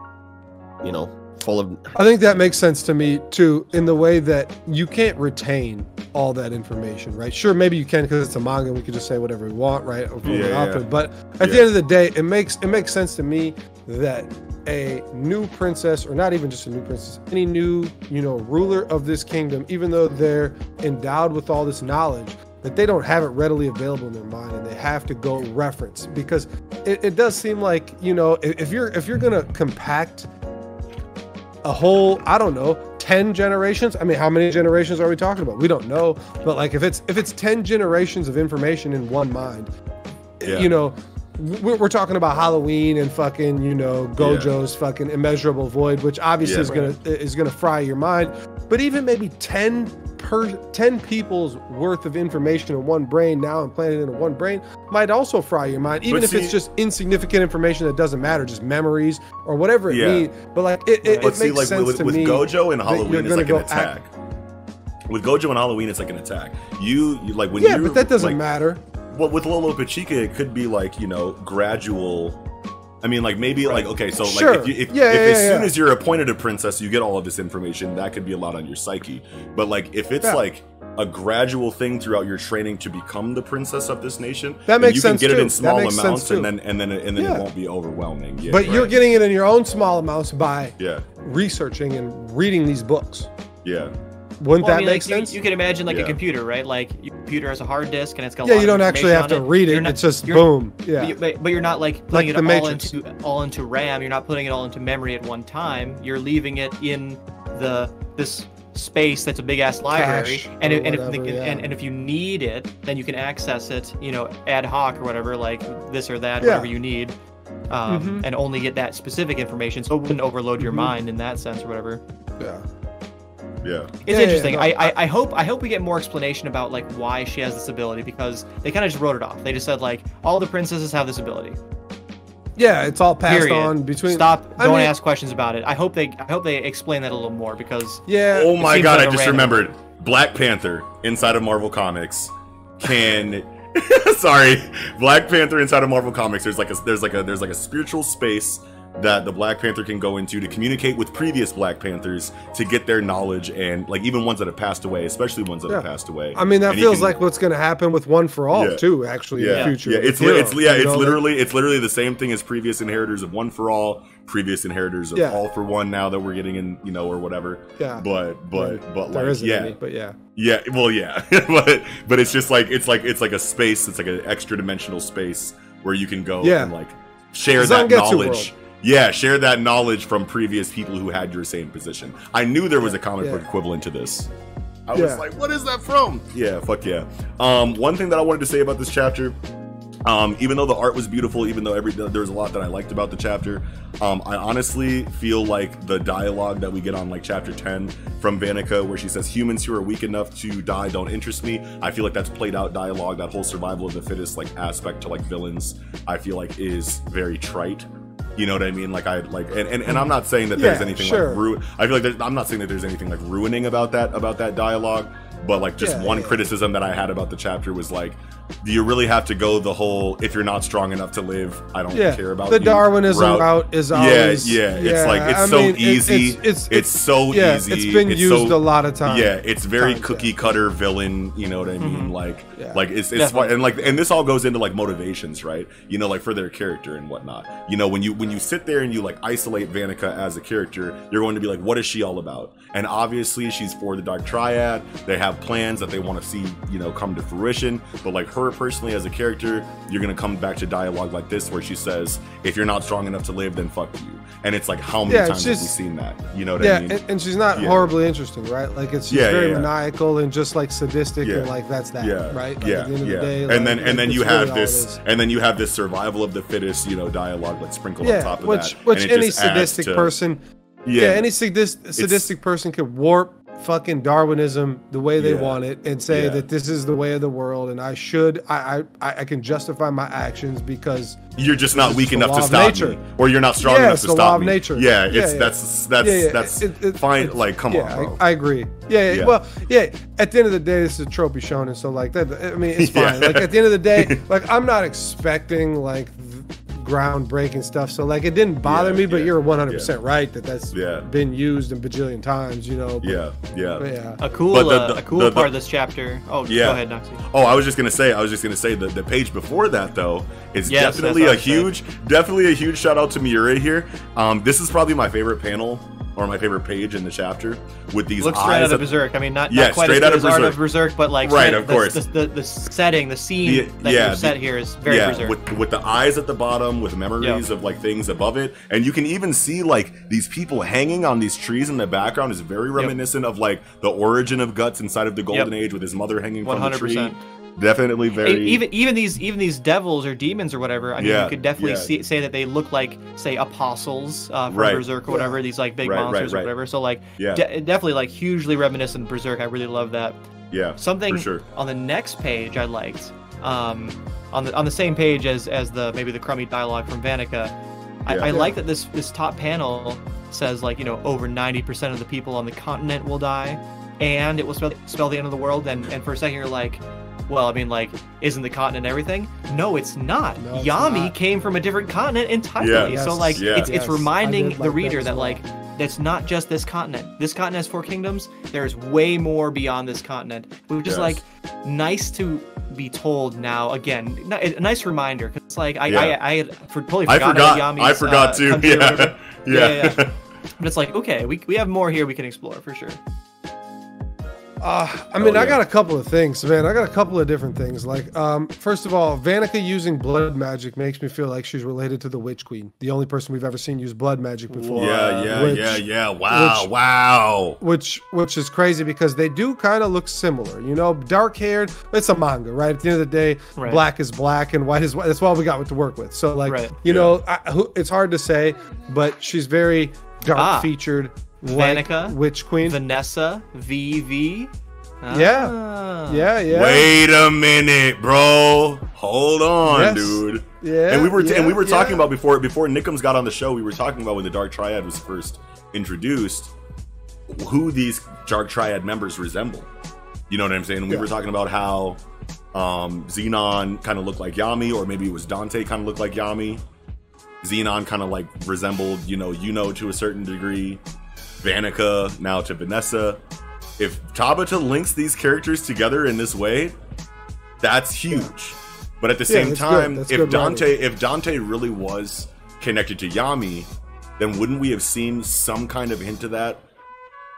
you know, full of. I think that makes sense to me too, in the way that you can't retain all that information, right? Sure, maybe you can because it's a manga and we can just say whatever we want, right? Or yeah, yeah. Outfit. But at yeah. the end of the day, it makes it makes sense to me that a new princess, or not even just a new princess, any new, you know, ruler of this kingdom, even though they're endowed with all this knowledge, that they don't have it readily available in their mind and they have to go reference, because it, it does seem like, you know, if you're if you're gonna compact a whole, I don't know, ten generations. I mean, how many generations are we talking about? We don't know. But like, if it's if it's ten generations of information in one mind, yeah. you know, we're, we're talking about Halloween and fucking, you know, Gojo's yeah. fucking Immeasurable Void, which obviously yeah, is right. gonna is gonna fry your mind. But even maybe ten per ten people's worth of information in one brain now and planted into one brain might also fry your mind, even but if see, it's just insignificant information that doesn't matter, just memories or whatever it yeah. means. But like, it, it, but it see, makes like, sense with, to with me. With Gojo and Halloween, it's like an attack. Act. With Gojo and Halloween, it's like an attack. You, you like when yeah, you but that doesn't like, matter. Well, with Lolo Pachika, it could be like, you know, gradual. I mean, like maybe right. like okay, so like sure. if, you, if, yeah, if yeah, as yeah, soon yeah. as you're appointed a princess, you get all of this information. That could be a lot on your psyche. But like if it's yeah. like a gradual thing throughout your training to become the princess of this nation, that makes you can sense get too. it in small amounts, and then and then and then yeah. it won't be overwhelming. Yeah, but right. you're getting it in your own small amounts by yeah. researching and reading these books. Yeah. Wouldn't well, that I mean, make like, sense? You, you can imagine like yeah. a computer, right? Like your computer has a hard disk and it's got a yeah. lot you don't of actually have to it. read it; not, it's just boom. Yeah, but, but you're not like putting like it all Matrix. into all into RAM. You're not putting it all into memory at one time. You're leaving it in the this space that's a big ass library, Cash and if, and, whatever, if the, yeah. and and if you need it, then you can access it, you know, ad hoc or whatever, like this or that, yeah. whatever you need, um, mm-hmm. and only get that specific information, so it wouldn't overload your mm-hmm. mind in that sense or whatever. Yeah. Yeah, it's yeah, interesting. Yeah, yeah. I, I I hope I hope we get more explanation about like why she has this ability, because they kind of just wrote it off. They just said like all the princesses have this ability. Yeah, it's all passed Period. on between. Stop! I don't mean... ask questions about it. I hope they I hope they explain that a little more, because yeah. Oh my god! Like I just random... remembered Black Panther inside of Marvel Comics can. Sorry, Black Panther inside of Marvel Comics. There's like a there's like a there's like a spiritual space that the Black Panther can go into to communicate with previous Black Panthers to get their knowledge, and like even ones that have passed away, especially ones that yeah. have passed away. I mean, that and feels can, like what's going to happen with One for All yeah. too, actually, yeah. in the future. Yeah, it's, Hero, it's yeah, it's know? literally it's literally the same thing as previous inheritors of One for All, previous inheritors of yeah. All for One. Now that we're getting in, you know, or whatever. Yeah. But but yeah. but there like isn't yeah, any, but yeah. Yeah, well, yeah, but but it's just like it's like it's like a space. It's like an extra dimensional space where you can go yeah. and like share that knowledge. Yeah, share that knowledge from previous people who had your same position. I knew there was a comic yeah. book equivalent to this. I yeah. was like, what is that from? Yeah, fuck yeah. Um, one thing that I wanted to say about this chapter, um, even though the art was beautiful, even though every there was a lot that I liked about the chapter, um, I honestly feel like the dialogue that we get on like chapter ten from Vanika, where she says, humans who are weak enough to die don't interest me. I feel like that's played out dialogue. That whole survival of the fittest like aspect to like villains, I feel like is very trite. You know what I mean? Like I like, and, and, and I'm not saying that there's yeah, anything sure. like ruin. I feel like I'm not saying that there's anything like ruining about that about that dialogue. But like, just yeah, one yeah. criticism that I had about the chapter was like, do you really have to go the whole "if you're not strong enough to live, I don't yeah. care about the you" Darwinism route? route is always yeah, yeah. yeah it's like it's I so mean, easy. It's it's, it's, it's so yeah, easy. It's been it's used so, a lot of times. Yeah, it's very times, cookie yeah. cutter villain. You know what I mean? Mm-hmm. Like yeah. like it's it's Definitely. and like and this all goes into like motivations, right? You know, like for their character and whatnot. You know, when you when you sit there and you like isolate Vanika as a character, you're going to be like, what is she all about? And obviously, she's for the Dark Triad. They have plans that they want to see, you know, come to fruition. But like her personally as a character, you're going to come back to dialogue like this where she says, if you're not strong enough to live, then fuck you. And it's like, how many yeah, times have we seen that? You know what yeah, I mean? And, and she's not yeah. horribly interesting, right? Like it's she's yeah, very yeah, yeah. maniacal and just like sadistic yeah. and like that's that, yeah. right? Like, yeah, at the end yeah. of the day, like, and then and then you have really this, and then you have this survival of the fittest, you know, dialogue like sprinkled yeah, on top of which, that. Which any sadistic to, person, yeah, yeah, any sadistic, sadistic person could warp fucking Darwinism the way they yeah. want it and say yeah. that this is the way of the world and I should I I, I can justify my actions because you're just not weak enough to stop me, or you're not strong yeah, enough to stop law of me. Nature. Yeah, it's yeah, yeah. that's that's yeah, yeah. that's it, it, fine. It, like, come yeah, on, bro. I, I agree. Yeah, yeah, well, yeah. At the end of the day, this is a tropey shonen, so like that. I mean, it's fine. Yeah. Like at the end of the day, like I'm not expecting like groundbreaking stuff, so like it didn't bother yeah, me. But yeah, you're one hundred percent yeah. right that that's yeah. been used a bajillion times, you know. But, yeah, yeah. But yeah, a cool, but the, the, uh, a cool the, the, part of this chapter. Oh, yeah. Go ahead, Noxie. Oh, I was just gonna say, I was just gonna say that the page before that though is yes, definitely a huge, saying. definitely a huge shout out to Miura here. Um, this is probably my favorite panel or my favorite page in the chapter with these looks eyes straight out of Berserk. I mean, not, yeah, not quite straight as, out of as Berserk. Art of Berserk, but like right, of the, course. The, the, the setting, the scene the, that yeah, you've set here is very yeah, Berserk. With, with the eyes at the bottom, with memories yeah. of like things above it. And you can even see like these people hanging on these trees in the background is very reminiscent yep. of like the origin of Guts inside of the Golden yep. Age with his mother hanging one hundred percent. From the tree. Definitely very even even these even these devils or demons or whatever. I mean, yeah, you could definitely yeah. see, say that they look like, say, apostles uh, from right. Berserk or whatever. Yeah. These like big right, monsters right, right. or whatever. So like, yeah. de definitely like hugely reminiscent of Berserk. I really love that. Yeah, something for sure. on the next page I liked. Um, on the on the same page as as the maybe the crummy dialogue from Vanika. I, yeah. I like that this this top panel says like, you know, over ninety percent of the people on the continent will die, and it will spell spell the end of the world. And and for a second you're like, well, I mean, like, isn't the continent everything? No, it's not. No, it's Yami not. came from a different continent entirely. Yeah. Yes. So, like, yeah. it's, it's yes. reminding like the reader that, well. like, that's not just this continent. This continent has four kingdoms. There's way more beyond this continent. Which yes. is, like, nice to be told now. Again, a nice reminder. Because it's like, I, yeah. I, I, I for, totally forgot, I forgot Yami's, I forgot, uh, too. Yeah. Yeah. yeah, yeah. But it's like, okay, we, we have more here we can explore, for sure. Uh, I mean, oh, yeah. I got a couple of things, man. I got a couple of different things. Like, um, first of all, Vanica using blood magic makes me feel like she's related to the Witch Queen, the only person we've ever seen use blood magic before. Yeah, yeah, which, yeah, yeah. Wow, which, wow. Which, which is crazy because they do kind of look similar. You know, dark-haired. It's a manga, right? At the end of the day, right. Black is black and white is white. That's all we got to work with. So, like, right. you yeah. know, I, it's hard to say, but she's very dark-featured. Ah. Like Vanica, Witch Queen, Vanessa, V V. Ah. Yeah, yeah, yeah. Wait a minute, bro. Hold on, yes. dude. Yeah, and we were yeah, and we were talking yeah. about before before Nickums got on the show. We were talking about when the Dark Triad was first introduced, who these Dark Triad members resemble. You know what I'm saying? We yeah. were talking about how um, Xenon kind of looked like Yami, or maybe it was Dante kind of looked like Yami. Xenon kind of like resembled, you know, you know, to a certain degree. Vanica now to Vanessa. If Tabata links these characters together in this way, that's huge. Yeah. But at the same yeah, time, if Dante writing. if Dante really was connected to Yami, then wouldn't we have seen some kind of hint of that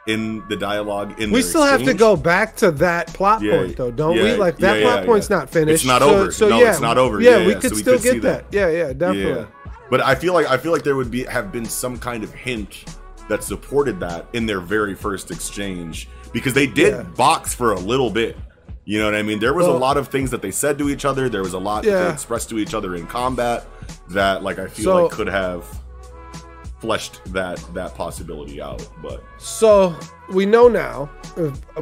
in the dialogue? In we still exchange? have to go back to that plot yeah, point, though, don't yeah, we? Like that yeah, plot yeah, point's yeah. not finished. It's not so, over. So, no, yeah, it's not over. Yeah, yeah we yeah. could so still we could get that. that. Yeah, yeah, definitely. Yeah. But I feel like I feel like there would be have been some kind of hint that supported that in their very first exchange, because they did yeah. box for a little bit. You know what I mean? There was well, a lot of things that they said to each other. There was a lot yeah. that they expressed to each other in combat that, like, I feel so, like could have fleshed that that possibility out. But so we know now,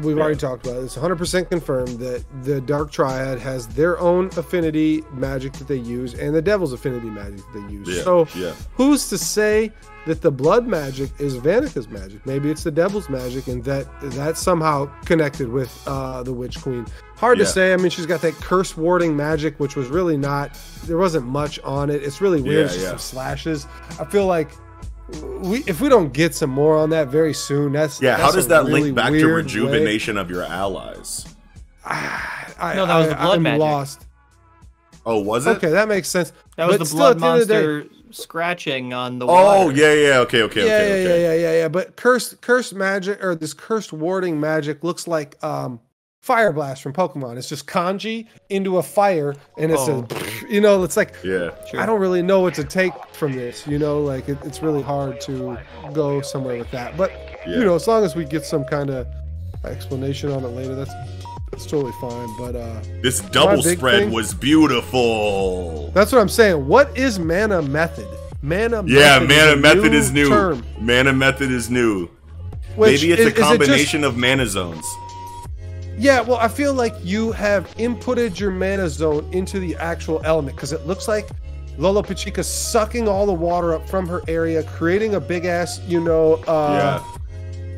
we've yeah. already talked about it, it's one hundred percent confirmed that the Dark Triad has their own affinity magic that they use and the Devil's affinity magic that they use. Yeah. So yeah. who's to say that the blood magic is Vanica's magic? Maybe it's the Devil's magic, and that that's somehow connected with uh, the Witch Queen. Hard yeah. to say. I mean, she's got that curse warding magic, which was really not, there wasn't much on it. It's really weird. Yeah, it's just yeah. some slashes. I feel like we if we don't get some more on that very soon, that's yeah. That's how does that really link back to rejuvenation way. of your allies? I, I, no, that was I, the blood I'm magic. Lost. Oh, was it? Okay, that makes sense. That was but the blood monster. Scratching on the wall. Oh yeah, yeah, okay, okay, yeah, okay, yeah, okay. yeah, yeah, yeah, yeah. But cursed, cursed magic, or this cursed warding magic, looks like um, Fire Blast from Pokemon. It's just kanji into a fire, and it's oh. a, you know, it's like, yeah. Sure. I don't really know what to take from this. You know, like it, it's really hard to go somewhere with that. But yeah. you know, as long as we get some kind of explanation on it later, that's that's totally fine. But uh, this double spread thing was beautiful. That's what I'm saying. What is mana method? Mana yeah, method mana is method is new. Term. Mana method is new. Which, Maybe it's is, a combination it just, of mana zones. Yeah, well, I feel like you have inputted your mana zone into the actual element, because it looks like Lollopachica sucking all the water up from her area, creating a big ass, you know. Uh, yeah.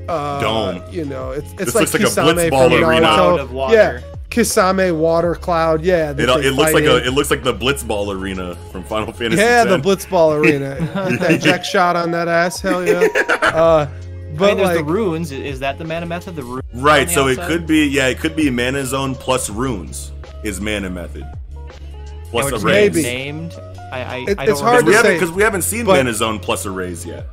Uh, Dome. You know, it's it's this like, looks like Kisame a blitzball arena. Water. Yeah, Kisame water cloud. Yeah, it, it looks like a, it looks like the blitzball arena from Final Fantasy. Yeah, ten. The blitzball arena. That jack shot on that ass. Hell yeah. Uh, but I mean, there's like, the runes. Is that the mana method? The runes. Right. The so outside? It could be. Yeah, it could be mana zone plus runes is mana method. Plus yeah, arrays. Named. I. I, it, I don't it's hard to say because we haven't seen but, mana zone plus arrays yet.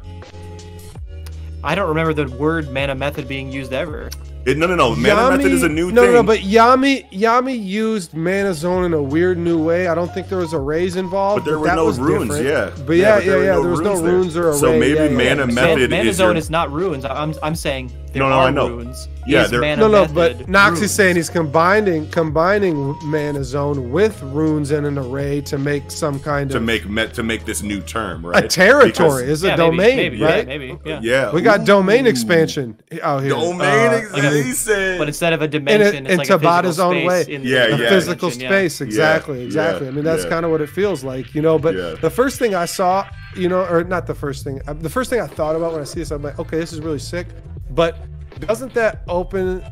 I don't remember the word mana method being used ever. It, no, no, no. Mana Yami, method is a new no, thing. No, no, but Yami Yami used mana zone in a weird new way. I don't think there was arrays involved. But there but were that no was runes, different. yeah. But yeah, yeah, yeah. There, yeah, no there was runes no runes there. or arrays. So maybe yeah, mana yeah. method Man, mana is. Mana zone your... is not runes. I'm, I'm saying there no, no, are I know. runes. Yeah, there No, no, but Nox is saying he's combining combining mana zone with runes and an array to make some kind of to make met to make this new term, right? A territory is yeah, a domain, maybe, maybe, right? Yeah, maybe. Yeah. yeah. We got Ooh. domain expansion out here. Domain uh, expansion. But instead of a dimension, and it, it's and like a physical own space. Way. In yeah, the, yeah. A physical yeah. space, exactly, yeah. exactly. Yeah. I mean, that's yeah. kind of what it feels like, you know. But yeah. the first thing I saw, you know, or not the first thing, the first thing I thought about when I see this, I'm like, okay, this is really sick, but doesn't that open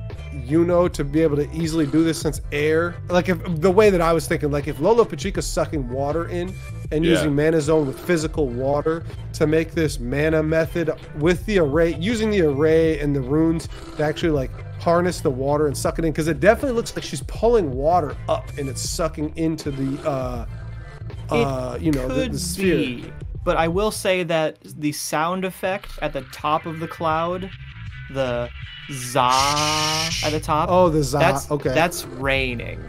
you know to be able to easily do this since air? Like if the way that I was thinking, like if Lollopachica's sucking water in and yeah. using mana zone with physical water to make this mana method with the array, using the array and the runes to actually like harness the water and suck it in, because it definitely looks like she's pulling water up and it's sucking into the uh, uh you know the, the sphere. Be, but I will say that the sound effect at the top of the cloud the za at the top. Oh, the za. That's, okay. That's raining.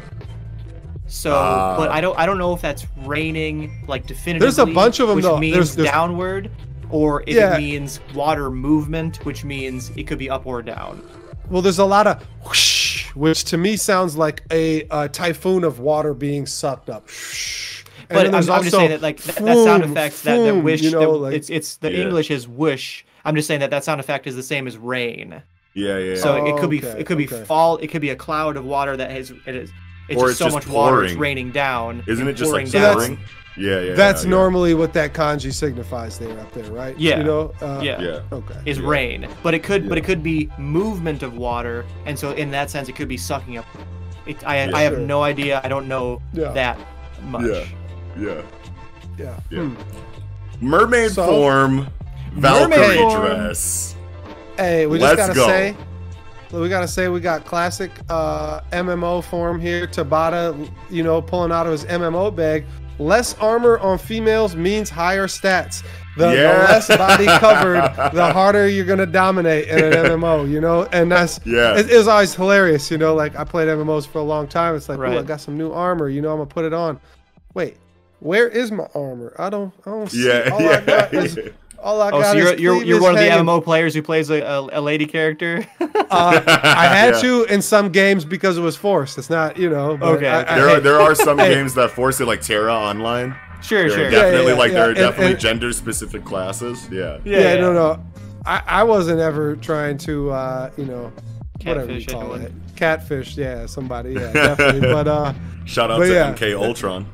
So, uh, but I don't, I don't know if that's raining like definitively. There's a bunch of them which though. Which means there's, there's... downward, or if yeah. it means water movement, which means it could be up or down. Well, there's a lot of whoosh, which to me sounds like a, a typhoon of water being sucked up. Whoosh. But I'm, I'm just saying that like that, that sound effect, foom, that, that wish, you know, that, like, it's it's the yeah. English is whoosh. I'm just saying that that sound effect is the same as rain. Yeah, yeah. yeah. So oh, it could be okay, it could be okay. fall. It could be a cloud of water that has it is. It's or just it's so just much pouring. Water, it's raining down. Isn't it just like pouring? Yeah, yeah. That's yeah, normally yeah. what that kanji signifies there up there, right? Yeah. You know? Uh, yeah. yeah. Okay. Is yeah. rain, but it could, yeah. but it could be movement of water, and so in that sense, it could be sucking up. It, I, yeah. I have no idea. I don't know yeah. that much. Yeah. Yeah. Yeah. yeah. Hmm. Mermaid so, form, Valkyrie mermaid dress. Form. Hey, we just Let's gotta go. say. We gotta say we got classic uh, M M O form here. Tabata, you know, pulling out of his M M O bag. Less armor on females means higher stats. The, yeah. the less body covered, the harder you're gonna dominate in an M M O. You know, and that's yeah. it, it's always hilarious. You know, like I played M M Os for a long time. It's like, right. oh, I got some new armor. You know, I'm gonna put it on. Wait, where is my armor? I don't, I don't see. Yeah, All yeah, I got is, yeah. All I oh, got so you're, is you're, you're one hanging. of the M M O players who plays a, a, a lady character? uh, I had yeah. to in some games because it was forced. It's not, you know. Okay. I, I, there, I, are, there are some games that force it, like Terra Online. Sure, there sure. Are definitely, yeah, yeah, like, yeah. There are definitely gender-specific classes. Yeah. Yeah, yeah, yeah. no, no. I, I wasn't ever trying to, uh, you know, Catfish, whatever you call it. Catfish, yeah, somebody. Yeah, definitely. But, uh, shout out but, to yeah. M K Ultron.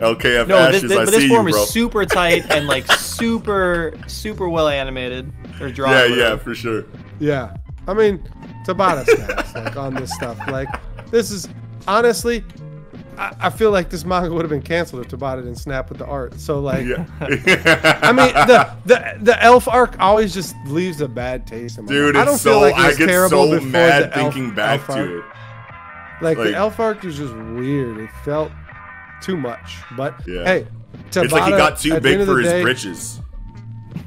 L K F no, Ashes, this, this, I but this see form you, bro. Is super tight and like super, super well animated or drawn. Yeah, whatever. yeah, for sure. Yeah, I mean, Tabata stats like on this stuff. Like, this is honestly, I, I feel like this manga would have been canceled if Tabata didn't snap with the art. So like, yeah. I mean, the, the the elf arc always just leaves a bad taste in my Dude, mouth. I don't so, feel like it was I get terrible so mad the thinking elf, back elf to it. Like, like the elf arc is just weird. It felt. Too much, but yeah. hey, Tabata, it's like he got too big for his day, britches.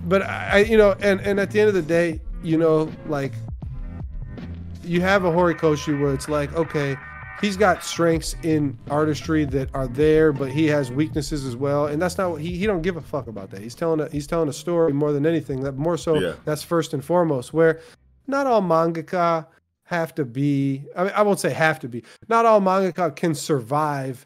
But I, you know, and and at the end of the day, you know, like you have a Horikoshi where it's like, okay, he's got strengths in artistry that are there, but he has weaknesses as well, and that's not what he he don't give a fuck about that. He's telling a, he's telling a story more than anything. That more so yeah. that's first and foremost. Where not all mangaka have to be. I mean, I won't say have to be. Not all mangaka can survive.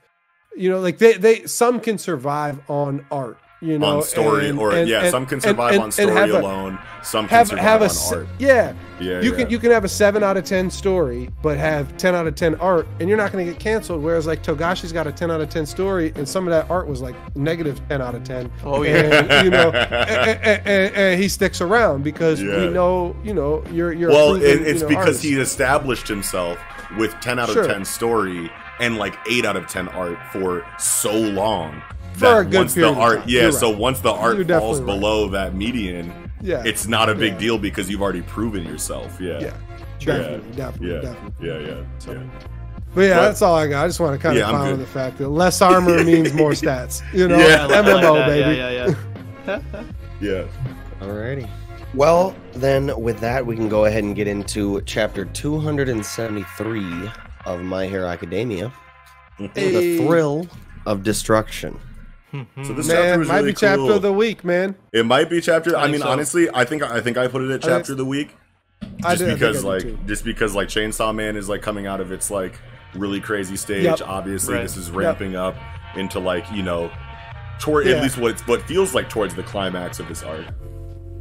You know, like they, they, some can survive on art, you know, on story and, or and, yeah, and, some can survive and, and, on story alone. A, some can have, survive have a, on art. Yeah, yeah. You yeah. can you can have a seven out of ten story, but have ten out of ten art, and you're not going to get canceled. Whereas like Togashi's got a ten out of ten story, and some of that art was like negative ten out of ten. Oh yeah, and, you know, and, and, and, and he sticks around because yeah. we know, you know, you're you're. Well, proven, it, it's you know, because artist. he established himself with ten out sure. of ten story. And like eight out of ten art for so long that for a good once the art, yeah. Right. So once the art falls right. below that median, yeah, it's not a big yeah. deal because you've already proven yourself. Yeah, yeah, definitely, yeah. definitely, yeah. definitely, yeah, yeah. So, yeah. But yeah, but, that's all I got. I just want to kind yeah, of follow the fact that less armor means more stats. You know, yeah, like M M O like baby. Yeah, yeah, yeah. yeah. Alrighty. Well, then with that, we can go ahead and get into chapter two hundred seventy-three. Of My Hero Academia, hey. The Thrill of Destruction. So this man, chapter was might really be cool. Chapter of the week, man. It might be chapter. I, I mean, so. honestly, I think I think I put it at chapter I, of the week, just did, because like just because like Chainsaw Man is like coming out of its like really crazy stage. Yep. Obviously, right. this is ramping yep. up into like you know, toward yeah. at least what it's, what feels like towards the climax of his art.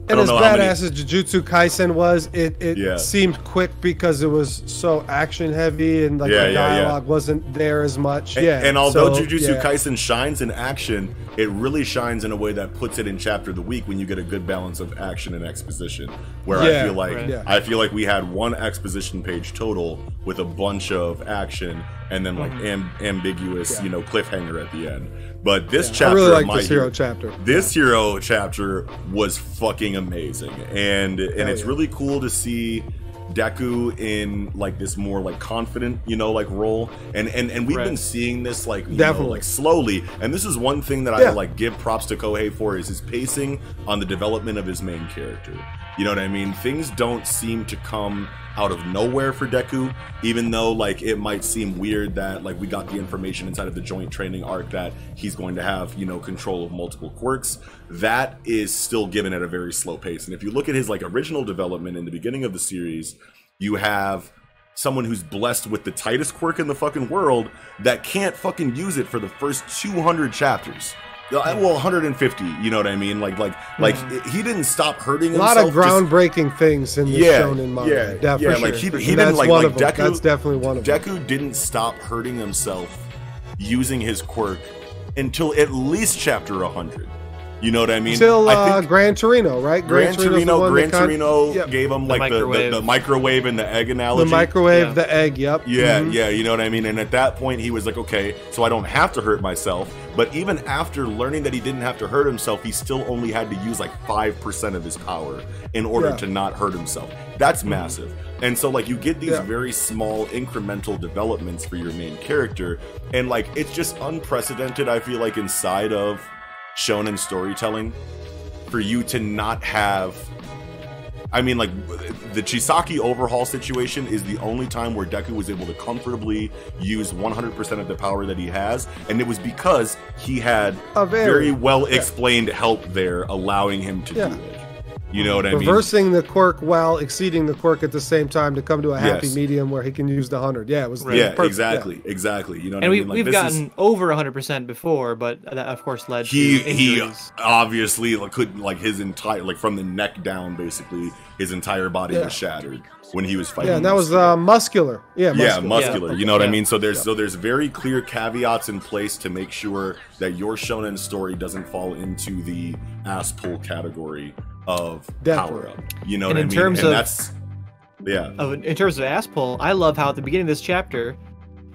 And as badass many... as Jujutsu Kaisen was, it, it yeah. seemed quick because it was so action heavy and like yeah, the dialogue yeah, yeah. wasn't there as much. And, yeah. and although so, Jujutsu yeah. Kaisen shines in action, it really shines in a way that puts it in chapter of the week when you get a good balance of action and exposition. Where yeah, I feel like right. yeah. I feel like we had one exposition page total with a bunch of action and then like mm-hmm. am, ambiguous, yeah. you know, cliffhanger at the end. But this yeah, chapter, I really like this hero chapter. This yeah. hero chapter was fucking amazing, and and Hell it's yeah. really cool to see Deku in like this more like confident, you know, like role, and and and we've right. been seeing this like you definitely know, like slowly. And this is one thing that yeah. I like give props to Kohei for is his pacing on the development of his main character. You know what I mean? Things don't seem to come out of nowhere for Deku, even though like it might seem weird that like we got the information inside of the joint training arc that he's going to have, you know, control of multiple quirks. That is still given at a very slow pace. And if you look at his like original development in the beginning of the series, you have someone who's blessed with the tightest quirk in the fucking world that can't fucking use it for the first two hundred chapters. Well, one hundred fifty, you know what I mean? Like, like, like he didn't stop hurting himself. A lot of groundbreaking just, things in this yeah, shonen manga. Yeah, def- yeah, sure. like he, he didn't like, like Deku. That's definitely one of them. Deku didn't stop hurting himself using his quirk until at least chapter one hundred. You know what I mean? Until I think uh, Gran Torino, right? Gran, Gran Torino, Gran Torino yep. gave him like the microwave. The, the, the microwave and the egg analogy. The microwave, yeah. the egg, yep. Yeah, mm-hmm. yeah, you know what I mean? And at that point, he was like, okay, so I don't have to hurt myself. But even after learning that he didn't have to hurt himself, he still only had to use like five percent of his power in order yeah. to not hurt himself. That's massive. And so like you get these yeah. very small incremental developments for your main character. And like it's just unprecedented, I feel like, inside of shonen storytelling for you to not have. I mean, like the Chisaki overhaul situation is the only time where Deku was able to comfortably use one hundred percent of the power that he has, and it was because he had a very, very well yeah. explained help there allowing him to yeah. do it. You know what I mean? Reversing the quirk while exceeding the quirk at the same time to come to a happy yes. medium where he can use the one hundred. Yeah, it was right. Yeah, perfect. exactly. Yeah. Exactly. You know what and I mean? Like, we've this gotten is... over one hundred percent before, but that of course led he, to injuries. He obviously couldn't, like his entire, like from the neck down, basically, his entire body yeah. was shattered when he was fighting. Yeah, and that was uh, muscular. Yeah, muscular. Yeah, muscular. Yeah. You know what yeah. I mean? So there's yeah. so there's very clear caveats in place to make sure that your shonen story doesn't fall into the ass pull category of Definitely. power up. You know and what I mean? Terms and of, that's yeah. Of, in terms of ass pull, I love how at the beginning of this chapter,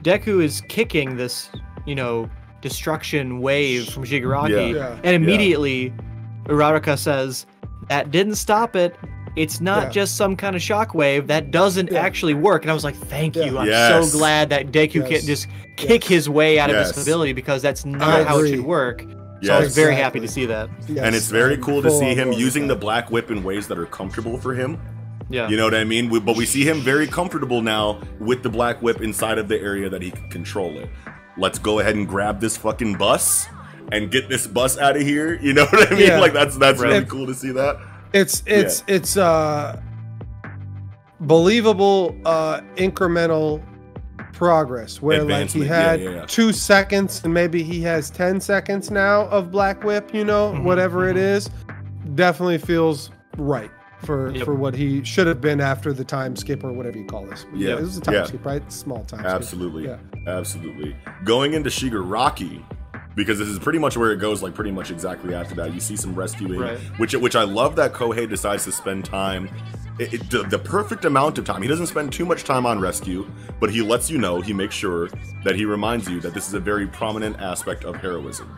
Deku is kicking this, you know, destruction wave from Shigaraki, yeah. Yeah. and immediately yeah. Uraraka says, "That didn't stop it. It's not yeah. just some kind of shockwave that doesn't yeah. actually work." And I was like, thank yeah. you. I'm yes. so glad that Deku yes. can't just kick yes. his way out yes. of this ability, because that's not how it should work. So yes. I was very exactly. happy to see that. Yes. And it's very cool to see him using the black whip in ways that are comfortable for him. Yeah. You know what I mean? We, but we see him very comfortable now with the black whip inside of the area that he can control it. Let's go ahead and grab this fucking bus and get this bus out of here. You know what I mean? Yeah. Like that's that's right. really cool to see that. It's it's yeah. it's uh, believable uh, incremental progress where like he had yeah, yeah, yeah. two seconds and maybe he has ten seconds now of black whip, you know, mm-hmm, whatever mm-hmm. it is. Definitely feels right for yep. for what he should have been after the time skip or whatever you call this. Yeah, yeah, this is a time yeah. skip, right? Small time absolutely. skip. Absolutely, yeah. absolutely. Going into Shigaraki, because this is pretty much where it goes, like pretty much exactly after that. You see some rescuing, right. which which I love that Kohei decides to spend time, it, it, the, the perfect amount of time. He doesn't spend too much time on rescue, but he lets you know, he makes sure that he reminds you that this is a very prominent aspect of heroism.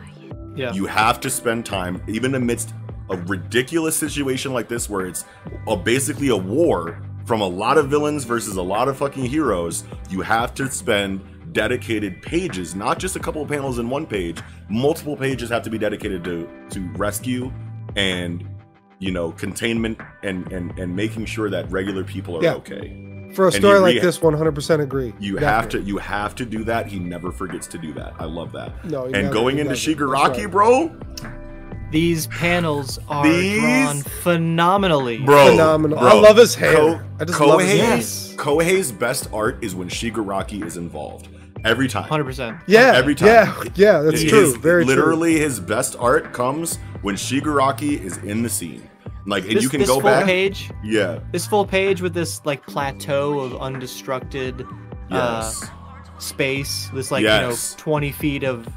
Yeah. You have to spend time, even amidst a ridiculous situation like this, where it's a, basically a war from a lot of villains versus a lot of fucking heroes, you have to spend dedicated pages, not just a couple of panels in one page. Multiple pages have to be dedicated to to rescue and, you know, containment and and and making sure that regular people are yeah. okay. For a and story like re- this, one hundred percent agree. You Definitely. have to you have to do that. He never forgets to do that. I love that. No, and never, going into Shigaraki, right. bro. These panels are These? drawn phenomenally. Bro, Phenomenal. bro. I love his hair. Ko- I just Kohei's, love his yes. Kohei's best art is when Shigaraki is involved. Every time. one hundred percent. Yeah. Every time. Yeah, yeah that's his, true. Very literally, true. his best art comes when Shigaraki is in the scene. Like, this, and you can this go full back. Page, yeah. This full page with this, like, plateau of undestructed yes. uh, space. This, like, yes. you know, twenty feet of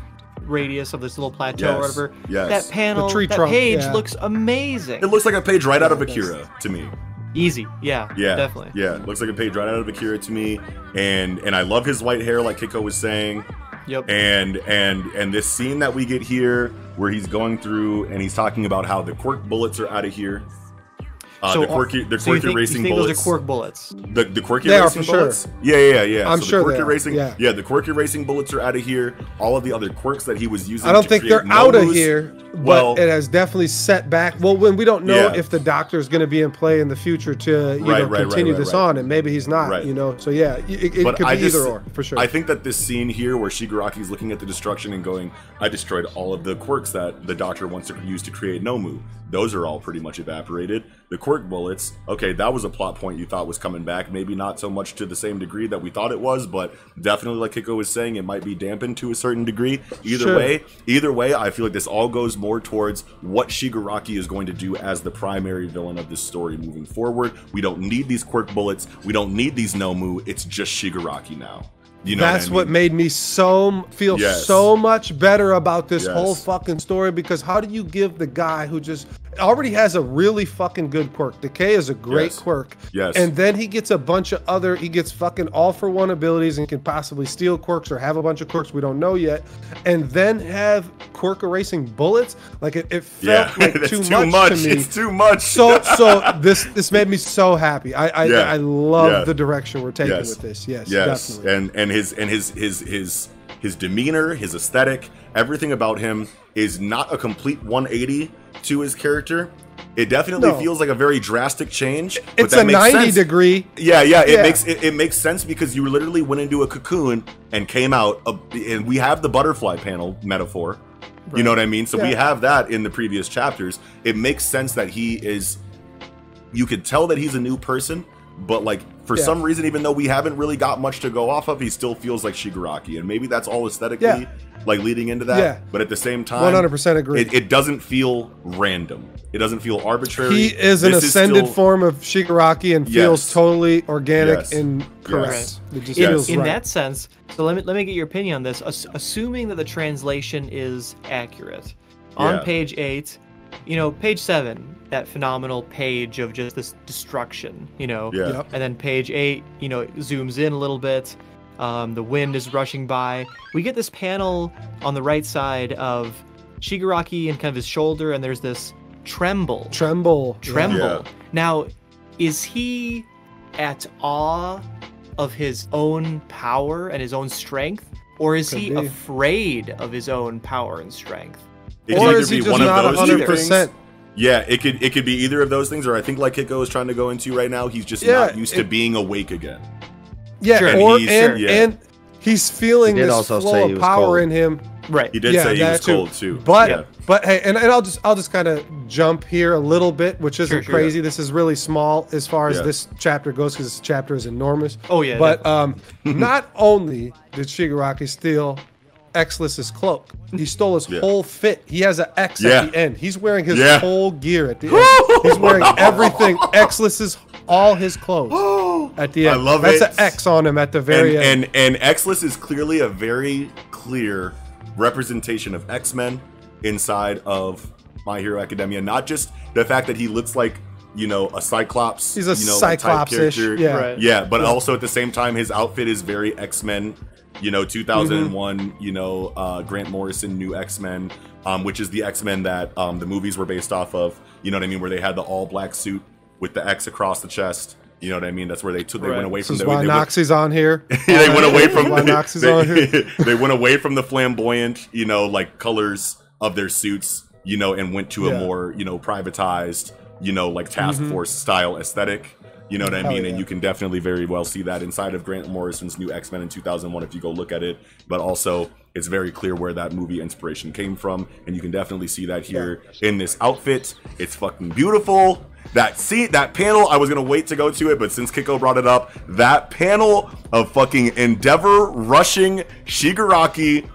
radius of this little plateau yes, or whatever. Yes. That panel, the tree that trunk, page yeah. looks amazing. It looks like a page right yeah, out of Akira to me. Easy, yeah, yeah, definitely. Yeah, looks like a page right out of Akira to me. And and I love his white hair, like Kiko was saying. Yep. And and and this scene that we get here, where he's going through and he's talking about how the quirk bullets are out of here. Uh, so the quirky, the quirky so think, racing bullets. Those are quirk bullets. The the quirky they racing are for bullets. Sure. Yeah, yeah, yeah. I'm so sure the quirky they are. racing. Yeah. yeah, the quirky racing bullets are out of here. All of the other quirks that he was using. I don't to think they're numbers, out of here, but well, it has definitely set back. Well, when we don't know yeah. if the doctor is going to be in play in the future to you right, know right, continue right, right, this right. on, and maybe he's not. Right. You know, so yeah, it, it could be I either just, or for sure. I think that this scene here, where Shigaraki's looking at the destruction and going, "I destroyed all of the quirks that the doctor wants to use to create Nomu." Those are all pretty much evaporated. The quirk bullets, okay, that was a plot point you thought was coming back. Maybe not so much to the same degree that we thought it was, but definitely, like Kiko was saying, it might be dampened to a certain degree. Either sure. way, either way, I feel like this all goes more towards what Shigaraki is going to do as the primary villain of this story moving forward. We don't need these quirk bullets. We don't need these Nomu. It's just Shigaraki now. You know That's what, I mean? what made me so feel yes. so much better about this yes. whole fucking story, because how do you give the guy who just already has a really fucking good quirk? Decay is a great yes. quirk. Yes. And then he gets a bunch of other, he gets fucking all for one abilities and can possibly steal quirks or have a bunch of quirks we don't know yet. And then have quirk erasing bullets. Like it, it felt yeah. like too, too much, much to me. It's too much. so so this this made me so happy. I I, yeah. I love yeah. the direction we're taking yes. with this. Yes. Yes. Definitely. And and his and his his his his demeanor, his aesthetic, everything about him is not a complete one eighty to his character. It definitely no. feels like a very drastic change. But it's that a makes ninety sense. degree. Yeah, yeah. It yeah. makes it, it makes sense, because you literally went into a cocoon and came out, a, and we have the butterfly panel metaphor. Right. You know what I mean? So yeah. we have that in the previous chapters. It makes sense that he is. You could tell that he's a new person. But like for yeah. some reason, even though we haven't really got much to go off of, he still feels like Shigaraki, and maybe that's all aesthetically yeah. like leading into that. Yeah. But at the same time, one hundred percent agree. It, it doesn't feel random. It doesn't feel arbitrary. He is an this ascended is still... form of Shigaraki, and yes. feels totally organic yes. and correct. Yes. It just in, feels in right. that sense. So let me let me get your opinion on this. As, assuming that the translation is accurate, on yeah. page eight, you know, page seven. That phenomenal page of just this destruction, you know, yeah. and then page eight, you know, it zooms in a little bit. Um, the wind is rushing by. We get this panel on the right side of Shigaraki and kind of his shoulder, and there's this tremble, tremble, tremble. Yeah. Now, is he at awe of his own power and his own strength, or is Could he be. afraid of his own power and strength, it or is he just one not one hundred percent? Yeah, it could it could be either of those things, or I think like Kiko is trying to go into right now, he's just yeah, not used it, to being awake again. Yeah, sure. and, or, he's, and, yeah. and he's feeling he this flow of power cold. in him. Right. He did yeah, say he was too. cold too. But yeah. but hey, and, and I'll just I'll just kind of jump here a little bit, which isn't sure, sure, crazy. Yeah. This is really small as far as yeah. this chapter goes, because this chapter is enormous. Oh yeah. But yeah. um, not only did Shigaraki steal Xless's cloak, he stole his yeah. whole fit. He has an X yeah. at the end. He's wearing his yeah. whole gear at the end. He's wearing everything. Xless's, all his clothes at the end. I love That's it. That's an X on him at the very and, end. And and Xless is clearly a very clear representation of X-Men inside of My Hero Academia. Not just the fact that he looks like, you know, a Cyclops. He's a you know, Cyclops-ish. Type character. Yeah. Right. yeah, but yeah. also at the same time, his outfit is very X-Men. You know, two thousand one, mm-hmm. you know, uh, Grant Morrison, new X-Men, um, which is the X-Men that um, the movies were based off of, you know what I mean, where they had the all-black suit with the X across the chest. You know what I mean? That's where they took. They right. went away from. This is why Noxie's on here. They went away from. Why Noxie's on here? They went away from the flamboyant, you know, like colors of their suits, you know, and went to yeah. a more, you know, privatized, you know, like task mm-hmm. force style aesthetic. You know what I mean? Yeah. And you can definitely very well see that inside of Grant Morrison's new X-Men in two thousand one if you go look at it. But also, it's very clear where that movie inspiration came from. And you can definitely see that here yeah. in this outfit. It's fucking beautiful. That seat, that panel, I was going to wait to go to it, but since Kiko brought it up, that panel of fucking Endeavor rushing Shigaraki,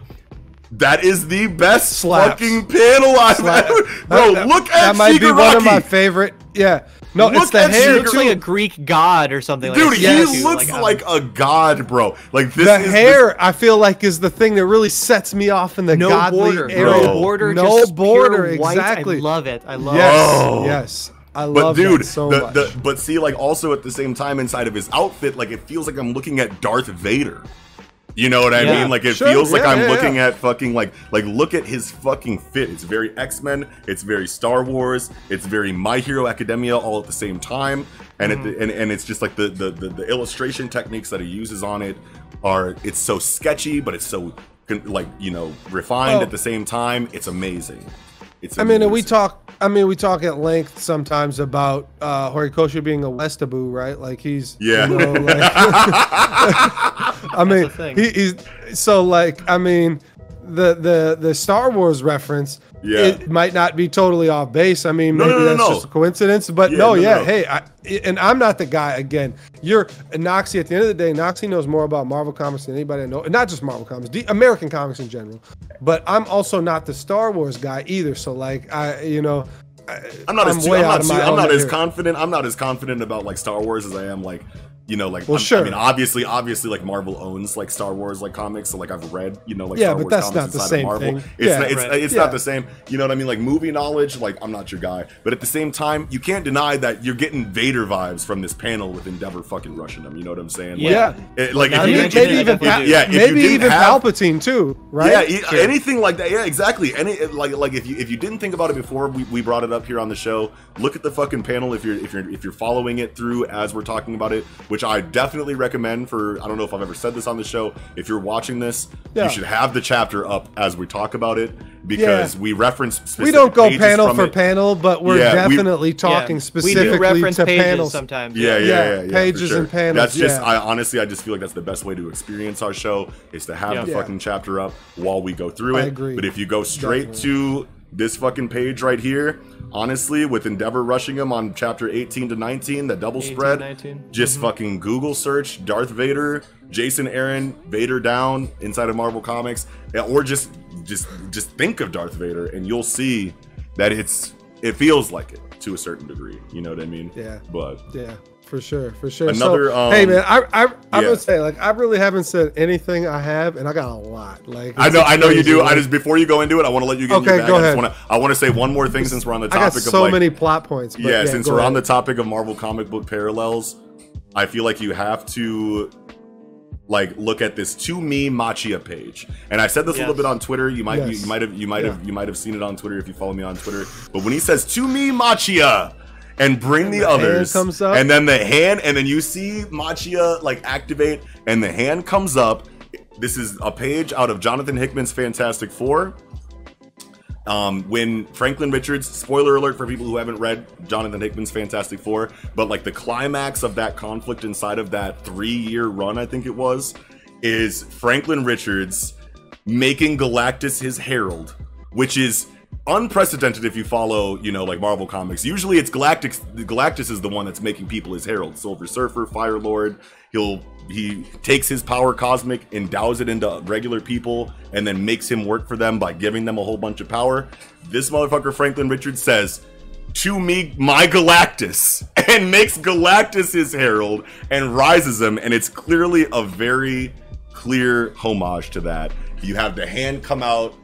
that is the best Slaps. fucking panel I've Slaps. ever. Bro, that, look at Shigaraki. That might Shigaraki. be one of my favorite. Yeah. No, Look it's the hair. He looks like a Greek god or something. Dude, like he looks like, like a god, bro. Like this the is, hair, this... I feel like, is the thing that really sets me off in the no godly border, area. No border, no just border, pure white. exactly. I love it. I love yes. it. Oh. Yes, I love but dude, that so the, much. The, but see, like also at the same time, inside of his outfit, like it feels like I'm looking at Darth Vader. You know what I yeah. mean? Like, it sure. feels yeah, like I'm yeah, looking yeah. at fucking, like, like look at his fucking fit. It's very X-Men. It's very Star Wars. It's very My Hero Academia all at the same time. And mm. it, and, and it's just like the, the, the, the illustration techniques that he uses on it are, it's so sketchy, but it's so, like, you know, refined oh. at the same time. It's amazing. It's amazing. I mean, and we talk. I mean, we talk at length sometimes about uh, Horikoshi being a Westaboo, right? Like he's, yeah. You know, like, I mean, he, he's so like. I mean, the the the Star Wars reference, yeah. it might not be totally off base. I mean, no, maybe no, no, that's no. just a coincidence. But yeah, no, no, yeah, no. hey, I, and I'm not the guy. Again, you're Noxie. At the end of the day, Noxie knows more about Marvel comics than anybody I know, and not just Marvel comics, the American comics in general. But I'm also not the Star Wars guy either. So like, I, you know, I, I'm not I'm as, way I'm not, out of my I'm not as here. confident. I'm not as confident about like Star Wars as I am like, you know, like, well, sure. I mean, obviously, obviously like Marvel owns like Star Wars, like comics. So like I've read, you know, like yeah, Star Wars comics inside the same of Marvel. Thing. It's, yeah, not, it's, right. it's yeah. not the same. You know what I mean? Like movie knowledge, like I'm not your guy. But at the same time, you can't deny that you're getting Vader vibes from this panel with Endeavor fucking rushing them. You know what I'm saying? Like, yeah. It, like if you, maybe you, even, pa yeah, if maybe you even have, Palpatine too, right? Yeah, sure. anything like that. Yeah, exactly. Any like like if you if you didn't think about it before we, we brought it up here on the show, look at the fucking panel if you're if you're if you're following it through as we're talking about it. Which I definitely recommend for, I don't know if I've ever said this on the show, if you're watching this, yeah. you should have the chapter up as we talk about it, because yeah. we reference specific We don't go panel for it. panel, but we're yeah, definitely we, talking yeah. specifically we reference to pages panels. sometimes. Yeah, yeah, yeah. yeah, yeah pages sure. and panels. That's just, yeah. I honestly, I just feel like that's the best way to experience our show, is to have yeah. the yeah. fucking chapter up while we go through it. I agree. But if you go straight definitely. to this fucking page right here, honestly, with Endeavor rushing him on chapter eighteen to nineteen, the double spread, just mm-hmm. fucking Google search Darth Vader, Jason Aaron, Vader down inside of Marvel Comics, or just just just think of Darth Vader, and you'll see that it's it feels like it to a certain degree. You know what I mean? Yeah. But yeah, for sure, for sure. Another, so, um, hey man, I I I yeah. would say like I really haven't said anything I have, and I got a lot. Like I know, I know you do. Way. I just before you go into it, I want to let you get okay, your go ahead. I want to I want to say one more thing since we're on the topic. I got so of like, many plot points. But yeah, yeah, since we're ahead. on the topic of Marvel comic book parallels, I feel like you have to like look at this To Me Machia page. And I said this yes. a little bit on Twitter. You might yes. you might have you might have yeah. you might have seen it on Twitter if you follow me on Twitter. But when he says To Me Machia. And bring and the, the others, comes up. and then the hand, and then you see Machia like activate, and the hand comes up. This is a page out of Jonathan Hickman's Fantastic Four. Um, when Franklin Richards, spoiler alert for people who haven't read Jonathan Hickman's Fantastic Four, but like the climax of that conflict inside of that three-year run, I think it was, is Franklin Richards making Galactus his herald, which is unprecedented if you follow, you know, like Marvel comics. Usually it's Galactus. Galactus is the one that's making people his herald. Silver Surfer, Fire Lord. He'll he takes his power cosmic, endows it into regular people, and then makes him work for them by giving them a whole bunch of power. This motherfucker Franklin Richards says, "To me, my Galactus," and makes Galactus his herald and rises him. And it's clearly a very clear homage to that. You have the hand come out.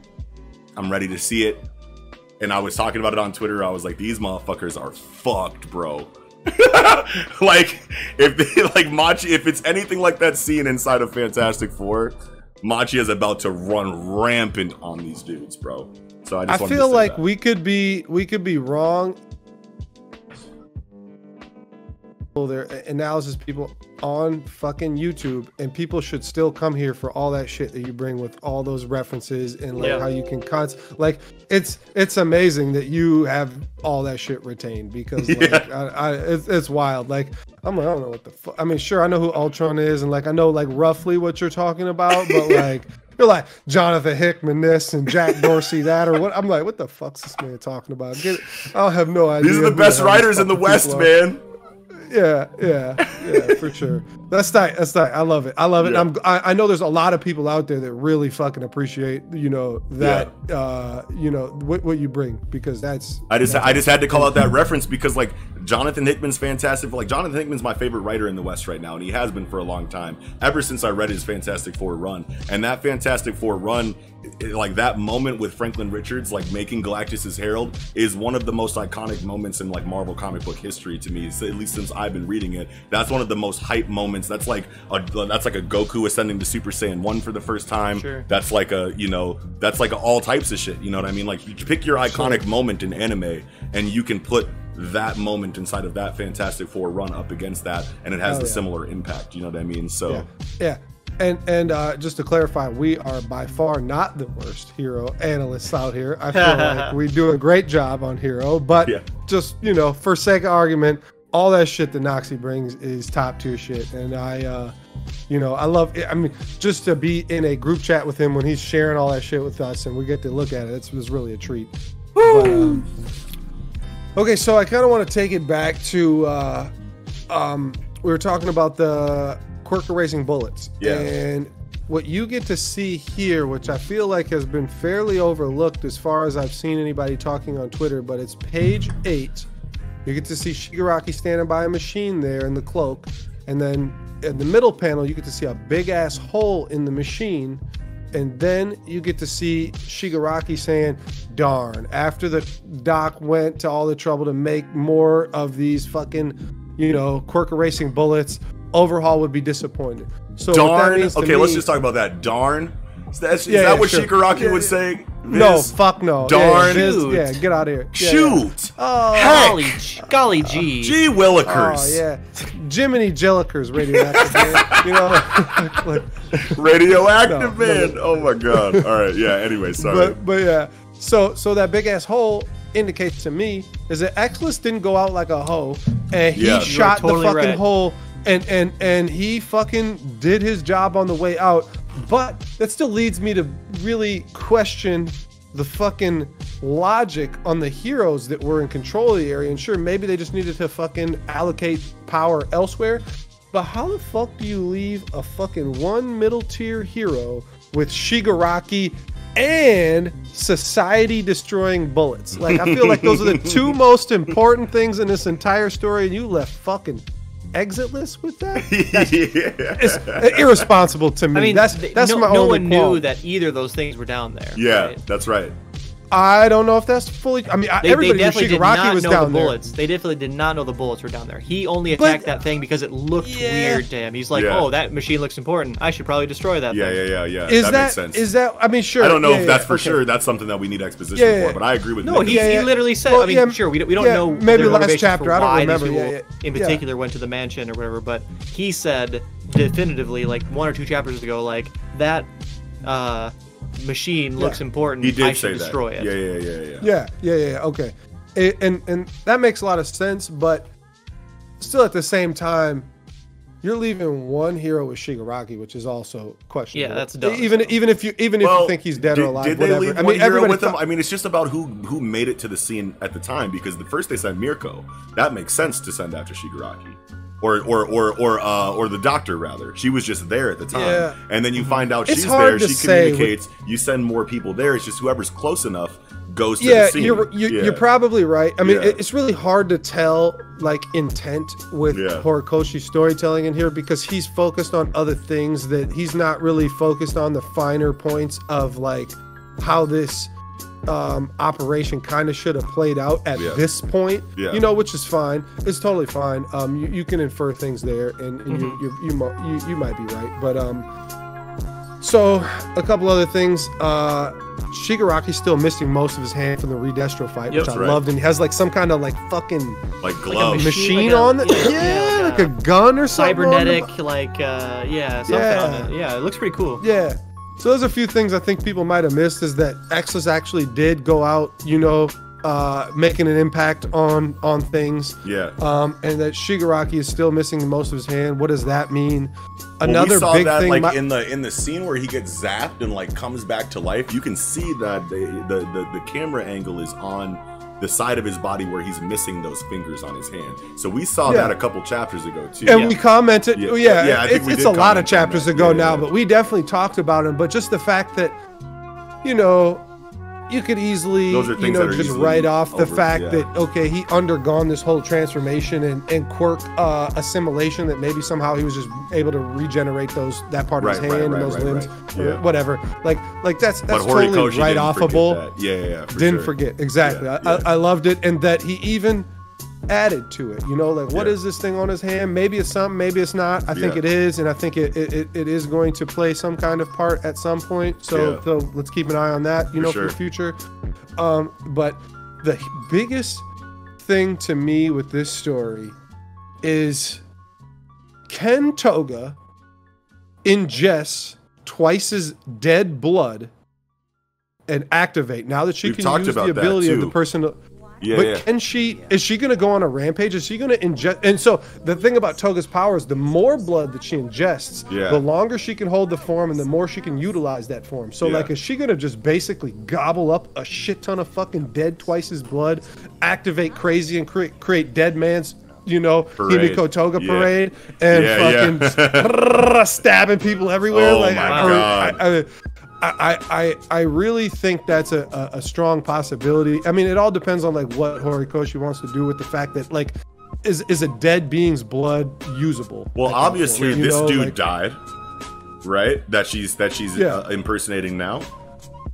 I'm ready to see it. And I was talking about it on Twitter. I was like, these motherfuckers are fucked, bro. Like, if they, like Machi, if it's anything like that scene inside of Fantastic Four, Machi is about to run rampant on these dudes, bro. So I just I feel to say like that. we could be we could be wrong. Their analysis people on fucking YouTube, and people should still come here for all that shit that you bring with all those references and like yeah. how you can cons like it's it's amazing that you have all that shit retained, because like yeah. I, I, it's, it's wild. Like I'm like I don't know what the fuck. I mean, sure I know who Ultron is, and like I know like roughly what you're talking about, but like. You're like Jonathan Hickman this and Jack Dorsey that or what? I'm like, what the fuck's this man talking about? Get I'll have no idea. These are the best the writers in the West, man. Yeah, yeah, yeah, for sure. That's tight. That's tight. I love it. I love it. Yeah. I'm. I, I know there's a lot of people out there that really fucking appreciate, you know, that, yeah. uh, you know, what, what you bring, because that's. I just. That's I just had to call out that reference, because like Jonathan Hickman's fantastic. Like, Jonathan Hickman's my favorite writer in the West right now, and he has been for a long time, ever since I read his Fantastic Four run. And that Fantastic Four run, like that moment with Franklin Richards, like making Galactus's Herald, is one of the most iconic moments in like Marvel comic book history to me, at least since I've been reading it. That's one of the most hype moments. That's like a, that's like a Goku ascending to Super Saiyan one for the first time. Sure. That's like a, you know, that's like a, all types of shit. You know what I mean? Like, you pick your iconic sure. moment in anime, and you can put that moment inside of that Fantastic Four run up against that, and it has oh, a yeah. similar impact. You know what I mean? So yeah. yeah. And and uh, just to clarify, we are by far not the worst Hero analysts out here. I feel like we do a great job on Hero, but yeah. just, you know, for sake of argument, all that shit that Noxy brings is top tier shit. And I, uh, you know, I love it. I mean, just to be in a group chat with him when he's sharing all that shit with us and we get to look at it, it's, it's really a treat. But, um, okay, so I kind of want to take it back to, uh, um, we were talking about the quirk erasing bullets. Yeah. And what you get to see here, which I feel like has been fairly overlooked as far as I've seen anybody talking on Twitter, but it's page eight. You get to see Shigaraki standing by a machine there in the cloak. And then in the middle panel, you get to see a big ass hole in the machine. And then you get to see Shigaraki saying, darn, after the doc went to all the trouble to make more of these fucking, you know, quirk erasing bullets, Overhaul would be disappointed. So darn. Okay, me, let's just talk about that. Darn. Is that, is yeah, that yeah, what sure. Shigaraki yeah, would yeah. say? No, fuck no. Darn. Yeah, yeah, yeah, get out of here. Yeah, Shoot. Yeah. Oh, golly, golly gee. Uh, gee willikers. Oh, yeah. Jiminy Jellikers, radioactive man. You know? Like, radioactive no, man. No, no. Oh, my God. All right. Yeah, anyway, sorry. But, but yeah. So, so that big ass hole indicates to me is that Exlus didn't go out like a hoe, and he yeah, shot totally the fucking right. hole. And, and and he fucking did his job on the way out, but that still leads me to really question the fucking logic on the heroes that were in control of the area. And sure, maybe they just needed to fucking allocate power elsewhere, but how the fuck do you leave a fucking one middle tier hero with Shigaraki and society-destroying bullets? Like, I feel like those are the two most important things in this entire story, and you left fucking Exitless with that? That's, yeah. It's irresponsible to me. I mean, that's that's no, my no only one qualm. Knew that either of those things were down there. Yeah, right? That's right. I don't know if that's fully. I mean, they, everybody they definitely knew Shigaraki was down the bullets. There. They definitely did not know the bullets were down there. He only attacked but, that thing because it looked yeah. weird to him. He's like, yeah. oh, that machine looks important. I should probably destroy that. Yeah, thing. yeah, yeah, yeah. Is that, that makes sense? Is that? I mean, sure. I don't know yeah, if yeah, that's yeah, for okay. sure. That's something that we need exposition yeah, yeah. for. But I agree with. No, he, yeah, yeah. he literally said. Well, I mean, yeah, sure, we don't, we don't yeah, know. Maybe last chapter. I don't remember. Yeah, yeah. In particular, yeah. went to the mansion or whatever. But he said definitively, like one or two chapters ago, like that. uh machine looks yeah. important. He did I say destroy that. It. Yeah, yeah, yeah, yeah. Yeah, yeah, yeah. Okay, it, and and that makes a lot of sense, but still, at the same time, you're leaving one hero with Shigaraki, which is also questionable. Yeah, that's dumb. Even even if you even well, if you think he's dead did, or alive, did they whatever. Leave I mean, one hero with them? I mean, it's just about who who made it to the scene at the time. Because the first they sent Mirko, that makes sense to send after Shigaraki. Or or or or uh, or the doctor rather. She was just there at the time, yeah. and then you find out it's she's there. She communicates. With... You send more people there. It's just whoever's close enough goes to yeah, the scene. You're, you're, yeah, you're probably right. I mean, yeah. it's really hard to tell like intent with yeah. Horikoshi's storytelling in here because he's focused on other things that he's not really focused on the finer points of like how this um operation kind of should have played out at yeah. this point yeah. you know, which is fine. It's totally fine. um you, you can infer things there and, and mm-hmm. you, you, you, you you might be right, but um so a couple other things. uh Shigaraki's still missing most of his hand from the Redestro fight, yep, which I right. loved, and he has like some kind of like fucking like glove like machine, machine like a, on it yeah, yeah, yeah like a gun or something, cybernetic like uh yeah something yeah. on it. Yeah, it looks pretty cool. Yeah. So there's a few things I think people might have missed is that Exlus actually did go out, you know, uh, making an impact on on things. Yeah. Um, and that Shigaraki is still missing most of his hand. What does that mean? Another well, we big that, thing. Like my- in the in the scene where he gets zapped and like comes back to life, you can see that the the the, the camera angle is on the side of his body where he's missing those fingers on his hand. So we saw yeah. that a couple chapters ago too. And yeah. we commented, yeah, yeah, yeah I think it's, we it's a lot of chapters ago yeah, now, yeah. but we definitely talked about him. But just the fact that, you know, you could easily, you know, just write off over, the fact yeah. that, okay, he undergone this whole transformation and, and quirk uh, assimilation that maybe somehow he was just able to regenerate those, that part of right, his hand right, right, and those right, limbs, right. Yeah. whatever. Like, like that's, that's totally right offable. Yeah, yeah, yeah. For didn't sure. forget. Exactly. Yeah, yeah. I, I loved it. And that he even added to it, you know, like what yeah. is this thing on his hand? Maybe it's something, maybe it's not. I yeah. think it is, and I think it, it it is going to play some kind of part at some point. So, yeah. so let's keep an eye on that, you know, for sure. for the future. Um, but the biggest thing to me with this story is Ken Toga ingests twice as dead blood and activate. Now that she We've can use the ability of the person to Yeah, but yeah. can she, is she going to go on a rampage? Is she going to ingest? And so the thing about Toga's power is the more blood that she ingests, yeah. the longer she can hold the form and the more she can utilize that form. So yeah. like, is she going to just basically gobble up a shit ton of fucking dead twice as blood, activate crazy and create, create dead man's, you know, Himiko Toga yeah. parade and yeah, fucking yeah. stabbing people everywhere? Oh like, my I, God. I, I, I, I I really think that's a, a, a strong possibility. I mean, it all depends on like what Horikoshi wants to do with the fact that like, is is a dead being's blood usable? Well, obviously this know, dude like, died, right? That she's that she's yeah. uh, impersonating now.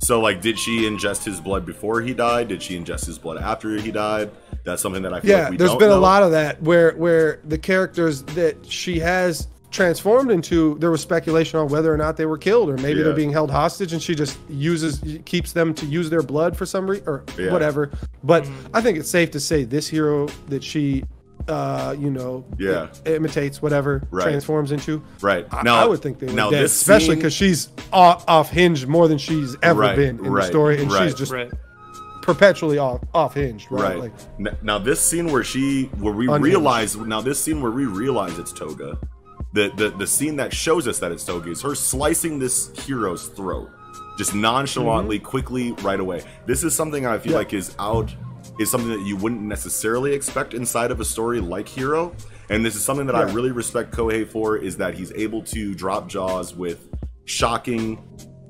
So like, did she ingest his blood before he died? Did she ingest his blood after he died? That's something that I feel yeah. like we there's don't been know. a lot of that where where the characters that she has transformed into, there was speculation on whether or not they were killed or maybe yeah. they're being held hostage and she just uses keeps them to use their blood for some reason or yeah. whatever. But I think it's safe to say this hero that she uh you know yeah imitates whatever right. transforms into right now, I, I would think they were dead, especially because she's off, off hinge more than she's ever right, been in right, the story and right, she's just right. perpetually off off hinge right, right. Like, now this scene where she where we unhinged. realize now this scene where we realize it's Toga. The, the the scene that shows us that it's Toga is her slicing this hero's throat, just nonchalantly, mm-hmm. quickly, right away. This is something I feel yeah. like is out, is something that you wouldn't necessarily expect inside of a story like Hero. And this is something that yeah. I really respect Kohei for, is that he's able to drop jaws with shocking,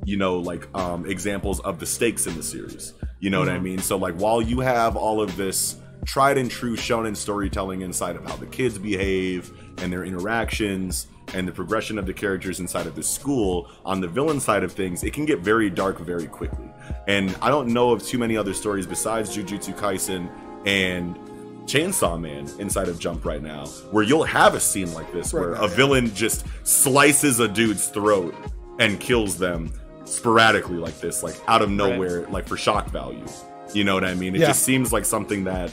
you know, like um, examples of the stakes in the series. You know mm-hmm. what I mean? So like, while you have all of this tried and true shonen storytelling inside of how the kids behave and their interactions and the progression of the characters inside of the school, on the villain side of things, it can get very dark very quickly. And I don't know of too many other stories besides Jujutsu Kaisen and Chainsaw Man inside of Jump right now, where you'll have a scene like this right where now, a yeah. villain just slices a dude's throat and kills them sporadically like this, like out of nowhere, right. like for shock value. You know what I mean? It yeah. just seems like something that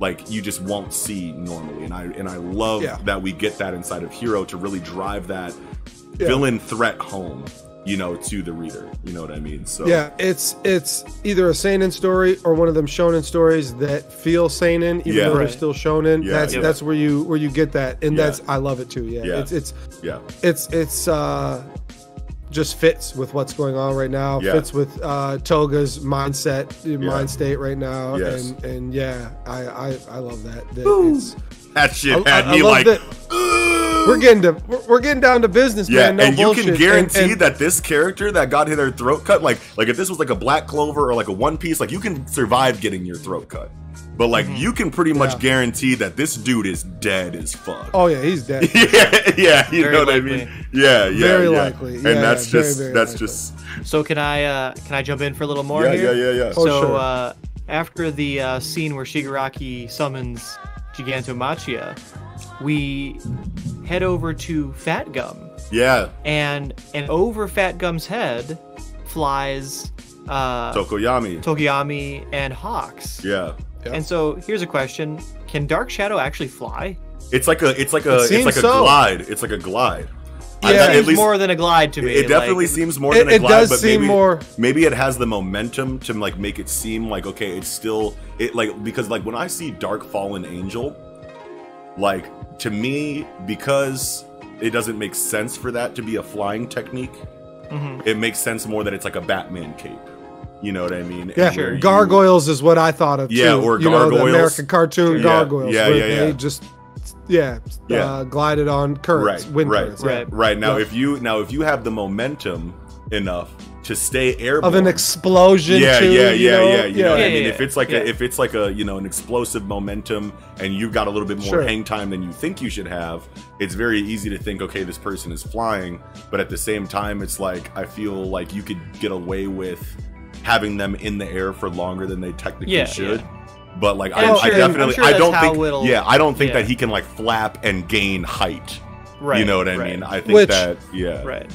like you just won't see normally, and I and I love yeah. that we get that inside of Hero to really drive that yeah. villain threat home, you know, to the reader. You know what I mean? So yeah, it's it's either a seinen story or one of them shonen stories that feel seinen, even yeah, though right. they're still shonen. Yeah, that's yeah. that's where you where you get that, and yeah. that's I love it too. Yeah, yeah. it's it's yeah, it's it's. uh just fits with what's going on right now, yeah. fits with uh Toga's mindset yeah. mind state right now, yes. and and yeah I, I I love that that, it's, that shit I, had I, me I like we're getting to we're, we're getting down to business, yeah man, no and bullshit. You can guarantee and, and, that this character that got their throat cut, like like if this was like a Black Clover or like a One Piece, like you can survive getting your throat cut. But like mm-hmm. you can pretty much yeah. guarantee that this dude is dead as fuck. Oh yeah, he's dead. yeah, yeah, you very know likely. what I mean. Yeah, yeah, very yeah. likely. Yeah, and that's yeah, just very, very that's likely. just. So can I uh, can I jump in for a little more? Yeah, here? yeah, yeah, yeah. Oh, so sure. uh, after the uh, scene where Shigaraki summons Gigantomachia, we head over to Fat Gum. Yeah. And and over Fat Gum's head flies uh, Tokoyami, Tokoyami, and Hawks. Yeah. Yeah. And so here's a question: can Dark Shadow actually fly? It's like a, it's like a, it it's like a so. glide. It's like a glide. Yeah, I, it seems at least, more than a glide to me. It definitely like, seems more it, than a glide. It does but seem maybe, more. Maybe it has the momentum to like make it seem like okay, it's still it like because like when I see Dark Fallen Angel, like to me because it doesn't make sense for that to be a flying technique. Mm-hmm. It makes sense more that it's like a Batman cape. You know what I mean? Yeah, sure. Gargoyles you, is what I thought of. Yeah, too. or you gargoyles. Know, the American cartoon yeah. gargoyles. Yeah, yeah, yeah. They just, yeah, yeah. Uh, glided on currents. Right, wind right, currents, right, yeah. right. Now, yeah. if you now if you have the momentum enough to stay airborne of an explosion. Yeah, too, yeah, yeah, know? yeah. You yeah. know, yeah, I mean, yeah, if it's like yeah. a, if it's like a, you know, an explosive momentum, and you've got a little bit more sure. hang time than you think you should have, it's very easy to think, okay, this person is flying. But at the same time, it's like I feel like you could get away with having them in the air for longer than they technically yeah, should. Yeah. But like, I, sure, I definitely, sure I don't think, yeah, I don't think yeah. that he can like flap and gain height. Right. You know what I right. mean? I think Which, that, yeah, right.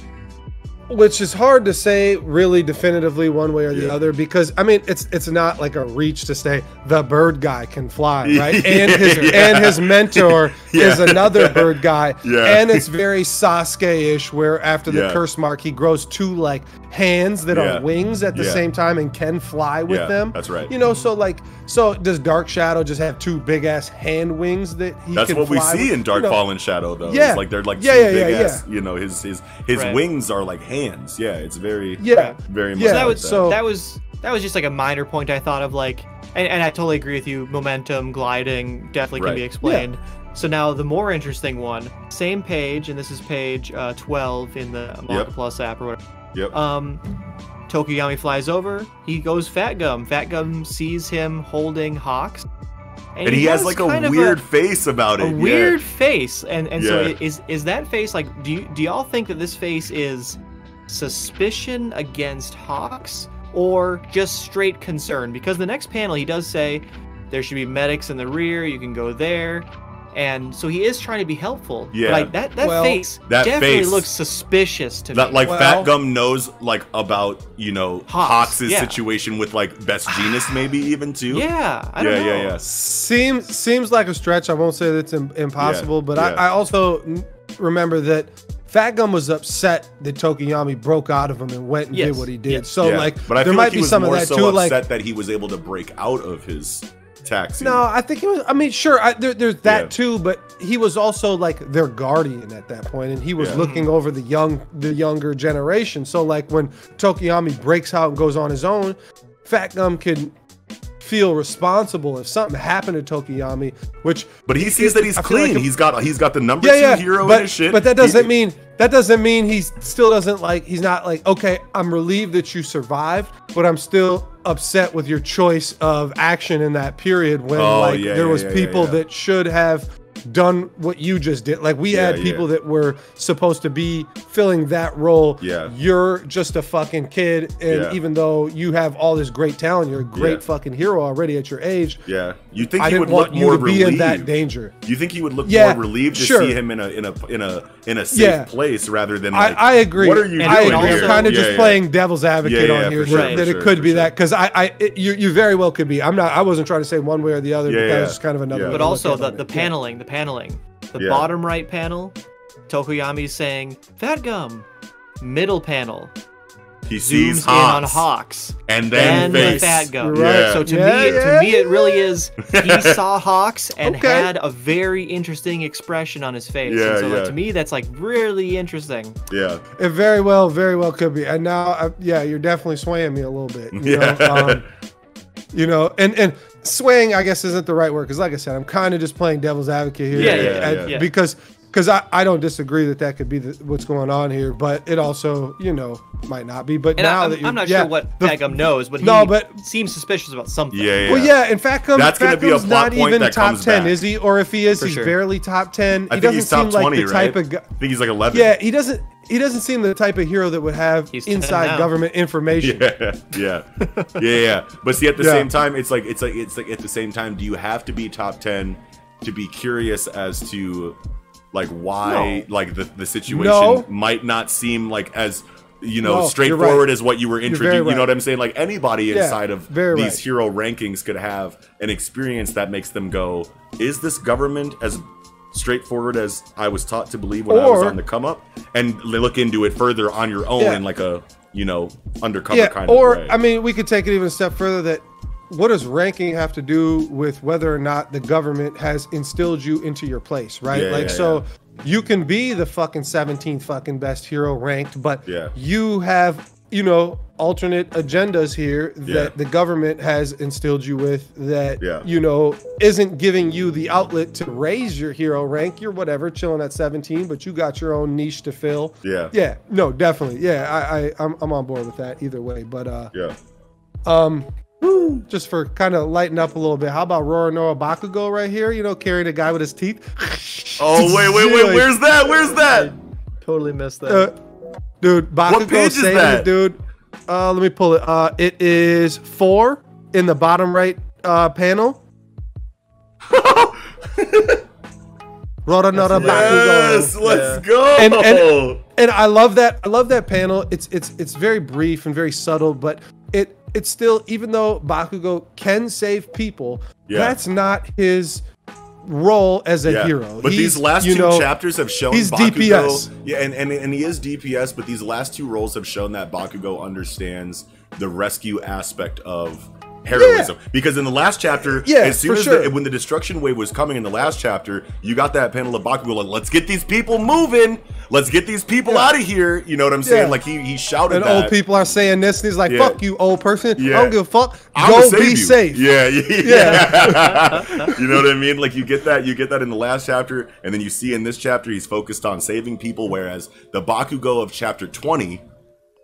Which is hard to say really definitively one way or the yeah. other, because I mean it's it's not like a reach to say the bird guy can fly, right? And his yeah. and his mentor yeah. is another bird guy, yeah. and it's very Sasuke-ish, where after the yeah. curse mark he grows two like hands that yeah. are wings at the yeah. same time and can fly with yeah, them. That's right. You know, so like so does Dark Shadow just have two big ass hand wings that he that's can what fly we see with? in Dark you know, Fallen Shadow though. Yeah, it's like they're like yeah, two yeah, big yeah, ass. Yeah. You know, his his his right. wings are like. hands yeah it's very yeah very much yeah. so that was like that. so that was that was just like a minor point I thought of, like, and, and I totally agree with you, momentum gliding definitely right. can be explained. yeah. So now the more interesting one, same page, and this is page uh twelve in the Manga yep. Plus app or whatever. Yep um tokugami flies over, he goes fat gum fat gum sees him holding hawks, and, and he, he has, has like a weird a, face about it a weird yeah. face and and yeah. so is is that face like, do you do y'all think that this face is suspicion against Hawks or just straight concern? Because the next panel he does say there should be medics in the rear, you can go there, and so he is trying to be helpful. Yeah, but like that that well, face that definitely face, looks suspicious to that, me. Like well, Fat Gum knows like about you know Hawks' yeah. situation with like Best Genius maybe even too. Yeah, I don't yeah, know. Yeah, yeah. Seems seems like a stretch. I won't say that's impossible, yeah, but yeah. I, I also remember that Fat Gum was upset that Tokuyami broke out of him and went and yes. did what he did. Yes. So yeah. like, but I there might like be some of that so too. Like, that he was able to break out of his taxi. No, I think he was. I mean, sure, I, there, there's that yeah. too. But he was also like their guardian at that point, and he was yeah. looking over the young, the younger generation. So like, when Tokuyami breaks out and goes on his own, Fat Gum can feel responsible if something happened to Tokuyami, which but he sees that he's I clean. Like a, he's got he's got the number yeah, two yeah, hero but, in his shit. But that doesn't he, mean that doesn't mean he still doesn't like he's not like, okay, I'm relieved that you survived, but I'm still upset with your choice of action in that period when oh, like yeah, there yeah, was yeah, people yeah, yeah. that should have done what you just did. Like we yeah, had people yeah. that were supposed to be filling that role. Yeah, you're just a fucking kid, and yeah. even though you have all this great talent, you're a great yeah. fucking hero already at your age. Yeah, you think I he would look more relieved? Be in that danger. You think he would look yeah, more relieved to sure. see him in a in a in a in a safe yeah. place rather than? Like, I, I agree. What are you and doing? I'm kind of yeah, just yeah. playing devil's advocate yeah, yeah, on here sure, that, that sure, it could be sure. that because I I it, you you very well could be. I'm not. I wasn't trying to say one way or the other. Yeah, but that yeah. was just kind of another. Yeah. But also the the paneling. The paneling. The yeah. bottom right panel, Tokuyami saying Fat Gum. Middle panel, he sees zooms Hawks. in on Hawks and then, then Fat Gum. Right. Yeah. So to yeah, me, yeah, to me, yeah. it really is. He saw Hawks and okay. had a very interesting expression on his face. Yeah, and so yeah. like, to me, that's like really interesting. Yeah, it very well, very well could be. And now, I, yeah, you're definitely swaying me a little bit. You yeah. know? Um, you know, and and. Swaying, I guess, isn't the right word, because like I said, I'm kind of just playing devil's advocate here. Yeah, yeah, I, yeah, yeah. Because because I, I don't disagree that that could be the, what's going on here, but it also, you know, might not be. But and now I'm, that you, I'm not yeah, sure what Fat Gum knows, but he no, but, seems suspicious about something. Yeah, yeah. Well, yeah, and Fat Gum, that's going to be a plot not point even that top comes ten, back. Is he? Or if he is, for he's sure. barely top ten. I he doesn't seem like twenty, the type right? of guy. I think he's like eleven. Yeah, he doesn't. He doesn't seem the type of hero that would have inside government information. Yeah, yeah, yeah, yeah. But see, at the yeah. same time, it's like it's like it's like at the same time, do you have to be top ten to be curious as to like why no. like the the situation no. might not seem like as you know no, straightforward right. as what you were introduced? Right. You know what I'm saying? Like anybody yeah, inside of these right. hero rankings could have an experience that makes them go, "Is this government as straightforward as I was taught to believe when or, I was on the come up?" And look into it further on your own yeah. in like a, you know, undercover yeah, kind or, of way. Or, I mean, we could take it even a step further that what does ranking have to do with whether or not the government has instilled you into your place, right? Yeah, like, yeah, so yeah. you can be the fucking seventeenth fucking best hero ranked, but yeah. you have you know, alternate agendas here that yeah. the government has instilled you with that, yeah. you know, isn't giving you the outlet to raise your hero rank. You're whatever, chilling at seventeen, but you got your own niche to fill. Yeah. Yeah. No, definitely. Yeah. I, I I'm, I'm on board with that either way, but, uh, yeah. Um, just for kind of lighten up a little bit, how about Roronoa Bakugo right here? You know, carrying a guy with his teeth. Oh, wait, wait, wait. Where's that? Where's that? I totally missed that. Uh, dude, Bakugo saved it, dude. Uh, let me pull it. Uh, it is four in the bottom right uh, panel. Roronoa Bakugo. Yes, let's yeah. go. And, and, and I love that. I love that panel. It's it's it's very brief and very subtle, but it. It's still, even though Bakugo can save people, yeah. that's not his role as a yeah. hero. But he's, these last two know, chapters have shown he's Bakugo, D P S. Yeah, and, and, and he is D P S, but these last two roles have shown that Bakugo understands the rescue aspect of heroism. Yeah. Because in the last chapter, yeah, as soon as sure. the, when the destruction wave was coming in the last chapter, you got that panel of Bakugo like, let's get these people moving. Let's get these people yeah. out of here. You know what I'm saying? Yeah. Like he he shouted and that. And old people are saying this, and he's like, yeah. fuck you, old person. Yeah. I don't give a fuck. Go be you. safe. Yeah, yeah. yeah. You know what I mean? Like you get that, you get that in the last chapter, and then you see in this chapter he's focused on saving people, whereas the Bakugo of chapter twenty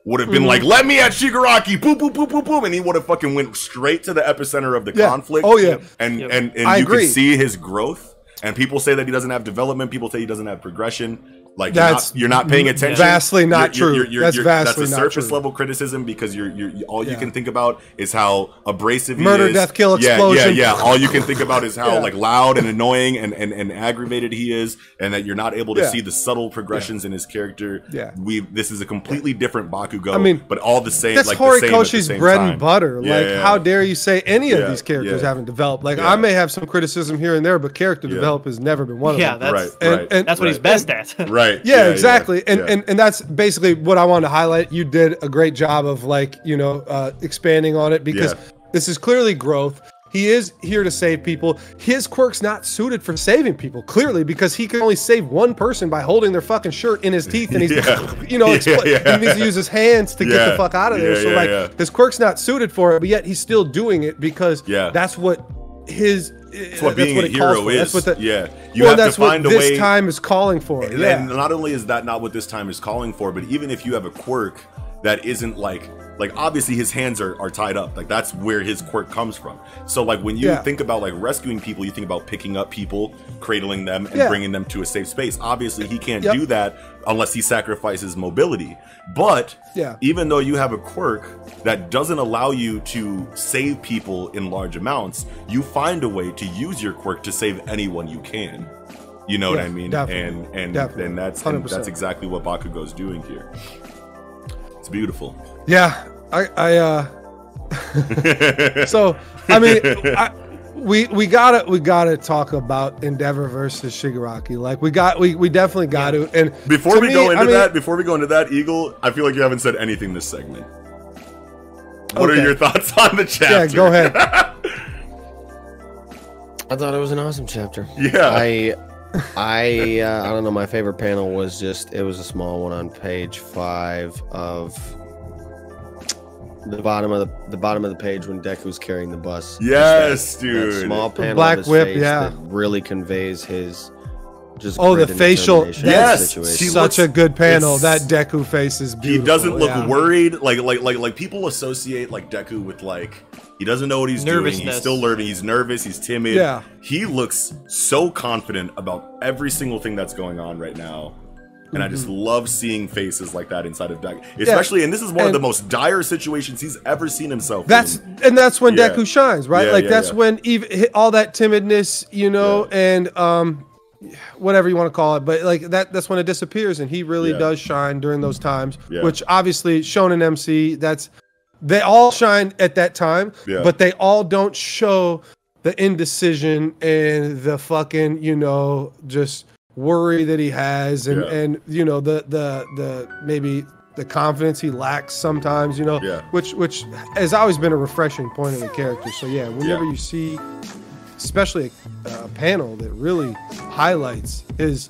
would have been mm-hmm. like, let me at Shigaraki, boom, boom, boom, boom, boom, and he would have fucking went straight to the epicenter of the yeah. conflict. Oh yeah, and yep. and and, and you agree. could see his growth. And people say that he doesn't have development. People say he doesn't have progression. Like that's you're not, you're not paying attention. Vastly not you're, you're, you're, true. That's you're, vastly that's a surface not true. level criticism because you're you're all you yeah. can think about is how abrasive he murder, is. death, kill, explosion. Yeah, yeah, yeah. All you can think about is how yeah. like loud and annoying and, and and aggravated he is, and that you're not able to yeah. see the subtle progressions yeah. in his character. Yeah, we this is a completely different Bakugo. I mean, but all the same. That's like Horikoshi's bread time. and butter. Yeah, like, yeah, how yeah. dare you say any of yeah, these characters yeah. haven't developed? Like, yeah. I may have some criticism here and there, but character yeah. development has never been one of them. Yeah, that's that's what he's best at. Right. Yeah, yeah, exactly. Yeah, and, yeah. and and that's basically what I wanted to highlight. You did a great job of like, you know, uh, expanding on it because yeah. this is clearly growth. He is here to save people. His quirk's not suited for saving people, clearly, because he can only save one person by holding their fucking shirt in his teeth. And he's, yeah. you know, yeah, yeah. he needs to use his hands to yeah. get the fuck out of there. Yeah, so yeah, like yeah. this quirk's not suited for it, but yet he's still doing it because yeah. that's what his... That's what that's being what a hero is. That's what the, yeah, you well, have that's to find what a way. This time is calling for. And, yeah. and not only is that not what this time is calling for, but even if you have a quirk that isn't like, like obviously his hands are, are tied up. Like that's where his quirk comes from. So like when you yeah. think about like rescuing people, you think about picking up people, cradling them, and yeah. bringing them to a safe space. Obviously he can't yep. do that unless he sacrifices mobility. But yeah. even though you have a quirk that doesn't allow you to save people in large amounts, you find a way to use your quirk to save anyone you can. You know yeah, what I mean? Definitely. And and, definitely. and that's and that's exactly what Bakugo's doing here. It's beautiful. Yeah, I, I uh so I mean I, we we gotta we gotta talk about Endeavor versus Shigaraki. Like we got we we definitely got yeah. to. And before we me, go into I mean, that, before we go into that, Eagle, I feel like you haven't said anything this segment. What okay. are your thoughts on the chapter? Yeah, go ahead. I thought it was an awesome chapter. Yeah, I I uh, I don't know. My favorite panel was just it was a small one on page five of. The bottom of the, the bottom of the page when Deku's carrying the bus. Yes, that, dude. That small panel black of his whip, face yeah. that really conveys his just oh the facial. Yes, such looks, a good panel. That Deku face is beautiful. He doesn't look yeah. worried. Like like like like people associate like Deku with like he doesn't know what he's doing. He's still learning. He's nervous. He's timid. Yeah. He looks so confident about every single thing that's going on right now. And I just love seeing faces like that inside of Deku, especially. Yeah. And this is one and of the most dire situations he's ever seen himself. That's in. and that's when yeah. Deku shines, right? Yeah, like yeah, that's yeah. when even all that timidness, you know, yeah. and um, whatever you want to call it, but like that that's when it disappears, and he really yeah. does shine during those times. Yeah. Which obviously, Shonen M C, that's they all shine at that time, yeah. but they all don't show the indecision and the fucking, you know, just. worry that he has and yeah. and you know the the the maybe the confidence he lacks sometimes, you know, yeah. which which has always been a refreshing point in the character. So yeah, whenever yeah. you see especially a, a panel that really highlights his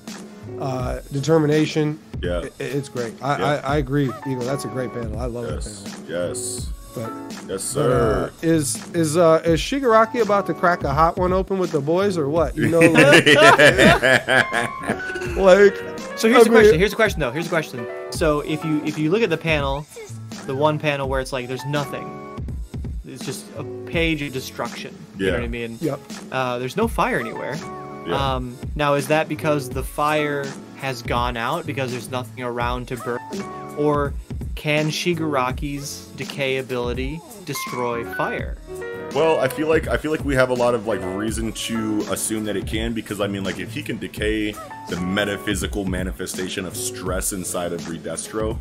uh determination Yeah, it, it's great. I, yeah. I, I agree, Eagle. That's a great panel. I love yes. that panel. Yes. But, yes, sir. But, uh, is is uh, is Shigaraki about to crack a hot one open with the boys or what? You know, like. like so here's I the mean, question. Here's the question, though. Here's the question. So if you if you look at the panel, the one panel where it's like there's nothing. It's just a page of destruction. Yeah. You know what I mean? Yep. Uh, there's no fire anywhere. Yeah. Um, now, is that because the fire has gone out because there's nothing around to burn? Or can Shigaraki's decay ability destroy fire? Well, I feel like I feel like we have a lot of like reason to assume that it can, because I mean, like, if he can decay the metaphysical manifestation of stress inside of Redestro,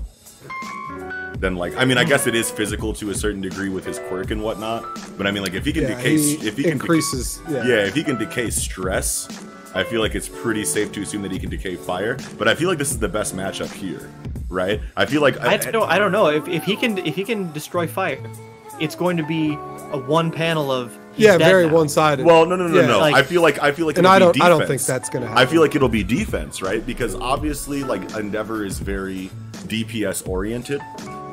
then like I mean I guess it is physical to a certain degree with his quirk and whatnot, but I mean like if he can yeah, decay he if he can increases decay, yeah. yeah if he can decay stress, I feel like it's pretty safe to assume that he can decay fire. But I feel like this is the best matchup here, right? I feel like I, I don't know, I don't know if, if he can if he can destroy fire, it's going to be a one panel of yeah very now. one-sided. Well, no no no yeah. no. Like, I feel like I feel like and it'll I don't be I don't think that's gonna happen. I feel like it'll be defense, right? Because obviously like Endeavor is very D P S oriented.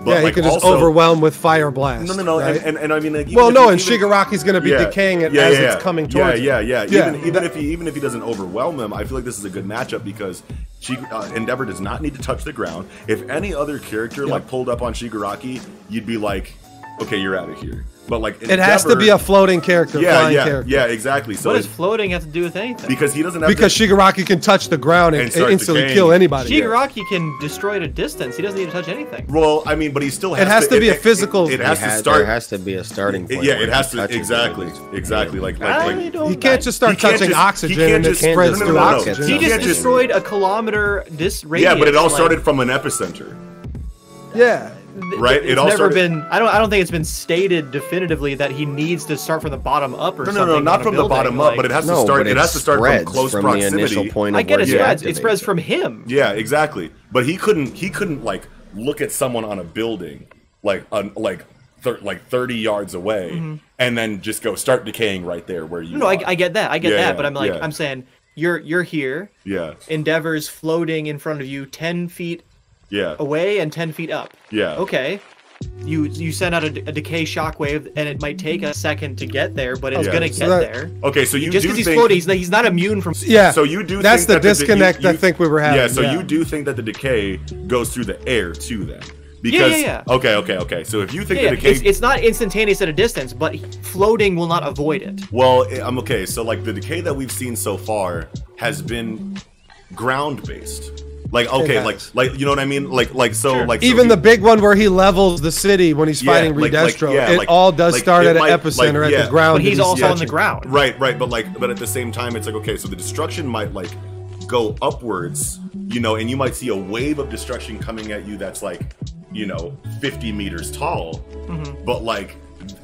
But yeah, like he could just also overwhelm with fire blast. No, no, no, right? and, and and I mean, like, well, no, and even, Shigaraki's going to be yeah, decaying it yeah, as yeah, it's coming towards. Yeah, yeah, yeah. Him. yeah. Even, yeah. even if he even if he doesn't overwhelm him, I feel like this is a good matchup because Shig uh, Endeavor does not need to touch the ground. If any other character yep. like pulled up on Shigaraki, you'd be like, okay, you're out of here. But like Endeavor, it has to be a floating character, yeah, flying yeah, character. Yeah, exactly. So what does floating have to do with anything? Because he doesn't have because to, Shigaraki can touch the ground and, and, and instantly decaying. kill anybody. Shigaraki yeah. can destroy at a distance. He doesn't need to touch anything. Well, I mean, but he still has. It has to, to be it, a physical. It, it, it has, has to start. There has to be a starting point. It, yeah, it has to exactly, exactly. Like, like, like he can't just start touching just, oxygen and just spread through no, no, no, oxygen. No, no. He just he destroyed a kilometer dis radius. Yeah, but it all started from an epicenter. Yeah. Right, it's it never started... been. I don't. I don't think it's been stated definitively that he needs to start from the bottom up or no, something. No, no, not from building. the bottom like, up, but it has no, to start. It, it has to start from close from proximity. The initial point I get it. Yeah, it spreads from him. Yeah, exactly. But he couldn't. He couldn't like look at someone on a building like on like thir like thirty yards away mm-hmm. and then just go start decaying right there where you. No, I, I get that. I get yeah, that. Yeah, but I'm like yeah. I'm saying you're you're here. Yeah. Endeavor's floating in front of you, ten feet. Yeah. Away and ten feet up. Yeah. Okay. You you send out a, a decay shockwave, and it might take a second to get there, but it's yeah. gonna so get that, there. Okay, so you just because he's floating, he's, he's not immune from. Yeah. So you do. That's think the that disconnect the, you, you, I think we were having. Yeah. So yeah. you do think that the decay goes through the air too, then? Because, yeah, yeah, yeah. Okay, okay, okay. So if you think yeah, that decay, it's, it's not instantaneous at a distance, but floating will not avoid it. Well, I'm okay. So like the decay that we've seen so far has been ground based. Like okay, like like you know what I mean? Like like so sure. like so even he, the big one where he levels the city when he's yeah, fighting Redestro, like, like, yeah, it like, all does like, start at might, an epicenter like, yeah. at the ground. But he's also yeah, on the ground. Right, right, but like but at the same time it's like okay, so the destruction might like go upwards, you know, and you might see a wave of destruction coming at you that's like, you know, fifty meters tall. Mm-hmm. But like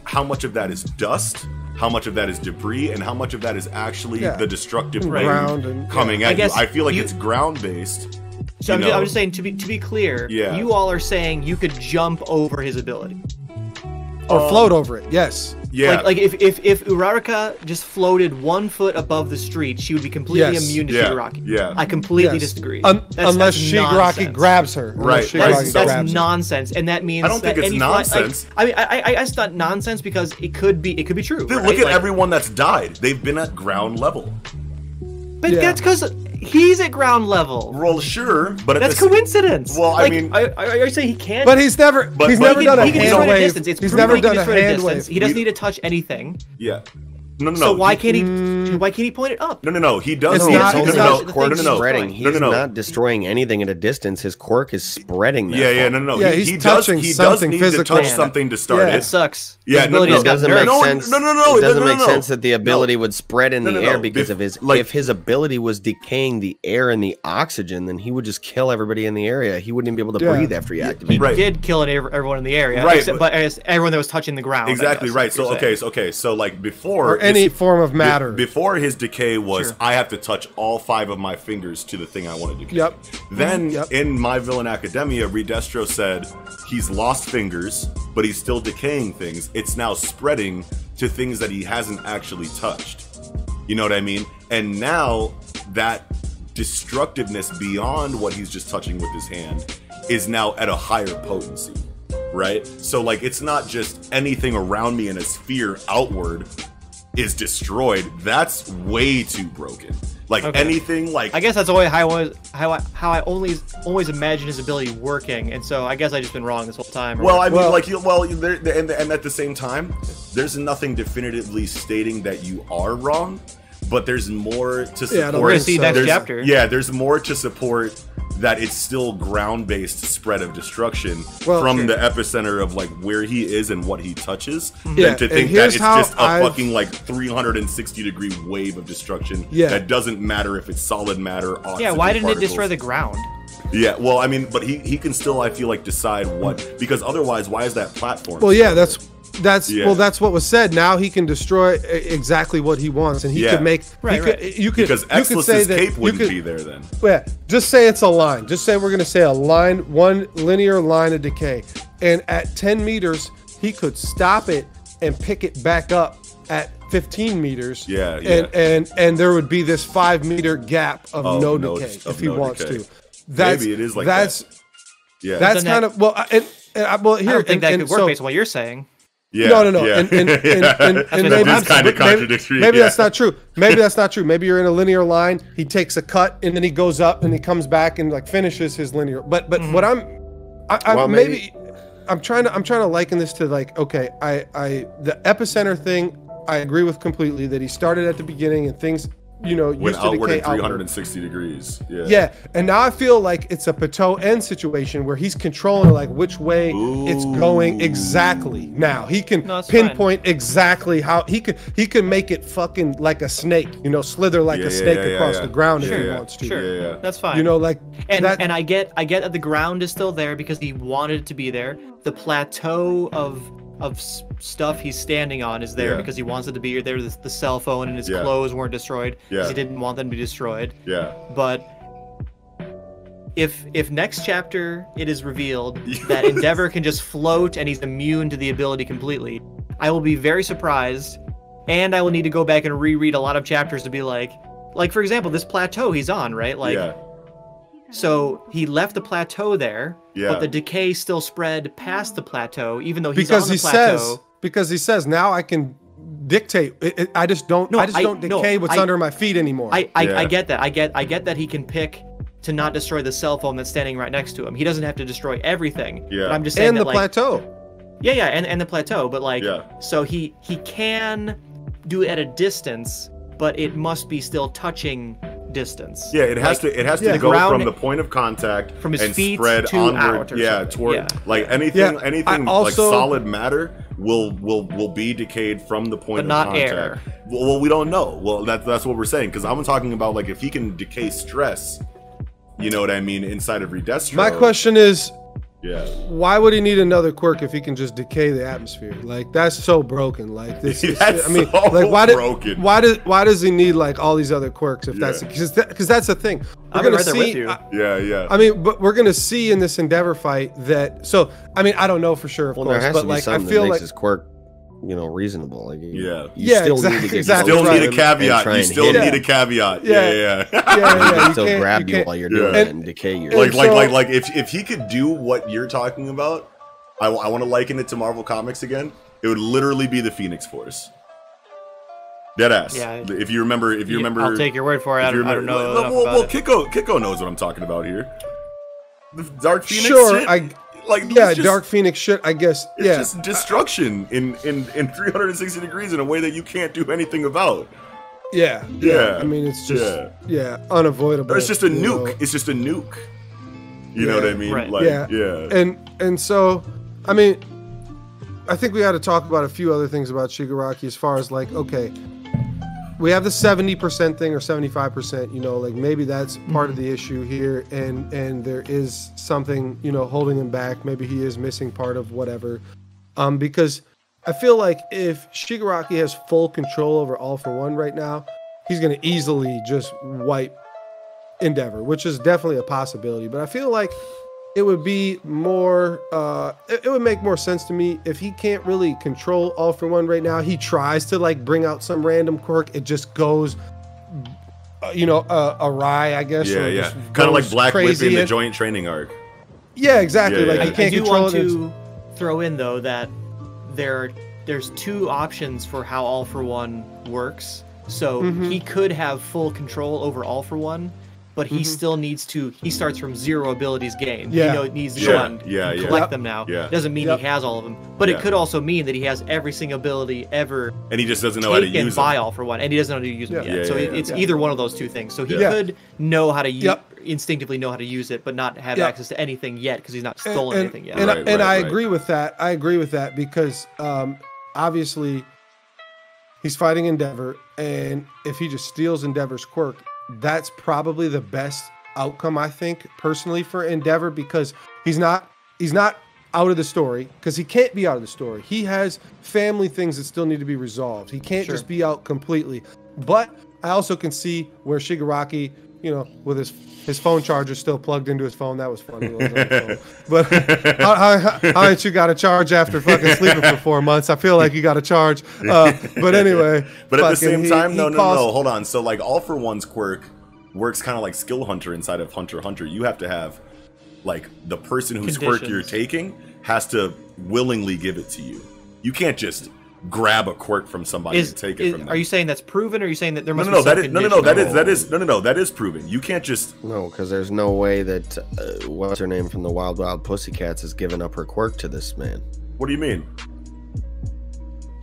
how much of that is dust? How much of that is debris, and how much of that is actually yeah. the destructive ground and, coming yeah. at I guess you? I feel like you, it's ground based. So I'm just, I'm just saying, to be to be clear, yeah. you all are saying you could jump over his ability, or um, float over it. Yes. Yeah. Like, like if if if Uraraka just floated one foot above the street, she would be completely yes. immune to yeah. Shigaraki. Yeah. I completely yes. disagree. Um, that's, unless that's Shigaraki nonsense. grabs her. Right. Shigaraki that's grabs that's her. nonsense, and that means I don't think it's nonsense. Fly, like, I mean, I I it's not nonsense because it could be it could be true. Dude, right? Look at like, everyone that's died. They've been at ground level. But yeah. that's because he's at ground level. Well, sure, but that's this, coincidence. Well, I like, mean, I, I, are you saying he can't? But he's never, but, he's but never he can, done a hand wave. He's never done a hand wave. He doesn't need to touch anything. Yeah. No, no, no. So why can't he? Mm. Why can't he point it up? No, no, no. He does. It's no, not, it's no, no, no, no. Spreading. He's no, no, no. not destroying anything at a distance. His quirk is spreading. That yeah, yeah, no, no. Yeah, he, he's he touching does, something he does need physical. to touch something to start yeah, it. It sucks. Yeah, no, no, it doesn't no, make no, sense. No, no, no. It doesn't no, no, make sense that the ability no. would spread in no, the no, air no. because if, of his. Like, if his ability was decaying the air and the oxygen, then he would just kill everybody in the area. He wouldn't even be able to breathe after he activated. He did kill everyone in the area, except but everyone that was touching the ground. Exactly right. So okay, okay. So like before. Any his, form of matter. Before his decay was, sure. I have to touch all five of my fingers to the thing I wanted to kill. Yep. Then yep. in My Villain Academia, Redestro said he's lost fingers, but he's still decaying things. It's now spreading to things that he hasn't actually touched. You know what I mean? And now that destructiveness beyond what he's just touching with his hand is now at a higher potency, right? So like, it's not just anything around me in a sphere outward is destroyed. That's way too broken. Like, okay. anything like I guess that's the way how I, how I, how I only always imagine his ability working, and so I guess I just been wrong this whole time. Well, I mean, well, like you, well, there, and and at the same time, there's nothing definitively stating that you are wrong, but there's more to support. Yeah, we're gonna see next chapter. Yeah, there's more to support that it's still ground-based spread of destruction well, from okay. the epicenter of like where he is and what he touches, yeah, than to think that it's just a I've... fucking like three hundred sixty degree wave of destruction yeah. that doesn't matter if it's solid matter. Yeah, why didn't particles. It destroy the ground? Yeah, well, I mean, but he he can still, I feel like, decide what, because otherwise, why is that platform? Well, yeah, that's. That's yeah. well. That's what was said. Now he can destroy exactly what he wants, and he yeah. could make. Right, he could, right. You could because Exless's cape wouldn't could, be there then. Yeah, just say it's a line. Just say we're going to say a line, one linear line of decay, and at ten meters he could stop it and pick it back up at fifteen meters. Yeah, yeah. And and and there would be this five meter gap of oh, no, no decay of if no he wants decay. To. That's, Maybe it is like that's, that. Yeah, that's kind of well. And, and, and, well, here I don't think and, that and, could work so, based on what you're saying. Yeah, no, no, no. Yeah. And, and, and, yeah. and, and, and maybe, that's kind of contradictory. Maybe, maybe yeah. that's not true. Maybe that's not true. Maybe you're in a linear line. He takes a cut and then he goes up and he comes back and like finishes his linear. But but mm-hmm. what I'm, I, I well, maybe, maybe I'm trying to I'm trying to liken this to like okay I I the epicenter thing I agree with completely, that he started at the beginning and things you know went outward at three hundred sixty outward. degrees. Yeah. Yeah, and now I feel like it's a Pateau end situation where he's controlling like which way Ooh. It's going exactly. Now he can no, pinpoint fine. Exactly how he could he can make it fucking like a snake, you know, slither like yeah, a snake yeah, yeah, across yeah, yeah. the ground sure, if he yeah. wants to. Sure, yeah, yeah. That's fine. You know, like and that, and I get I get that the ground is still there because he wanted it to be there. The plateau of of stuff he's standing on is there yeah. because he wants it to be there. The, the cell phone and his yeah. clothes weren't destroyed because yeah. he didn't want them to be destroyed. Yeah. But if if next chapter it is revealed that Endeavor can just float and he's immune to the ability completely, I will be very surprised, and I will need to go back and reread a lot of chapters to be like, like for example, this plateau he's on, right? Like. Yeah. So he left the plateau there, yeah. but the decay still spread past the plateau, even though he's because on the he plateau. Says, because he says, now I can dictate. It, it, I just don't. No, I just I, don't decay no, what's I, under my feet anymore. I I, yeah. I get that. I get I get that he can pick to not destroy the cell phone that's standing right next to him. He doesn't have to destroy everything. Yeah. But I'm just saying and that, the like, plateau. Yeah, yeah, and and the plateau. But like, yeah. so he he can do it at a distance, but it must be still touching. Distance. Yeah, it has like, to. It has yeah, to go ground, from the point of contact from his and feet spread to onward. Yeah, toward yeah. like anything. Yeah. Anything also, like solid matter will will will be decayed from the point but of not contact. Air. Well, well, we don't know. Well, that's that's what we're saying, because I'm talking about like if he can decay stress, you know what I mean, inside of Redestro. My question is, yeah, why would he need another quirk if he can just decay the atmosphere? Like that's so broken. Like this is, I mean, so like why did, why does why does he need like all these other quirks if yeah. that's because that, that's the thing. We're I'm gonna right see, there with you. I, yeah, yeah. I mean, but we're gonna see in this Endeavor fight that. So I mean, I don't know for sure, of well, course, there has but to be like I feel that makes like his quirk, you know, reasonable. Like, you, yeah, you yeah, still exactly, need to exactly. still need a caveat. You still need a caveat. Yeah, yeah, yeah. yeah, yeah. You still grab you, you while you're doing yeah. it and decay your. Like, like, so, like, like, if if he could do what you're talking about, I, I want to liken it to Marvel Comics again. It would literally be the Phoenix Force. Deadass. Yeah. If you remember, if you yeah, remember, I'll take your word for it. I don't, remember, I don't know. Like, well, well Kiko, Kiko knows what I'm talking about here. The Dark Phoenix. Sure, shit. I. Like yeah, just, Dark Phoenix shit. I guess it's yeah. just destruction in in in three hundred sixty degrees in a way that you can't do anything about. Yeah, yeah. yeah. I mean, it's just yeah, yeah unavoidable. Or it's just a nuke. Know. It's just a nuke. You yeah, know what I mean? Right. Like, yeah, yeah. And and so, I mean, I think we got to talk about a few other things about Shigaraki as far as like okay, we have the seventy percent thing or seventy-five percent, you know, like maybe that's part of the issue here, and and there is something, you know, holding him back. Maybe he is missing part of whatever. Um, because I feel like if Shigaraki has full control over All For One right now, he's going to easily just wipe Endeavor, which is definitely a possibility. But I feel like it would be more, uh, it would make more sense to me if he can't really control All For One right now. He tries to like bring out some random quirk. It just goes uh, you know, uh, awry, I guess. Yeah, or yeah. Kind of like Black Whip in the Joint Training arc. Yeah, exactly. Yeah, yeah, like yeah. You can't I do control want it to throw in though that there there's two options for how All for One works. So mm-hmm. he could have full control over All for One, but he mm-hmm. still needs to. He starts from zero abilities gained. Yeah. You know, it needs to yeah. yeah, yeah. collect yep. them now. Yeah. Doesn't mean yep. he has all of them, but yeah. it could also mean that he has every single ability ever. And he just doesn't know how to use buy them. All for One, and he doesn't know how to use yeah. them yet. Yeah, so yeah, it, yeah, it's yeah. either one of those two things. So he yeah. could know how to use, yep. instinctively know how to use it, but not have yep. access to anything yet because he's not stolen and, and, anything yet. And, right, and, right, and I right. agree with that. I agree with that because um, obviously he's fighting Endeavor, and if he just steals Endeavor's quirk, that's probably the best outcome, I think, personally, for Endeavor, because he's not he's not out of the story, because he can't be out of the story. He has family things that still need to be resolved. He can't sure. just be out completely. But I also can see where Shigaraki, you know, with his his phone charger still plugged into his phone, that was funny. Was but how, how, how ain't you got to charge after fucking sleeping for four months? I feel like you got to charge. Uh, but anyway, but at the same he, time, he no, no, calls... no. Hold on. So like, All for One's quirk works kind of like Skill Hunter inside of Hunter x Hunter. You have to have like the person whose Conditions. quirk you're taking has to willingly give it to you. You can't just grab a quirk from somebody is, and take it is, from them. Are you saying that's proven, or are you saying that there must no, no, be no, that is, no, no, no, that is that is no, no, no, that is proven. You can't just no, because there's no way that uh, what's her name from the Wild Wild Pussycats has given up her quirk to this man. What do you mean?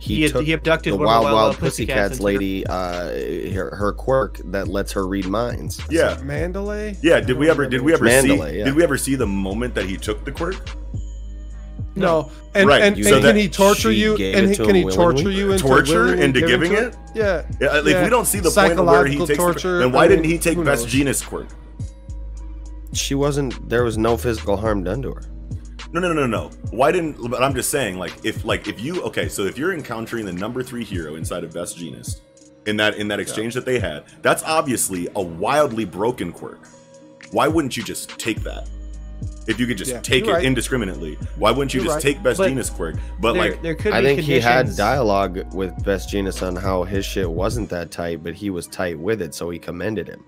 He he, took he abducted the one Wild Wild, Wild Pussycats, Pussycats lady. Uh, her, her quirk that lets her read minds. Yeah, Mandalay. Yeah, did we ever did we ever Mandalay, see yeah. did we ever see the moment that he took the quirk? No, no. and, right. and, and so can he torture you? And can he torture you into torture into giving it? it? Yeah. yeah if yeah. we don't see the point where he takes torture, the, then why I mean, didn't he take Best Genus quirk? She wasn't. There was no physical harm done to her. No, no, no, no. Why didn't? But I'm just saying, like, if, like, if you okay, so if you're encountering the number three hero inside of Best Genus, in that in that exchange yeah. that they had, that's obviously a wildly broken quirk. Why wouldn't you just take that? If you could just yeah, take it right. indiscriminately, why wouldn't you you're just right. take Best but Genus quirk? But there, like, there could I be think conditions. He had dialogue with Best Genus on how his shit wasn't that tight, but he was tight with it, so he commended him.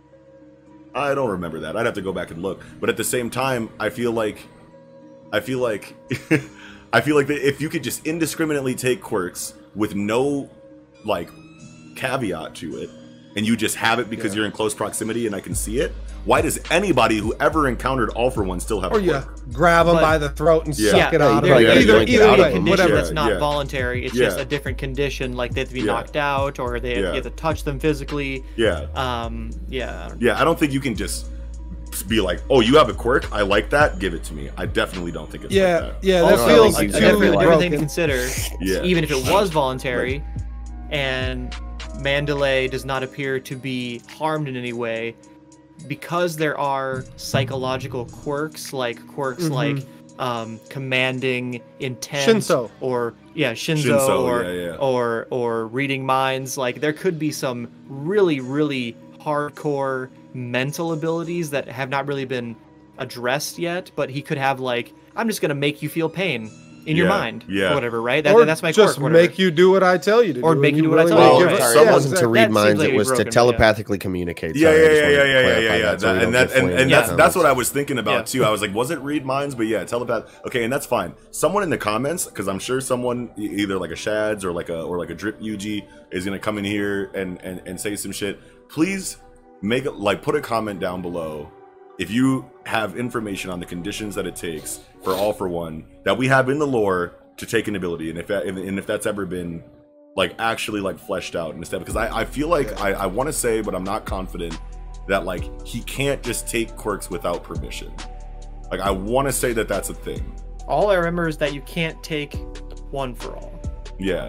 I don't remember that. I'd have to go back and look. But at the same time, I feel like, I feel like, I feel like that if you could just indiscriminately take quirks with no, like, caveat to it, and you just have it because yeah. you're in close proximity and I can see it. Why does anybody who ever encountered All for One still have? Or a yeah, grab them but, by the throat and yeah. suck it yeah, out. There, yeah, either either, either way, whatever. It's not yeah. voluntary. It's yeah. just a different condition. Like they have to be yeah. knocked out, or they have, yeah. you have to touch them physically. Yeah. Um. Yeah. I don't yeah. I don't think you can just be like, oh, you have a quirk. I like that. Give it to me. I definitely don't think it's yeah. like that. Yeah. Yeah. That feels like everything like to consider. Yeah. Even if it was voluntary, like, and Mandalay does not appear to be harmed in any way. Because there are psychological quirks, like quirks mm-hmm. like um, commanding intent, Shinso. or yeah, Shinso, Shinso or yeah, yeah. or or reading minds. Like there could be some really, really hardcore mental abilities that have not really been addressed yet. But he could have like, I'm just gonna make you feel pain in yeah, your mind, yeah, or whatever, right? That, or that's my just quirk, make you do what I tell you to, or do make you do what I tell you to. It wasn't to read minds; like it was broken, to telepathically yeah. communicate. Yeah, yeah, yeah, yeah, yeah, yeah, yeah, yeah. So and that, and, and that's that's what I was thinking about yeah. too. I was like, was it read minds? But yeah, telepath. Okay, and that's fine. Someone in the comments, because I'm sure someone, either like a Shads or like a or like a Drip Yuji, is gonna come in here and and and say some shit. Please make like put a comment down below if you have information on the conditions that it takes for All for One that we have in the lore to take an ability, and if that, and if that's ever been like actually like fleshed out and stuff, because I, I feel like I, I want to say, but I'm not confident that like he can't just take quirks without permission. Like I want to say that that's a thing. All I remember is that you can't take One for All. Yeah,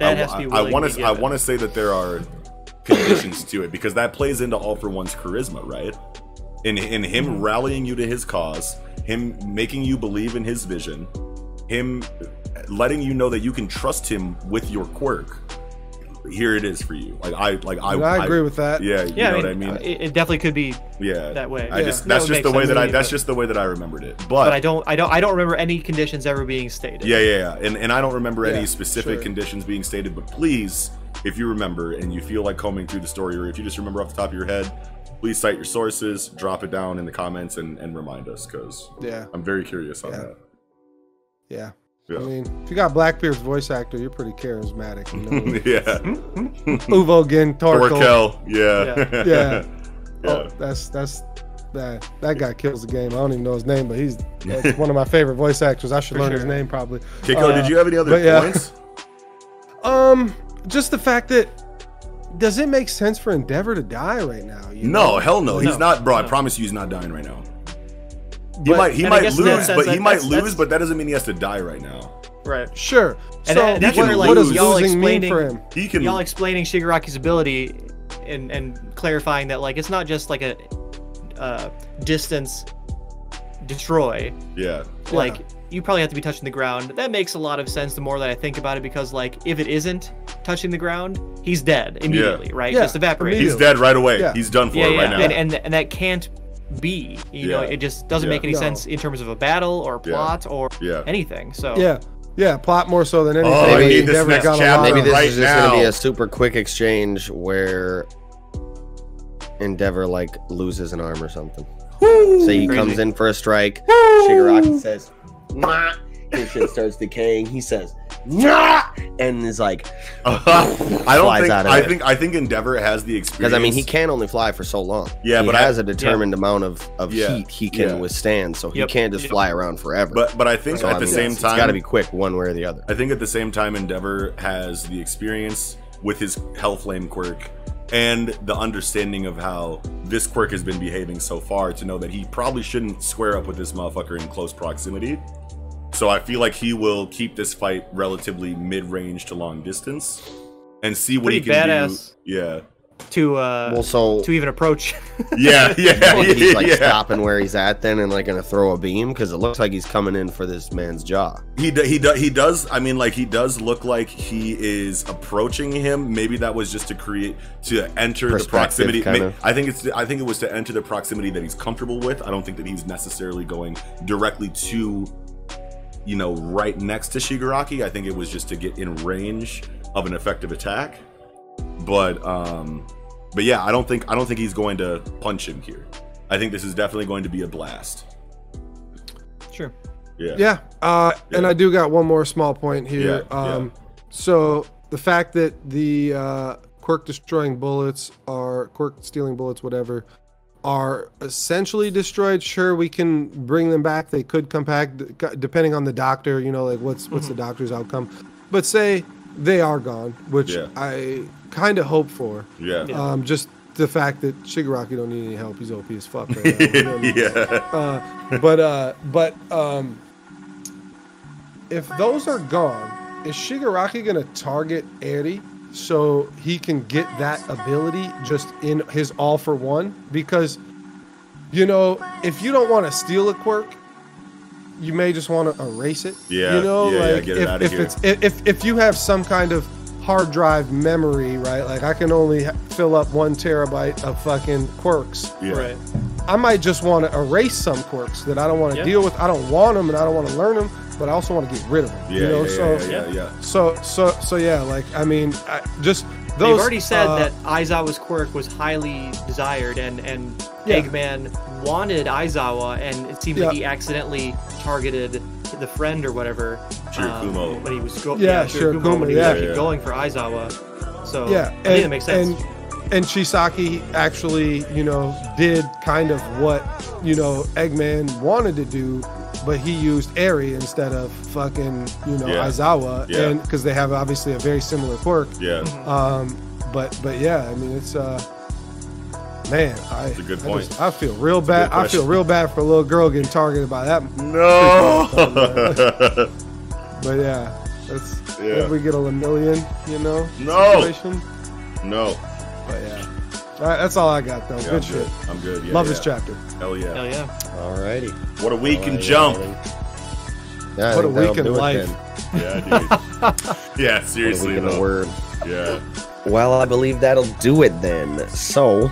that I, has to be. I want to I want to say that there are conditions to it, because that plays into All for One's charisma, right? In, in him rallying you to his cause, him making you believe in his vision, him letting you know that you can trust him with your quirk. Here it is for you. Like I, like I, I agree I, with that. Yeah, you yeah, know I mean, what I mean. It definitely could be. Yeah, that way. I yeah. just that's that just the way that I that's just the way that I remembered it. But, but I don't I don't I don't remember any conditions ever being stated. Yeah, yeah, yeah. and and I don't remember yeah, any specific sure. conditions being stated. But please If you remember and you feel like combing through the story, or if you just remember off the top of your head, please cite your sources, drop it down in the comments, and, and remind us, because yeah. I'm very curious on yeah. that. Yeah. Yeah. I mean, if you got Blackbeard's voice actor, you're pretty charismatic. You know? yeah. Uvo Gentorkel. Yeah. Yeah. yeah. yeah. Oh, that's that's that that guy kills the game. I don't even know his name, but he's that's one of my favorite voice actors. I should For learn sure. his name probably. Keiko, uh, did you have any other yeah. points? um, just the fact that. Does it make sense for Endeavor to die right now? You no, know? hell no. He's no, not, bro. No. I promise you, he's not dying right now. He but, might, he might lose, but he might that's, lose, that's, but that doesn't mean he has to die right now. Right. Sure. And, so and that's where, like, y'all explaining, y'all explaining Shigaraki's ability and and clarifying that, like, it's not just like a uh, distance destroy. Yeah. Like yeah. you probably have to be touching the ground. That makes a lot of sense. The more that I think about it, because like if it isn't touching the ground, he's dead immediately, yeah. right? Yeah. Just evaporates. He's dead right away. Yeah. He's done for yeah, yeah. right now. And, and and that can't be. You yeah. know, it just doesn't yeah. make any no. sense in terms of a battle or plot yeah. or yeah. anything. So yeah, yeah, plot more so than anything. Oh, maybe this next chapter. Maybe this right is just now. gonna be a super quick exchange where Endeavor like loses an arm or something. Woo! So he Crazy. comes in for a strike. Woo! Shigaraki says, "Nah," his shit starts decaying. He says, "Nah," and is like, uh, I don't think. Out of I it. think I think Endeavor has the experience. Because I mean, he can only fly for so long. Yeah, he but has I, a determined yeah. amount of of yeah. heat he can yeah. withstand, so yep. he can't just yep. fly around forever. But but I think so, at I the mean, same it's, time, it's got to be quick, one way or the other. I think at the same time, Endeavor has the experience with his Hellflame quirk and the understanding of how this quirk has been behaving so far to know that he probably shouldn't square up with this motherfucker in close proximity. So I feel like he will keep this fight relatively mid-range to long distance and see what Pretty he can badass do. Yeah. To uh well, so, to even approach. Yeah, yeah. Well, he's like yeah. stopping where he's at then and like gonna throw a beam, because it looks like he's coming in for this man's jaw. He do, he do, he does. I mean, like he does look like he is approaching him. Maybe that was just to create to enter the proximity. Kinda. I think it's I think it was to enter the proximity that he's comfortable with. I don't think that he's necessarily going directly to, you know, right next to Shigaraki. I think it was just to get in range of an effective attack. But um but yeah, I don't think I don't think he's going to punch him here. I think this is definitely going to be a blast. Sure. Yeah. Yeah. Uh yeah. And I do got one more small point here. Yeah, um yeah. so the fact that the uh quirk destroying bullets are quirk stealing bullets, whatever, are essentially destroyed. Sure, we can bring them back. They could come back depending on the doctor, you know, like what's what's the doctor's outcome. But say they are gone, which yeah. I kind of hope for. Yeah. Um, just the fact that Shigaraki don't need any help. He's O P as fuck right now. You know what I mean? yeah. Uh, but uh, but um, if those are gone, is Shigaraki gonna target Eri so he can get that ability just in his all for one? Because, you know, if you don't want to steal a quirk, you may just want to erase it. Yeah, you know, yeah, like yeah, get it if, out of if here. It's if if you have some kind of hard drive memory, right? Like I can only fill up one terabyte of fucking quirks. Yeah. Right. I might just want to erase some quirks that I don't want to yeah. deal with. I don't want them, and I don't want to learn them, but I also want to get rid of them. Yeah, you know? yeah, so, yeah, yeah, yeah. So, so, so, yeah. Like, I mean, I, just those. You've already said uh, that Aizawa's quirk was highly desired, and and yeah. Eggman wanted Aizawa, and it seemed yeah. like he accidentally targeted the friend or whatever. Shirakumo. Um, when he was go yeah, yeah, Shirakumo, Shirakumo, when he was yeah, actually yeah. going for Aizawa. So yeah, I and, think that makes sense. And, And Chisaki actually, you know, did kind of what, you know, Eggman wanted to do, but he used Eri instead of fucking, you know, yeah. Aizawa, yeah. and because they have obviously a very similar quirk. Yeah. Um. But but yeah, I mean, it's uh, man, I. That's a good point. I, just, I feel real bad. I feel real bad for a little girl getting targeted by that. No. Stuff, but yeah, that's yeah. if we get a million, you know. No. Situation. No. But yeah, all right, that's all I got though. Yeah, good I'm shit. Good. I'm good. Yeah, Love yeah. this chapter. Hell yeah. Hell yeah. Alrighty. What a week oh, in yeah, jump. Yeah, what a week in life. Yeah, dude. yeah, seriously though. Word. Yeah. Well, I believe that'll do it then. So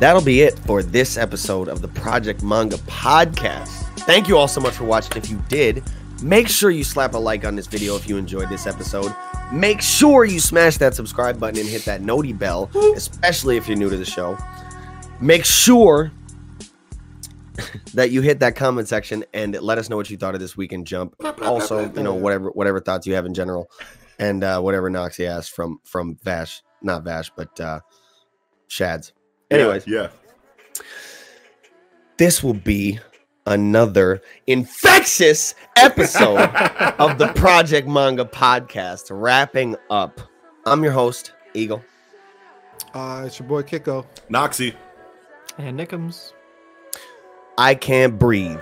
that'll be it for this episode of the Project Manga Podcast. Thank you all so much for watching. If you did, make sure you slap a like on this video if you enjoyed this episode. Make sure you smash that subscribe button and hit that noti bell, especially if you're new to the show. Make sure that you hit that comment section and let us know what you thought of this weekend jump. Also, you know, whatever whatever thoughts you have in general, and uh, whatever Noxy asked from from Vash, not Vash, but uh, Shads. Anyways, yeah, yeah, this will be another infectious episode of the Project Manga Podcast. Wrapping up, I'm your host, Eagle. Uh, it's your boy Kiko, Noxy, and Nickums. I can't breathe.